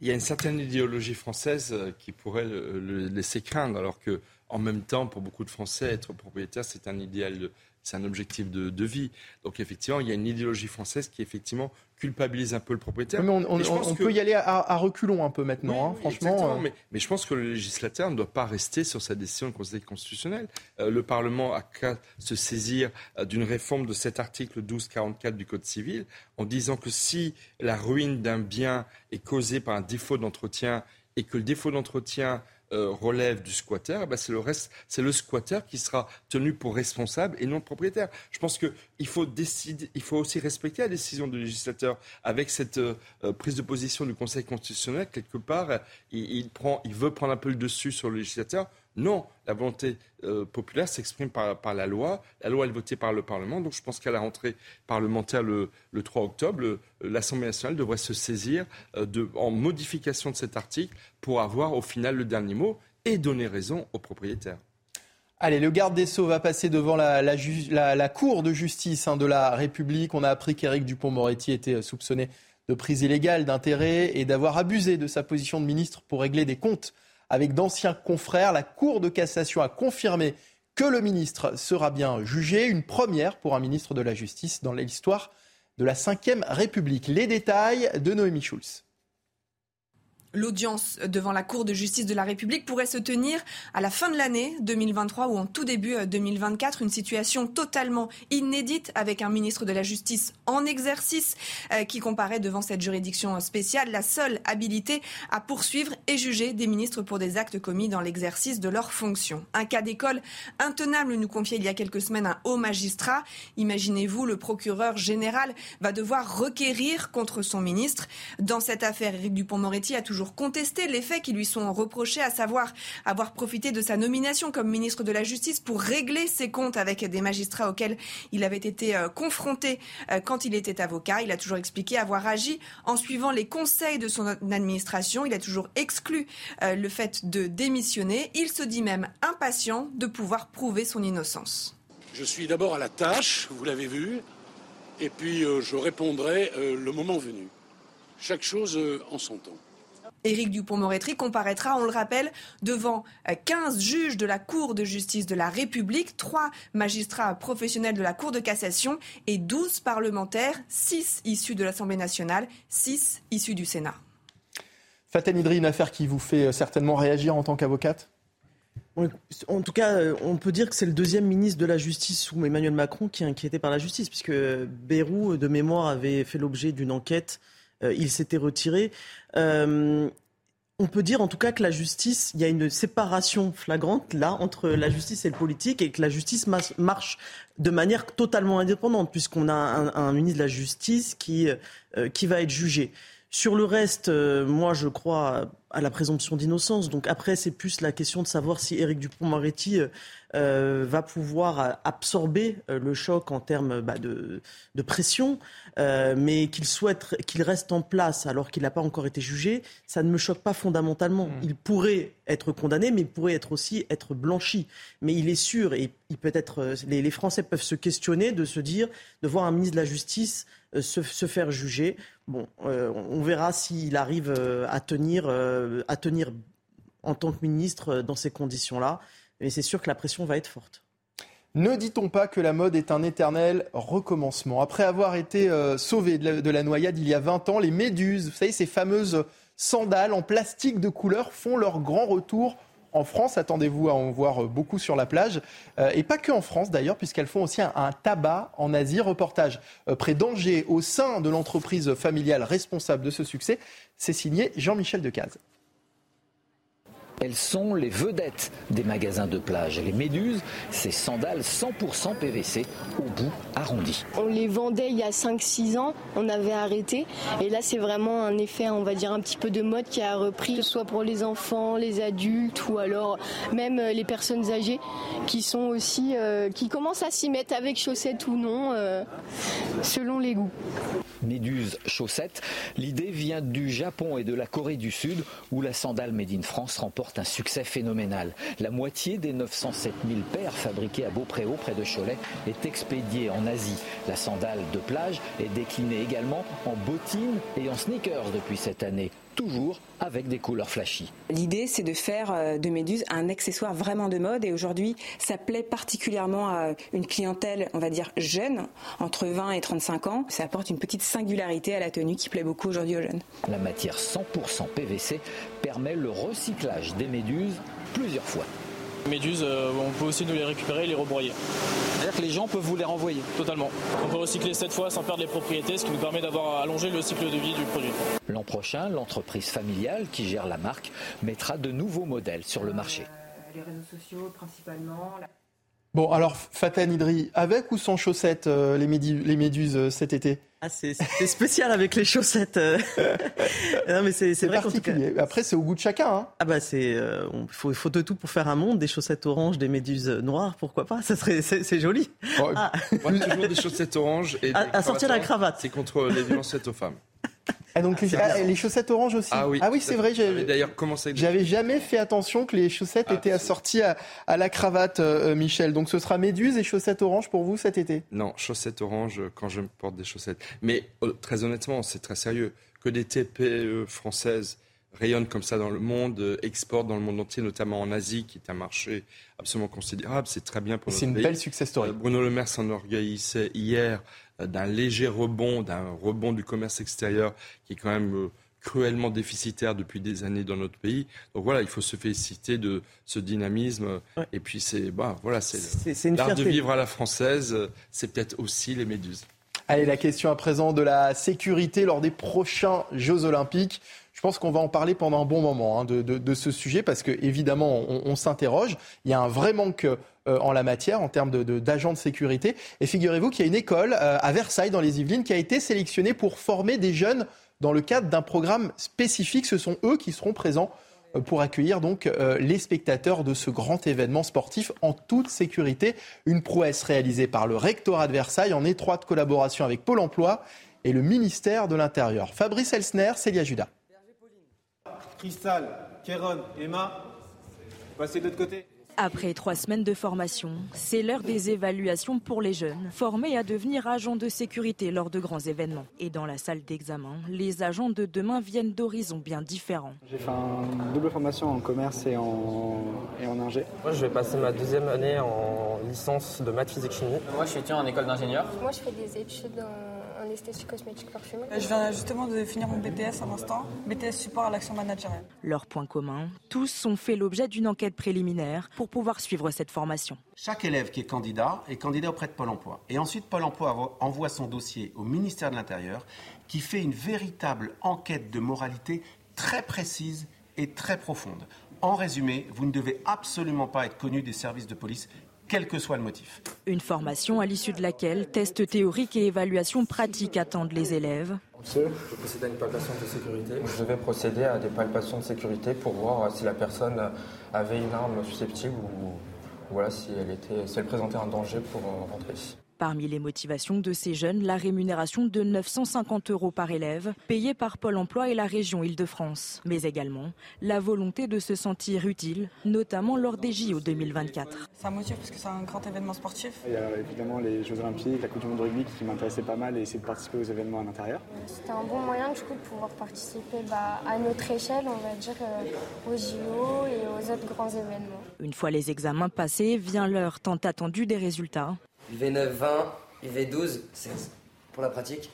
Il y a une certaine idéologie française qui pourrait le, le laisser craindre, alors que, en même temps, pour beaucoup de Français, être propriétaire, c'est un idéal, c'est un objectif de, de vie. Donc effectivement, il y a une idéologie française qui effectivement culpabilise un peu le propriétaire. Mais on, on, mais on que... peut y aller à, à reculons un peu maintenant, oui, hein, oui, franchement. Euh... Mais, mais je pense que le législateur ne doit pas rester sur sa décision du Conseil constitutionnel. Euh, le Parlement a qu'à se saisir euh, d'une réforme de cet article douze quarante-quatre du Code civil en disant que si la ruine d'un bien est causée par un défaut d'entretien et que le défaut d'entretien Euh, relève du squatteur, ben c'est le reste, c'est le squatteur qui sera tenu pour responsable et non le propriétaire. Je pense que il faut décider, il faut aussi respecter la décision du législateur. Avec cette euh, prise de position du Conseil constitutionnel, quelque part, il, il prend, il veut prendre un peu le dessus sur le législateur. Non, la volonté euh, populaire s'exprime par, par la loi. La loi est votée par le Parlement. Donc je pense qu'à la rentrée parlementaire le, le trois octobre, le, l'Assemblée nationale devrait se saisir euh, de, en modification de cet article pour avoir au final le dernier mot et donner raison aux propriétaires. Allez, le garde des Sceaux va passer devant la, la, ju- la, la Cour de justice hein, de la République. On a appris qu'Éric Dupond-Moretti était soupçonné de prise illégale d'intérêt et d'avoir abusé de sa position de ministre pour régler des comptes avec d'anciens confrères. La Cour de cassation a confirmé que le ministre sera bien jugé. Une première pour un ministre de la Justice dans l'histoire de la cinquième République. Les détails de Noémie Schulz. L'audience devant la Cour de justice de la République pourrait se tenir à la fin de l'année deux mille vingt-trois ou en tout début deux mille vingt-quatre. Une situation totalement inédite avec un ministre de la Justice en exercice euh, qui comparaît devant cette juridiction spéciale, la seule habilitée à poursuivre et juger des ministres pour des actes commis dans l'exercice de leurs fonctions. Un cas d'école intenable, nous confiait il y a quelques semaines un haut magistrat. Imaginez-vous, le procureur général va devoir requérir contre son ministre. Dans cette affaire, Éric Dupond-Moretti a toujours contester les faits qui lui sont reprochés, à savoir avoir profité de sa nomination comme ministre de la Justice pour régler ses comptes avec des magistrats auxquels il avait été confronté quand il était avocat. Il a toujours expliqué avoir agi en suivant les conseils de son administration. Il a toujours exclu le fait de démissionner. Il se dit même impatient de pouvoir prouver son innocence. Je suis d'abord à la tâche, vous l'avez vu, et puis je répondrai le moment venu. Chaque chose en son temps. Éric Dupond-Moretti comparaîtra, on le rappelle, devant quinze juges de la Cour de justice de la République, trois magistrats professionnels de la Cour de cassation et douze parlementaires, six issus de l'Assemblée nationale, six issus du Sénat. Faten Hidri, une affaire qui vous fait certainement réagir en tant qu'avocate ? En tout cas, on peut dire que c'est le deuxième ministre de la Justice sous Emmanuel Macron qui est inquiété par la justice, puisque Bayrou, de mémoire, avait fait l'objet d'une enquête. Il s'était retiré. Euh, on peut dire en tout cas que la justice, il y a une séparation flagrante là entre la justice et le politique, et que la justice marche de manière totalement indépendante, puisqu'on a un, un ministre de la Justice qui, euh, qui va être jugé. Sur le reste, euh, moi je crois à la présomption d'innocence. Donc après, c'est plus la question de savoir si Éric Dupond-Moretti euh, va pouvoir absorber le choc en termes bah, de, de pression, euh, mais qu'il souhaite qu'il reste en place alors qu'il n'a pas encore été jugé. Ça ne me choque pas fondamentalement. Il pourrait être condamné, mais il pourrait être aussi être blanchi. Mais il est sûr, et il peut être, les, les Français peuvent se questionner, de se dire, de voir un ministre de la Justice euh, se, se faire juger. Bon, euh, on verra s'il arrive euh, à tenir. Euh, à tenir en tant que ministre dans ces conditions-là. Mais c'est sûr que la pression va être forte. Ne dit-on pas que la mode est un éternel recommencement ? Après avoir été euh, sauvé de la, de la noyade il y a vingt ans, les méduses, vous savez, ces fameuses sandales en plastique de couleur font leur grand retour en France. Attendez-vous à en voir beaucoup sur la plage. Euh, et pas que en France d'ailleurs, puisqu'elles font aussi un, un tabac en Asie. Reportage euh, près d'Angers au sein de l'entreprise familiale responsable de ce succès. C'est signé Jean-Michel Decaze. Elles sont les vedettes des magasins de plage. Les méduses, ces sandales cent pour cent P V C au bout arrondi. On les vendait il y a cinq six ans, on avait arrêté. Et là, c'est vraiment un effet, on va dire, un petit peu de mode qui a repris, que ce soit pour les enfants, les adultes ou alors même les personnes âgées qui sont aussi, euh, qui commencent à s'y mettre avec chaussettes ou non, euh, selon les goûts. Méduses, chaussettes, l'idée vient du Japon et de la Corée du Sud où la sandale Made in France remporte un succès phénoménal. La moitié des neuf cent sept mille paires fabriquées à Beaupréau, près de Cholet, est expédiée en Asie. La sandale de plage est déclinée également en bottines et en sneakers depuis cette année, toujours avec des couleurs flashy. L'idée, c'est de faire de Méduse un accessoire vraiment de mode, et aujourd'hui, ça plaît particulièrement à une clientèle, on va dire, jeune, entre vingt et trente-cinq ans. Ça apporte une petite singularité à la tenue qui plaît beaucoup aujourd'hui aux jeunes. La matière cent pour cent P V C permet le recyclage des méduses plusieurs fois. Les méduses, on peut aussi nous les récupérer et les rebroyer. C'est-à-dire que les gens peuvent vous les renvoyer ? Totalement. On peut recycler cette fois sans perdre les propriétés, ce qui nous permet d'avoir allongé le cycle de vie du produit. L'an prochain, l'entreprise familiale qui gère la marque mettra de nouveaux modèles sur le marché. Euh, les réseaux sociaux principalement. Bon, alors Faten Hidri, avec ou sans chaussettes euh, les, médu- les méduses euh, cet été ? Ah, c'est, c'est spécial avec les chaussettes. Non, mais c'est, c'est, c'est vrai qu'en tout cas... Après, c'est au goût de chacun. Hein. Ah bah c'est, euh, faut, faut de tout pour faire un monde. Des chaussettes oranges, des méduses noires, pourquoi pas ? Ça serait, c'est, c'est joli. Oh, ah. Moi, toujours des chaussettes oranges et à, à sortir la cravate. C'est contre les violences faites aux femmes. Ah, donc ah, les, ah, les chaussettes oranges aussi. Ah oui, ah, oui c'est vrai. J'avais d'ailleurs commencé. Avec... J'avais jamais fait attention que les chaussettes ah, étaient assorties à, à la cravate, euh, Michel. Donc ce sera méduse et chaussettes oranges pour vous cet été ? Non, chaussettes oranges quand je porte des chaussettes. Mais très honnêtement, c'est très sérieux. Que des T P E françaises rayonnent comme ça dans le monde, exportent dans le monde entier, notamment en Asie, qui est un marché absolument considérable. C'est très bien pour notre pays. C'est une belle success story. Bruno Le Maire s'enorgueillissait hier d'un léger rebond, d'un rebond du commerce extérieur qui est quand même cruellement déficitaire depuis des années dans notre pays. Donc voilà, il faut se féliciter de ce dynamisme. Ouais. Et puis c'est, bah, voilà, c'est, c'est, c'est une l'art fierté. De vivre à la française, c'est peut-être aussi les méduses. Allez, la question à présent de la sécurité lors des prochains Jeux Olympiques. Je pense qu'on va en parler pendant un bon moment hein, de, de, de ce sujet parce qu'évidemment, on, on s'interroge. Il y a un vrai manque euh, en la matière, en termes de, de, d'agents de sécurité. Et figurez-vous qu'il y a une école euh, à Versailles, dans les Yvelines, qui a été sélectionnée pour former des jeunes dans le cadre d'un programme spécifique. Ce sont eux qui seront présents pour accueillir donc euh, les spectateurs de ce grand événement sportif en toute sécurité. Une prouesse réalisée par le rectorat de Versailles en étroite collaboration avec Pôle emploi et le ministère de l'Intérieur. Fabrice Elsner, Célia Judas. Cristal, Kéron, Emma, passez de l'autre côté. Après trois semaines de formation, c'est l'heure des évaluations pour les jeunes, formés à devenir agents de sécurité lors de grands événements. Et dans la salle d'examen, les agents de demain viennent d'horizons bien différents. J'ai fait une double formation en commerce et en, et en ingé. Moi, je vais passer ma deuxième année en licence de maths, physique, chimie. Moi, je suis étudiant en école d'ingénieur. Moi, je fais des études en, en esthétique, cosmétique, parfumée. Je viens justement de finir mon B T S à l'instant, B T S support à l'action managériale. Leur point commun, tous ont fait l'objet d'une enquête préliminaire pour pouvoir suivre cette formation. Chaque élève qui est candidat est candidat auprès de Pôle emploi. Et ensuite, Pôle emploi envoie son dossier au ministère de l'Intérieur qui fait une véritable enquête de moralité très précise et très profonde. En résumé, vous ne devez absolument pas être connu des services de police, quel que soit le motif. Une formation à l'issue de laquelle tests théoriques et évaluations pratiques attendent les élèves. Je procède à une palpation de sécurité. Je vais procéder à des palpations de sécurité pour voir si la personne avait une arme susceptible ou voilà, si, elle était, si elle présentait un danger pour rentrer. Parmi les motivations de ces jeunes, la rémunération de neuf cent cinquante euros par élève, payée par Pôle emploi et la région Île-de-France. Mais également, la volonté de se sentir utile, notamment lors des J O deux mille vingt-quatre. Ça motive parce que c'est un grand événement sportif. Il y a évidemment les Jeux Olympiques, la Coupe du Monde de rugby qui m'intéressait pas mal et essayer de participer aux événements à l'intérieur. C'était un bon moyen du coup de pouvoir participer bah, à notre échelle, on va dire, euh, aux J O et aux autres grands événements. Une fois les examens passés, vient l'heure tant attendue des résultats. U V neuf, vingt, U V douze, seize pour la pratique.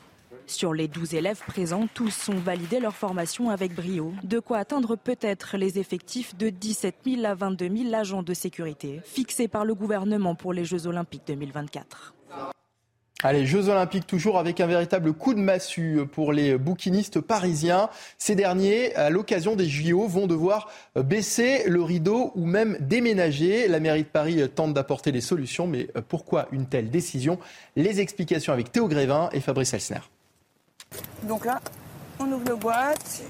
Sur les douze élèves présents, tous ont validé leur formation avec brio. De quoi atteindre peut-être les effectifs de dix-sept mille à vingt-deux mille agents de sécurité, fixés par le gouvernement pour les Jeux Olympiques deux mille vingt-quatre. Allez, Jeux Olympiques toujours avec un véritable coup de massue pour les bouquinistes parisiens. Ces derniers, à l'occasion des J O, vont devoir baisser le rideau ou même déménager. La mairie de Paris tente d'apporter des solutions, mais pourquoi une telle décision ? Les explications avec Théo Grévin et Fabrice Elsner. Donc là, on ouvre nos boîtes.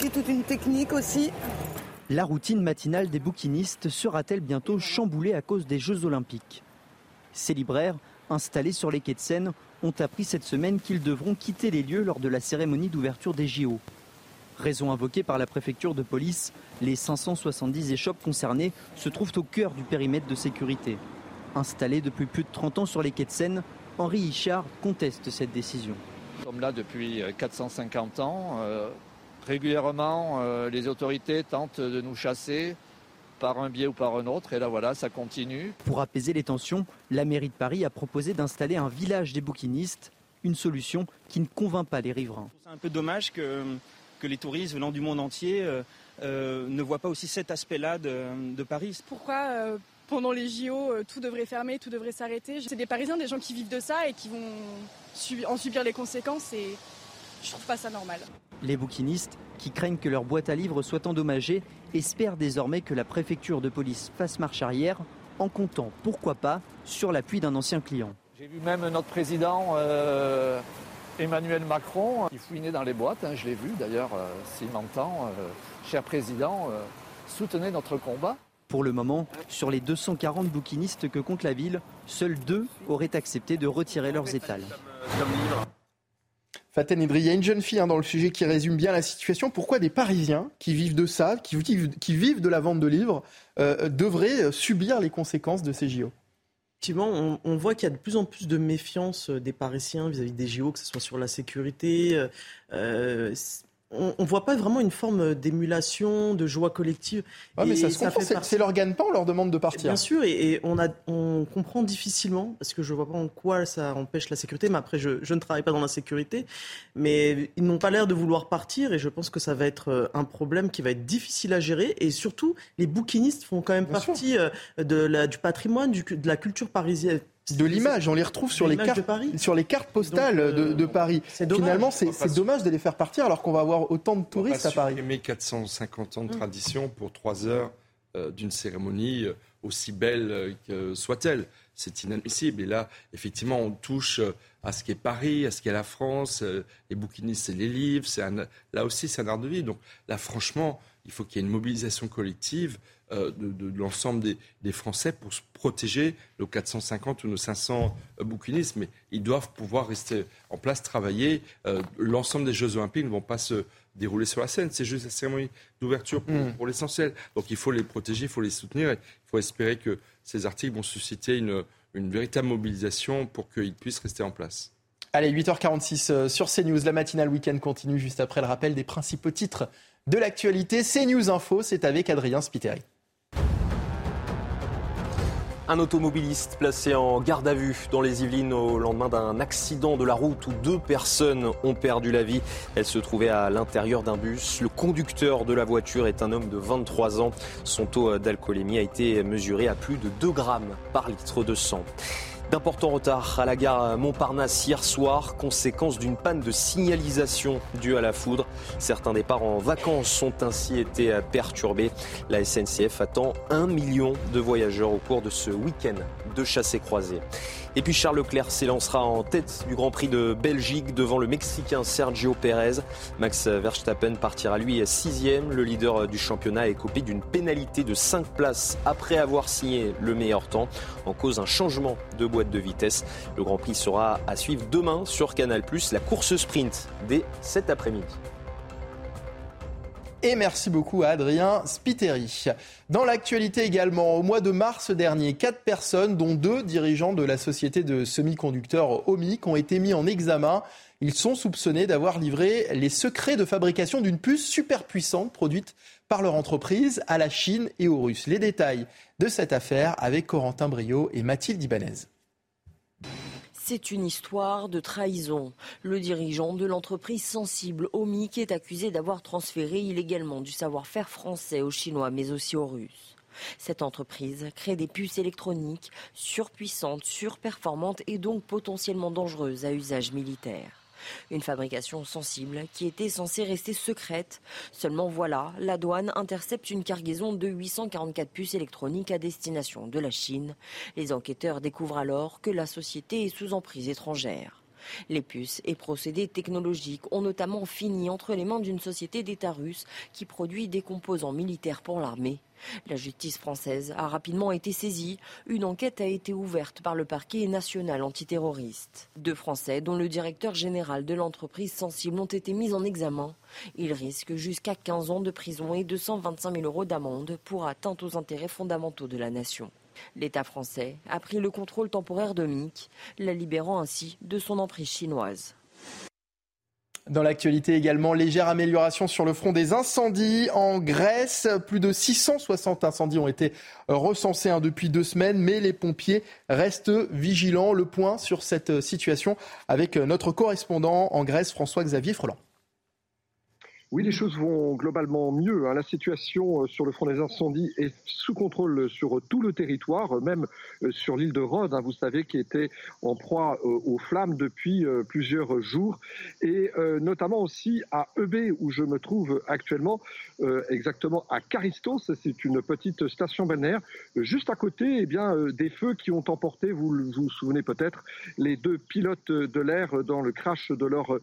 Il y a toute une technique aussi. La routine matinale des bouquinistes sera-t-elle bientôt chamboulée à cause des Jeux Olympiques ? Ces libraires, installés sur les quais de Seine, ont appris cette semaine qu'ils devront quitter les lieux lors de la cérémonie d'ouverture des J O. Raison invoquée par la préfecture de police, les cinq cent soixante-dix échoppes concernées se trouvent au cœur du périmètre de sécurité. Installé depuis plus de trente ans sur les quais de Seine, Henri Hichard conteste cette décision. Nous sommes là depuis quatre cent cinquante ans. Euh, régulièrement, euh, les autorités tentent de nous chasser par un biais ou par un autre, et là voilà, ça continue. Pour apaiser les tensions, la mairie de Paris a proposé d'installer un village des bouquinistes, une solution qui ne convainc pas les riverains. C'est un peu dommage que, que les touristes venant du monde entier euh, euh, ne voient pas aussi cet aspect-là de, de Paris. Pourquoi euh, pendant les J O, tout devrait fermer, tout devrait s'arrêter ? C'est des Parisiens, des gens qui vivent de ça et qui vont en subir les conséquences, et je trouve pas ça normal. Les bouquinistes, qui craignent que leur boîte à livres soit endommagée, espèrent désormais que la préfecture de police fasse marche arrière en comptant, pourquoi pas, sur l'appui d'un ancien client. J'ai vu même notre président euh, Emmanuel Macron qui fouinait dans les boîtes, hein, je l'ai vu d'ailleurs, euh, s'il m'entend, euh, cher président, euh, soutenez notre combat. Pour le moment, sur les deux cent quarante bouquinistes que compte la ville, seuls deux auraient accepté de retirer leurs étals. Faten Hidri, il y a une jeune fille dans le sujet qui résume bien la situation. Pourquoi des Parisiens qui vivent de ça, qui vivent, qui vivent de la vente de livres, euh, devraient subir les conséquences de ces J O ? Effectivement, on, on voit qu'il y a de plus en plus de méfiance des Parisiens vis-à-vis des J O, que ce soit sur la sécurité. Euh, on ne voit pas vraiment une forme d'émulation, de joie collective. Ouais, mais ça se comprend, c'est, c'est l'organe pas, on leur demande de partir. Bien sûr, et, et on, a, on comprend difficilement, parce que je ne vois pas en quoi ça empêche la sécurité, mais après je, je ne travaille pas dans la sécurité, mais ils n'ont pas l'air de vouloir partir, et je pense que ça va être un problème qui va être difficile à gérer, et surtout, les bouquinistes font quand même bien partie de la, du patrimoine, du, de la culture parisienne. De l'image, on les retrouve sur les cartes, sur les cartes postales Donc, euh, de, de Paris. C'est Finalement, c'est, c'est dommage de les faire partir alors qu'on va avoir autant de touristes à Paris. On va supprimer quatre cent cinquante ans de tradition pour trois heures euh, d'une cérémonie aussi belle que soit-elle. C'est inadmissible. Et là, effectivement, on touche à ce qu'est Paris, à ce qu'est la France. Les bouquinistes, c'est les livres. C'est un, là aussi, c'est un art de vivre. Donc là, franchement, il faut qu'il y ait une mobilisation collective euh, de, de, de l'ensemble des, des Français pour se protéger nos quatre cent cinquante ou nos cinq cents euh, bouquinistes. Mais ils doivent pouvoir rester en place, travailler. Euh, l'ensemble des Jeux Olympiques ne vont pas se dérouler sur la scène. C'est juste la cérémonie d'ouverture pour, mmh. pour l'essentiel. Donc il faut les protéger, il faut les soutenir. Il faut espérer que ces articles vont susciter une, une véritable mobilisation pour qu'ils puissent rester en place. Allez, huit heures quarante-six sur CNews. La matinale week-end continue juste après le rappel des principaux titres de l'actualité. CNews Info, c'est avec Adrien Spiteri. Un automobiliste placé en garde à vue dans les Yvelines au lendemain d'un accident de la route où deux personnes ont perdu la vie. Elles se trouvaient à l'intérieur d'un bus. Le conducteur de la voiture est un homme de vingt-trois ans. Son taux d'alcoolémie a été mesuré à plus de deux grammes par litre de sang. D'importants retards à la gare Montparnasse hier soir, conséquence d'une panne de signalisation due à la foudre. Certains départs en vacances ont ainsi été perturbés. La S N C F attend un million de voyageurs au cours de ce week-end de chassés-croisés. Et puis Charles Leclerc s'élancera en tête du Grand Prix de Belgique devant le Mexicain Sergio Pérez. Max Verstappen partira lui à sixième. Le leader du championnat est copé d'une pénalité de cinq places après avoir signé le meilleur temps. En cause un changement de boîte de vitesse. Le Grand Prix sera à suivre demain sur Canal plus, la course sprint dès cet après-midi. Et merci beaucoup à Adrien Spiteri. Dans l'actualité également, au mois de mars dernier, quatre personnes, dont deux dirigeants de la société de semi-conducteurs O M I C, ont été mis en examen. Ils sont soupçonnés d'avoir livré les secrets de fabrication d'une puce superpuissante produite par leur entreprise à la Chine et aux Russes. Les détails de cette affaire avec Corentin Briot et Mathilde Ibanez. C'est une histoire de trahison. Le dirigeant de l'entreprise sensible O M I C est accusé d'avoir transféré illégalement du savoir-faire français aux Chinois mais aussi aux Russes. Cette entreprise crée des puces électroniques surpuissantes, surperformantes et donc potentiellement dangereuses à usage militaire. Une fabrication sensible qui était censée rester secrète. Seulement voilà, la douane intercepte une cargaison de huit cent quarante-quatre puces électroniques à destination de la Chine. Les enquêteurs découvrent alors que la société est sous emprise étrangère. Les puces et procédés technologiques ont notamment fini entre les mains d'une société d'État russe qui produit des composants militaires pour l'armée. La justice française a rapidement été saisie. Une enquête a été ouverte par le parquet national antiterroriste. Deux Français, dont le directeur général de l'entreprise sensible, ont été mis en examen. Ils risquent jusqu'à quinze ans de prison et deux cent vingt-cinq mille euros d'amende pour atteinte aux intérêts fondamentaux de la nation. L'État français a pris le contrôle temporaire de O M I C, la libérant ainsi de son emprise chinoise. Dans l'actualité également, légère amélioration sur le front des incendies en Grèce. Plus de six cent soixante incendies ont été recensés depuis deux semaines, mais les pompiers restent vigilants. Le point sur cette situation avec notre correspondant en Grèce, François-Xavier Freland. Oui, les choses vont globalement mieux. La situation sur le front des incendies est sous contrôle sur tout le territoire, même sur l'île de Rhodes, vous savez, qui était en proie aux flammes depuis plusieurs jours, et notamment aussi à Eubée, où je me trouve actuellement, exactement à Karistos. C'est une petite station balnéaire juste à côté eh bien, des feux qui ont emporté, vous vous souvenez peut-être, les deux pilotes de l'air dans le crash de leur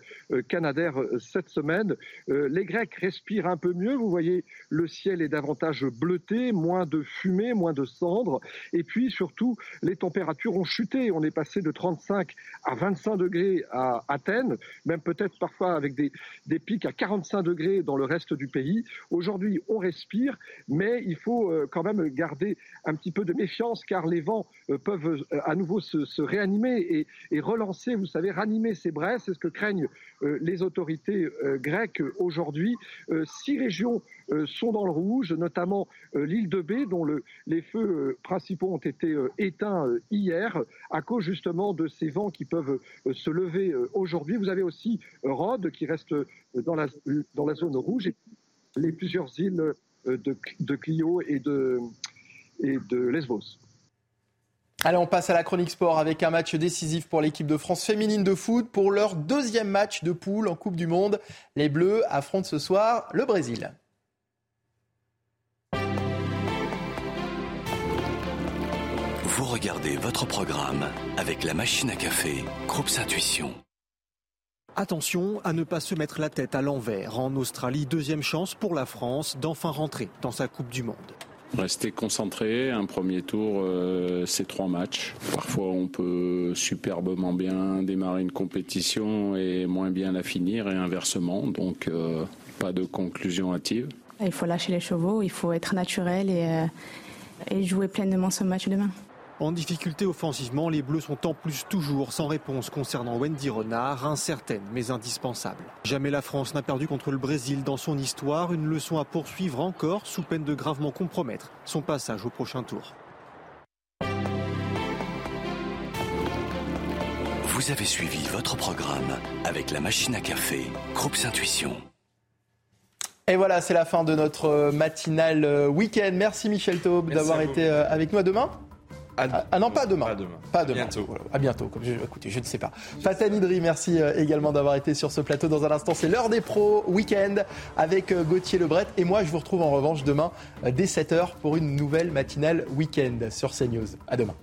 Canadair cette semaine. Les Grecs respirent un peu mieux, vous voyez, le ciel est davantage bleuté, moins de fumée, moins de cendres. Et puis surtout, les températures ont chuté. On est passé de trente-cinq à vingt-cinq degrés à Athènes, même peut-être parfois avec des, des pics à quarante-cinq degrés dans le reste du pays. Aujourd'hui, on respire, mais il faut quand même garder un petit peu de méfiance car les vents peuvent à nouveau se, se réanimer et, et relancer, vous savez, ranimer ces braises. C'est ce que craignent les autorités grecques aujourd'hui. aujourd'hui. Euh, six régions euh, sont dans le rouge, notamment euh, l'île de Bé, dont le, les feux euh, principaux ont été euh, éteints euh, hier, à cause justement de ces vents qui peuvent euh, se lever euh, aujourd'hui. Vous avez aussi euh, Rhodes, qui reste euh, dans, la, euh, dans la zone rouge, et les plusieurs îles euh, de, de Clio et de, et de Lesbos. Allez, on passe à la chronique sport avec un match décisif pour l'équipe de France féminine de foot pour leur deuxième match de poule en Coupe du Monde. Les Bleus affrontent ce soir le Brésil. Vous regardez votre programme avec la machine à café, Groupe Intuition. Attention à ne pas se mettre la tête à l'envers. En Australie, deuxième chance pour la France d'enfin rentrer dans sa Coupe du Monde. Rester concentré, un premier tour, euh, c'est trois matchs. Parfois on peut superbement bien démarrer une compétition et moins bien la finir et inversement, donc euh, pas de conclusion hâtive. Il faut lâcher les chevaux, il faut être naturel et, euh, et jouer pleinement ce match demain. En difficulté offensivement, les Bleus sont en plus toujours sans réponse concernant Wendy Renard, incertaine mais indispensable. Jamais la France n'a perdu contre le Brésil dans son histoire, une leçon à poursuivre encore sous peine de gravement compromettre son passage au prochain tour. Vous avez suivi votre programme avec la machine à café, Groupe Intuition. Et voilà, c'est la fin de notre matinale week-end. Merci Michel Taubes Merci d'avoir été avec nous. À demain. Ah, ah non, pas demain. Pas demain. Pas demain. Bientôt. Voilà. À bientôt. Comme je, écoutez, je ne sais pas. Faten Hidri, merci également d'avoir été sur ce plateau. Dans un instant, c'est l'heure des pros, week-end, avec Gauthier Lebret. Et moi, je vous retrouve en revanche demain, dès sept heures, pour une nouvelle matinale week-end sur CNews. À demain.